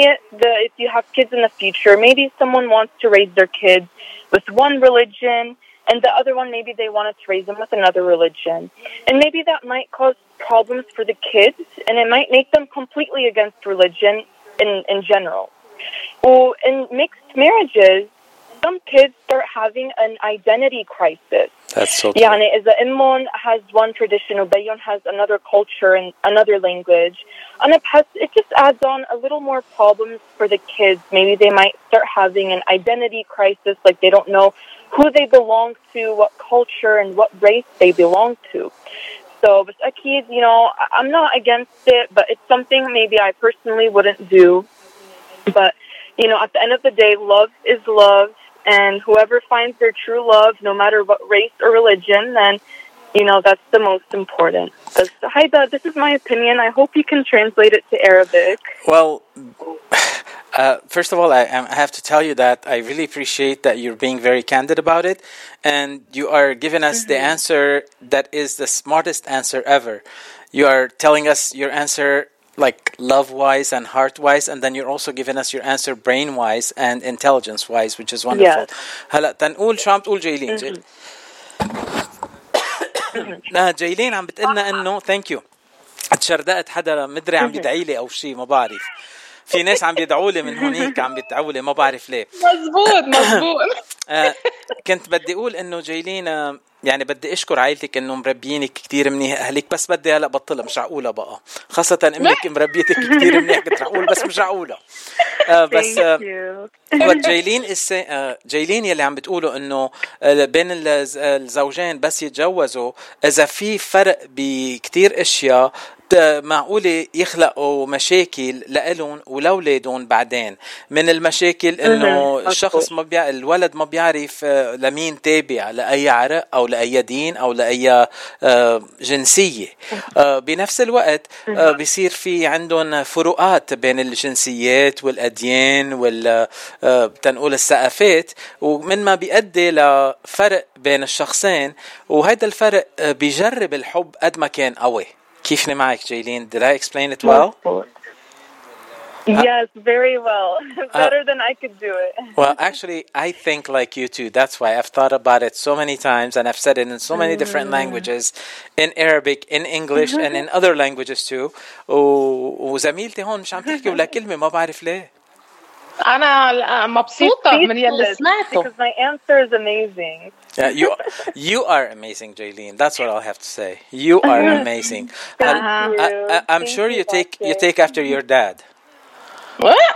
if you have kids in the future, maybe someone wants to raise their kids with one religion, and the other one, maybe they want to raise them with another religion. And maybe that might cause problems for the kids, and it might make them completely against religion in general. Or in mixed marriages, some kids start having an identity crisis. That's so true. Is that Immon has one tradition, Ubayyon has another culture and another language. And it just adds on a little more problems for the kids. Maybe they might start having an identity crisis, like they don't know who they belong to, what culture and what race they belong to. So, but Akid, I'm not against it, but it's something maybe I personally wouldn't do. But, at the end of the day, love is love. And whoever finds their true love, no matter what race or religion, then, that's the most important. This is my opinion. I hope you can translate it to Arabic. Well, first of all, I have to tell you that I really appreciate that you're being very candid about it. And you are giving us the answer that is the smartest answer ever. You are telling us your answer like love-wise and heart-wise, and then you're also giving us your answer brain-wise and intelligence-wise, which is wonderful. هلا تنقول شو عم تقول جايلين؟ جايلين عم بتقلنا إنه thank you. اتشردقت حدا مدري عم يدعي لي أو شيء ما بعرف. في ناس عم يدعوا لي من هونيك، عم يدعوا لي ما بعرف ليه. مزبوط. كنت بدي أقول إنه جايلين بدي أشكر عائلتك إنه مربيينك كتير منيح، أهلك، بس بدي هلا بطلها، مش عقولة بقى، خاصة أمك مربيتك كتير منيح، كنت رح بس مش عقولة. بس جايلين يلي عم بتقوله إنه بين الزوجين بس يتجوزوا إذا في فرق بكتير أشياء معقولة يخلقوا مشاكل لألون ولولادون بعدين. من المشاكل إنه الشخص الولد ما بيعرف لمين تابع، لأي عرق أو لأي دين أو لأي جنسية. بنفس الوقت بيصير في عندهم فروقات بين الجنسيات والأديان والتنقول الثقافات، ومن ما بيؤدي لفرق بين الشخصين، وهذا الفرق بيجرب الحب قد ما كان قوي. كيفني معك جايلين؟ Did I explain it well? Yes, very well. Better than I could do it. Well, actually, I think like you too. That's why I've thought about it so many times, and I've said it in so many different languages, in Arabic, in English, and in other languages too. وزميلتي هون مش عم تحكي ولا كلمة، ما بعرف ليه. أنا مبسوطة من يلي سمعته. Because my answer is amazing. Yeah, you are amazing, Jaylene. That's what I'll have to say. You are amazing. I'm sure you take after your dad. What?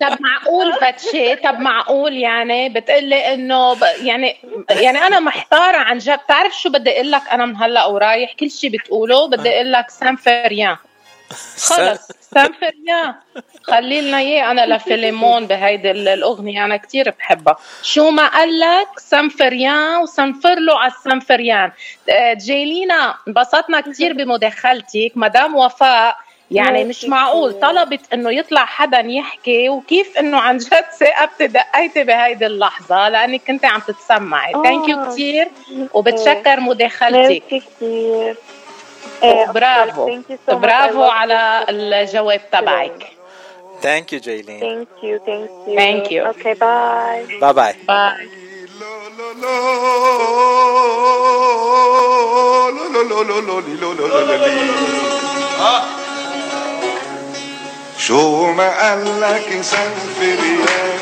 طب معقول فتشي؟ طب معقول يعني بتقلي إنه يعني أنا محتارة عن جد. تعرف شو بدي أقول لك؟ أنا من هلا ورايح كل شيء بتقوله بدي أقول لك سامفريان. خلص سامفريان خلي لنا اياه. انا لفيليمون بهيدي الاغنيه انا كتير بحبها. شو ما قال لك سامفريان وسنفر له على السامفريان. جيلينا انبسطنا كتير بمداخلتك مدام وفاء. يعني مش معقول طلبت انه يطلع حدا يحكي، وكيف انه عن جد ثقبت دقيتي بهيدي اللحظه لانك كنت عم تتسمعي. ثانك يو كتير وبتشكر مداخلتك كتير. برافو على الجواب تبعك. Thank you, Jaylene. Thank you. Thank you. Okay, bye. Bye. شو ما قال لك سنفريان،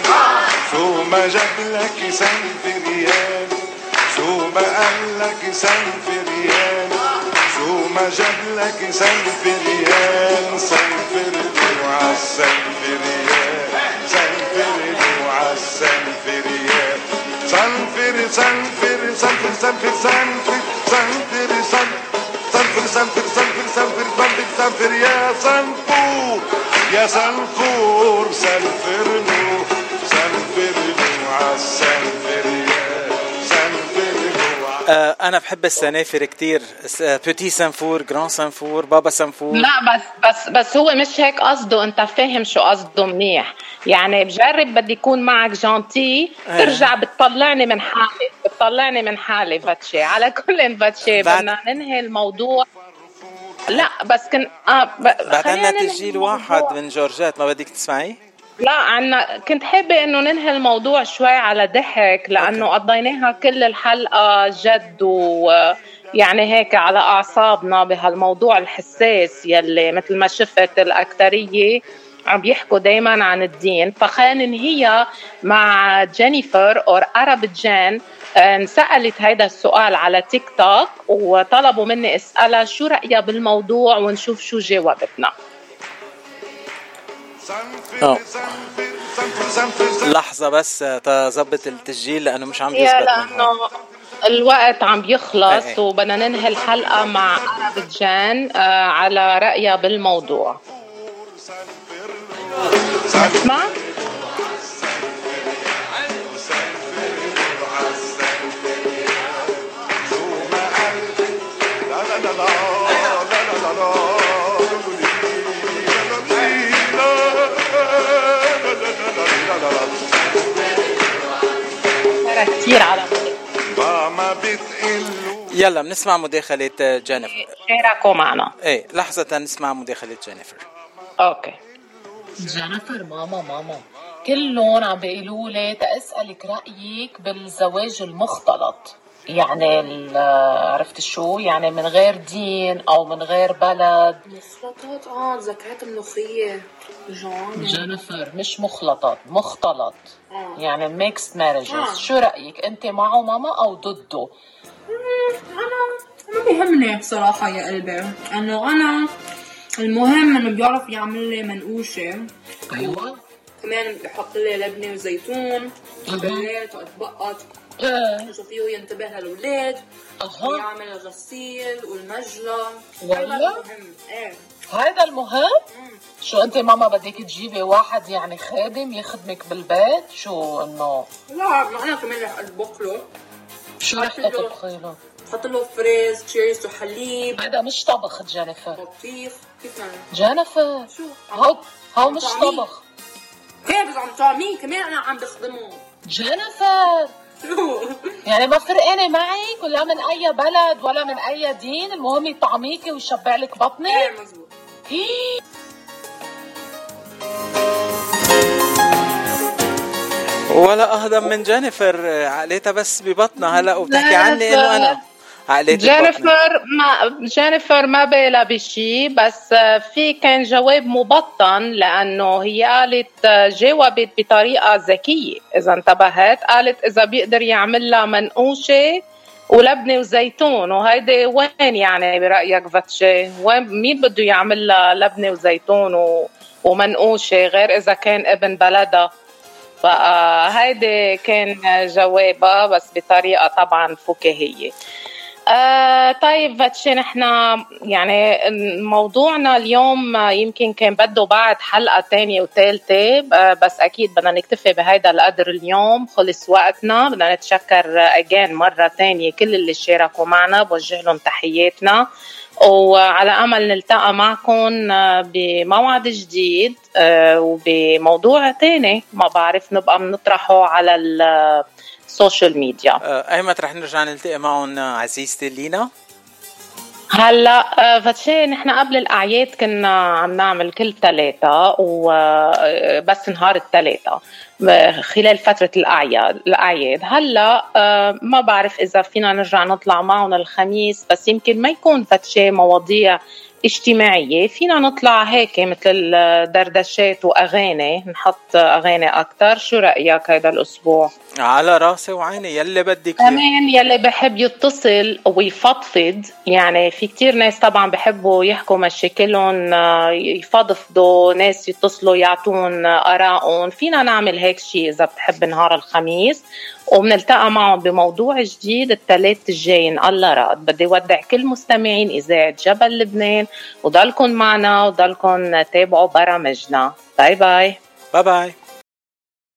شو ما جاب لك سنفريان، شو ما قال لك سنفريان، شو ما جاب لك سنفريان، سنفريان عالسنفريان، سنفريان عالسنفريان، سنفريان سنفريان سنفريان سنفريان سنفريان سنفريان سنفريان سنفريان سنفور يا سنفور، سنفريان سنفريان عالسنفريان سنفريان. أنا بحب السنافر كتير، بوتي سنفور، جران سنفور، بابا سنفور. لا بس هو مش هيك قصده، أنت فاهم شو قصده منيح. يعني بجرب بدي يكون معك جانتي، ترجع بتطلعني من حالي فاتشي. على كل فاتشي بدنا ننهي الموضوع. لا بس بعد عنا تسجيل واحد من جورجات، ما بدك تسمعي؟ لا عنا، كنت حابة إنه ننهي الموضوع شوي على ضحك لأنه قضيناها كل الحلقة جد، ويعني هيك على أعصابنا بهالموضوع الحساس يلي مثل ما شفت الأكترية عم يحكوا دايما عن الدين. فخلينا هي مع جينيفر أو عرب جان، انسألت هيدا السؤال على تيك توك وطلبوا مني اسألها شو رأيها بالموضوع ونشوف شو جوابتنا. لحظة بس تظبط التسجيل لأنه مش عم يزبط لأنه الوقت عم يخلص وبدنا ننهي الحلقة مع عرب جان على رأيها بالموضوع. اسمع كثير على يلا بنسمع مداخلة جينيفر. شاركوا معنا. ايه لحظة نسمع مداخلة جينيفر. اوكي. جينيفر ماما كلهم عم بيقولوا لي تسألك رأيك بالزواج المختلط، يعني عرفت شو يعني من غير دين او من غير بلد. مخلطات ذكرت منوخية جينيفر مش مخلطات، مختلط يعني ميكس ماريجز. شو رأيك انت معه ماما او ضده؟ انا ما بيهمني بصراحة يا قلبي، انه انا المهم انه بيعرف يعمل لي منقوشة، ايوه كمان بحط لي لبنة وزيتون وبنات واتبقط شوفيه ينتبه للولاد ويعمل الغسيل والمجلة. والله هيدا المهم. شو انت ماما بدك تجيبي واحد يعني خادم يخدمك بالبيت؟ شو انه لا انا كمان رح اطبخ له. شو رح تطبخي له؟ حط له فريز تشيريز وحليب. هذا مش طبخ جينيفر. بطيخ كيف يعني جينيفر؟ شو هو مش طبخ. كيف عم تعملي؟ كمان انا عم بخدمه جينيفر. يعني ما فرقانة معك ولا من اي بلد ولا من اي دين، المهم يطعميكي ويشبع لك بطنك. ايه مزبوط. ولا اهضم من جينيفر، عقلتها بس ببطنها هلا وبتحكي عني انه انا جينيفر ما بالها بشي، بس في كان جواب مبطن لأنه هي قالت جاوبت بطريقة ذكية إذا انتبهت، قالت إذا بيقدر يعمل لها منقوشة ولبنة وزيتون، وهيدي وين يعني برأيك فاتشي؟ وين مين بده يعمل لها لبنة وزيتون ومنقوشة غير إذا كان ابن بلدها؟ فهيدي كان جوابها بس بطريقة طبعا فكاهية. طيب فاتشي، نحن يعني موضوعنا اليوم يمكن كان بده بعد حلقة تانية وثالثة، بس أكيد بدنا نكتفي بهيدا القدر اليوم، خلص وقتنا. بدنا نتشكر أجان مرة تانية كل اللي شاركوا معنا، بوجه لهم تحياتنا، وعلى أمل نلتقى معكم بموعد جديد وبموضوع تاني ما بعرف نبقى بنطرحه على السوشيال ميديا. ايمت رح نرجع نلتقي معهم عزيزتي لينا؟ هلا فاتشي، نحن قبل الاعياد كنا عم نعمل كل ثلاثه، وبس نهار الثلاثه خلال فتره الاعياد. هلا ما بعرف اذا فينا نرجع نطلع معهم الخميس، بس يمكن ما يكون فاتشي مواضيع اجتماعيه، فينا نطلع هيك مثل الدردشات واغاني، نحط اغاني اكثر. شو رايك هذا الاسبوع؟ على راسي وعيني، يلي بدك. كمان يلي بحب يتصل ويفضفض، يعني في كتير ناس طبعا بحبوا يحكوا مشاكلهم، يفضفضوا، ناس يتصلوا يعطون آرائهم، فينا نعمل هيك شيء اذا بتحب نهار الخميس، وبنلتقى معهم بموضوع جديد الثلاث الجاي ان الله راد. بدي اودع كل مستمعين اذاعه جبل لبنان، وضلكم معنا وضلكم تابعوا برامجنا. باي باي باي باي.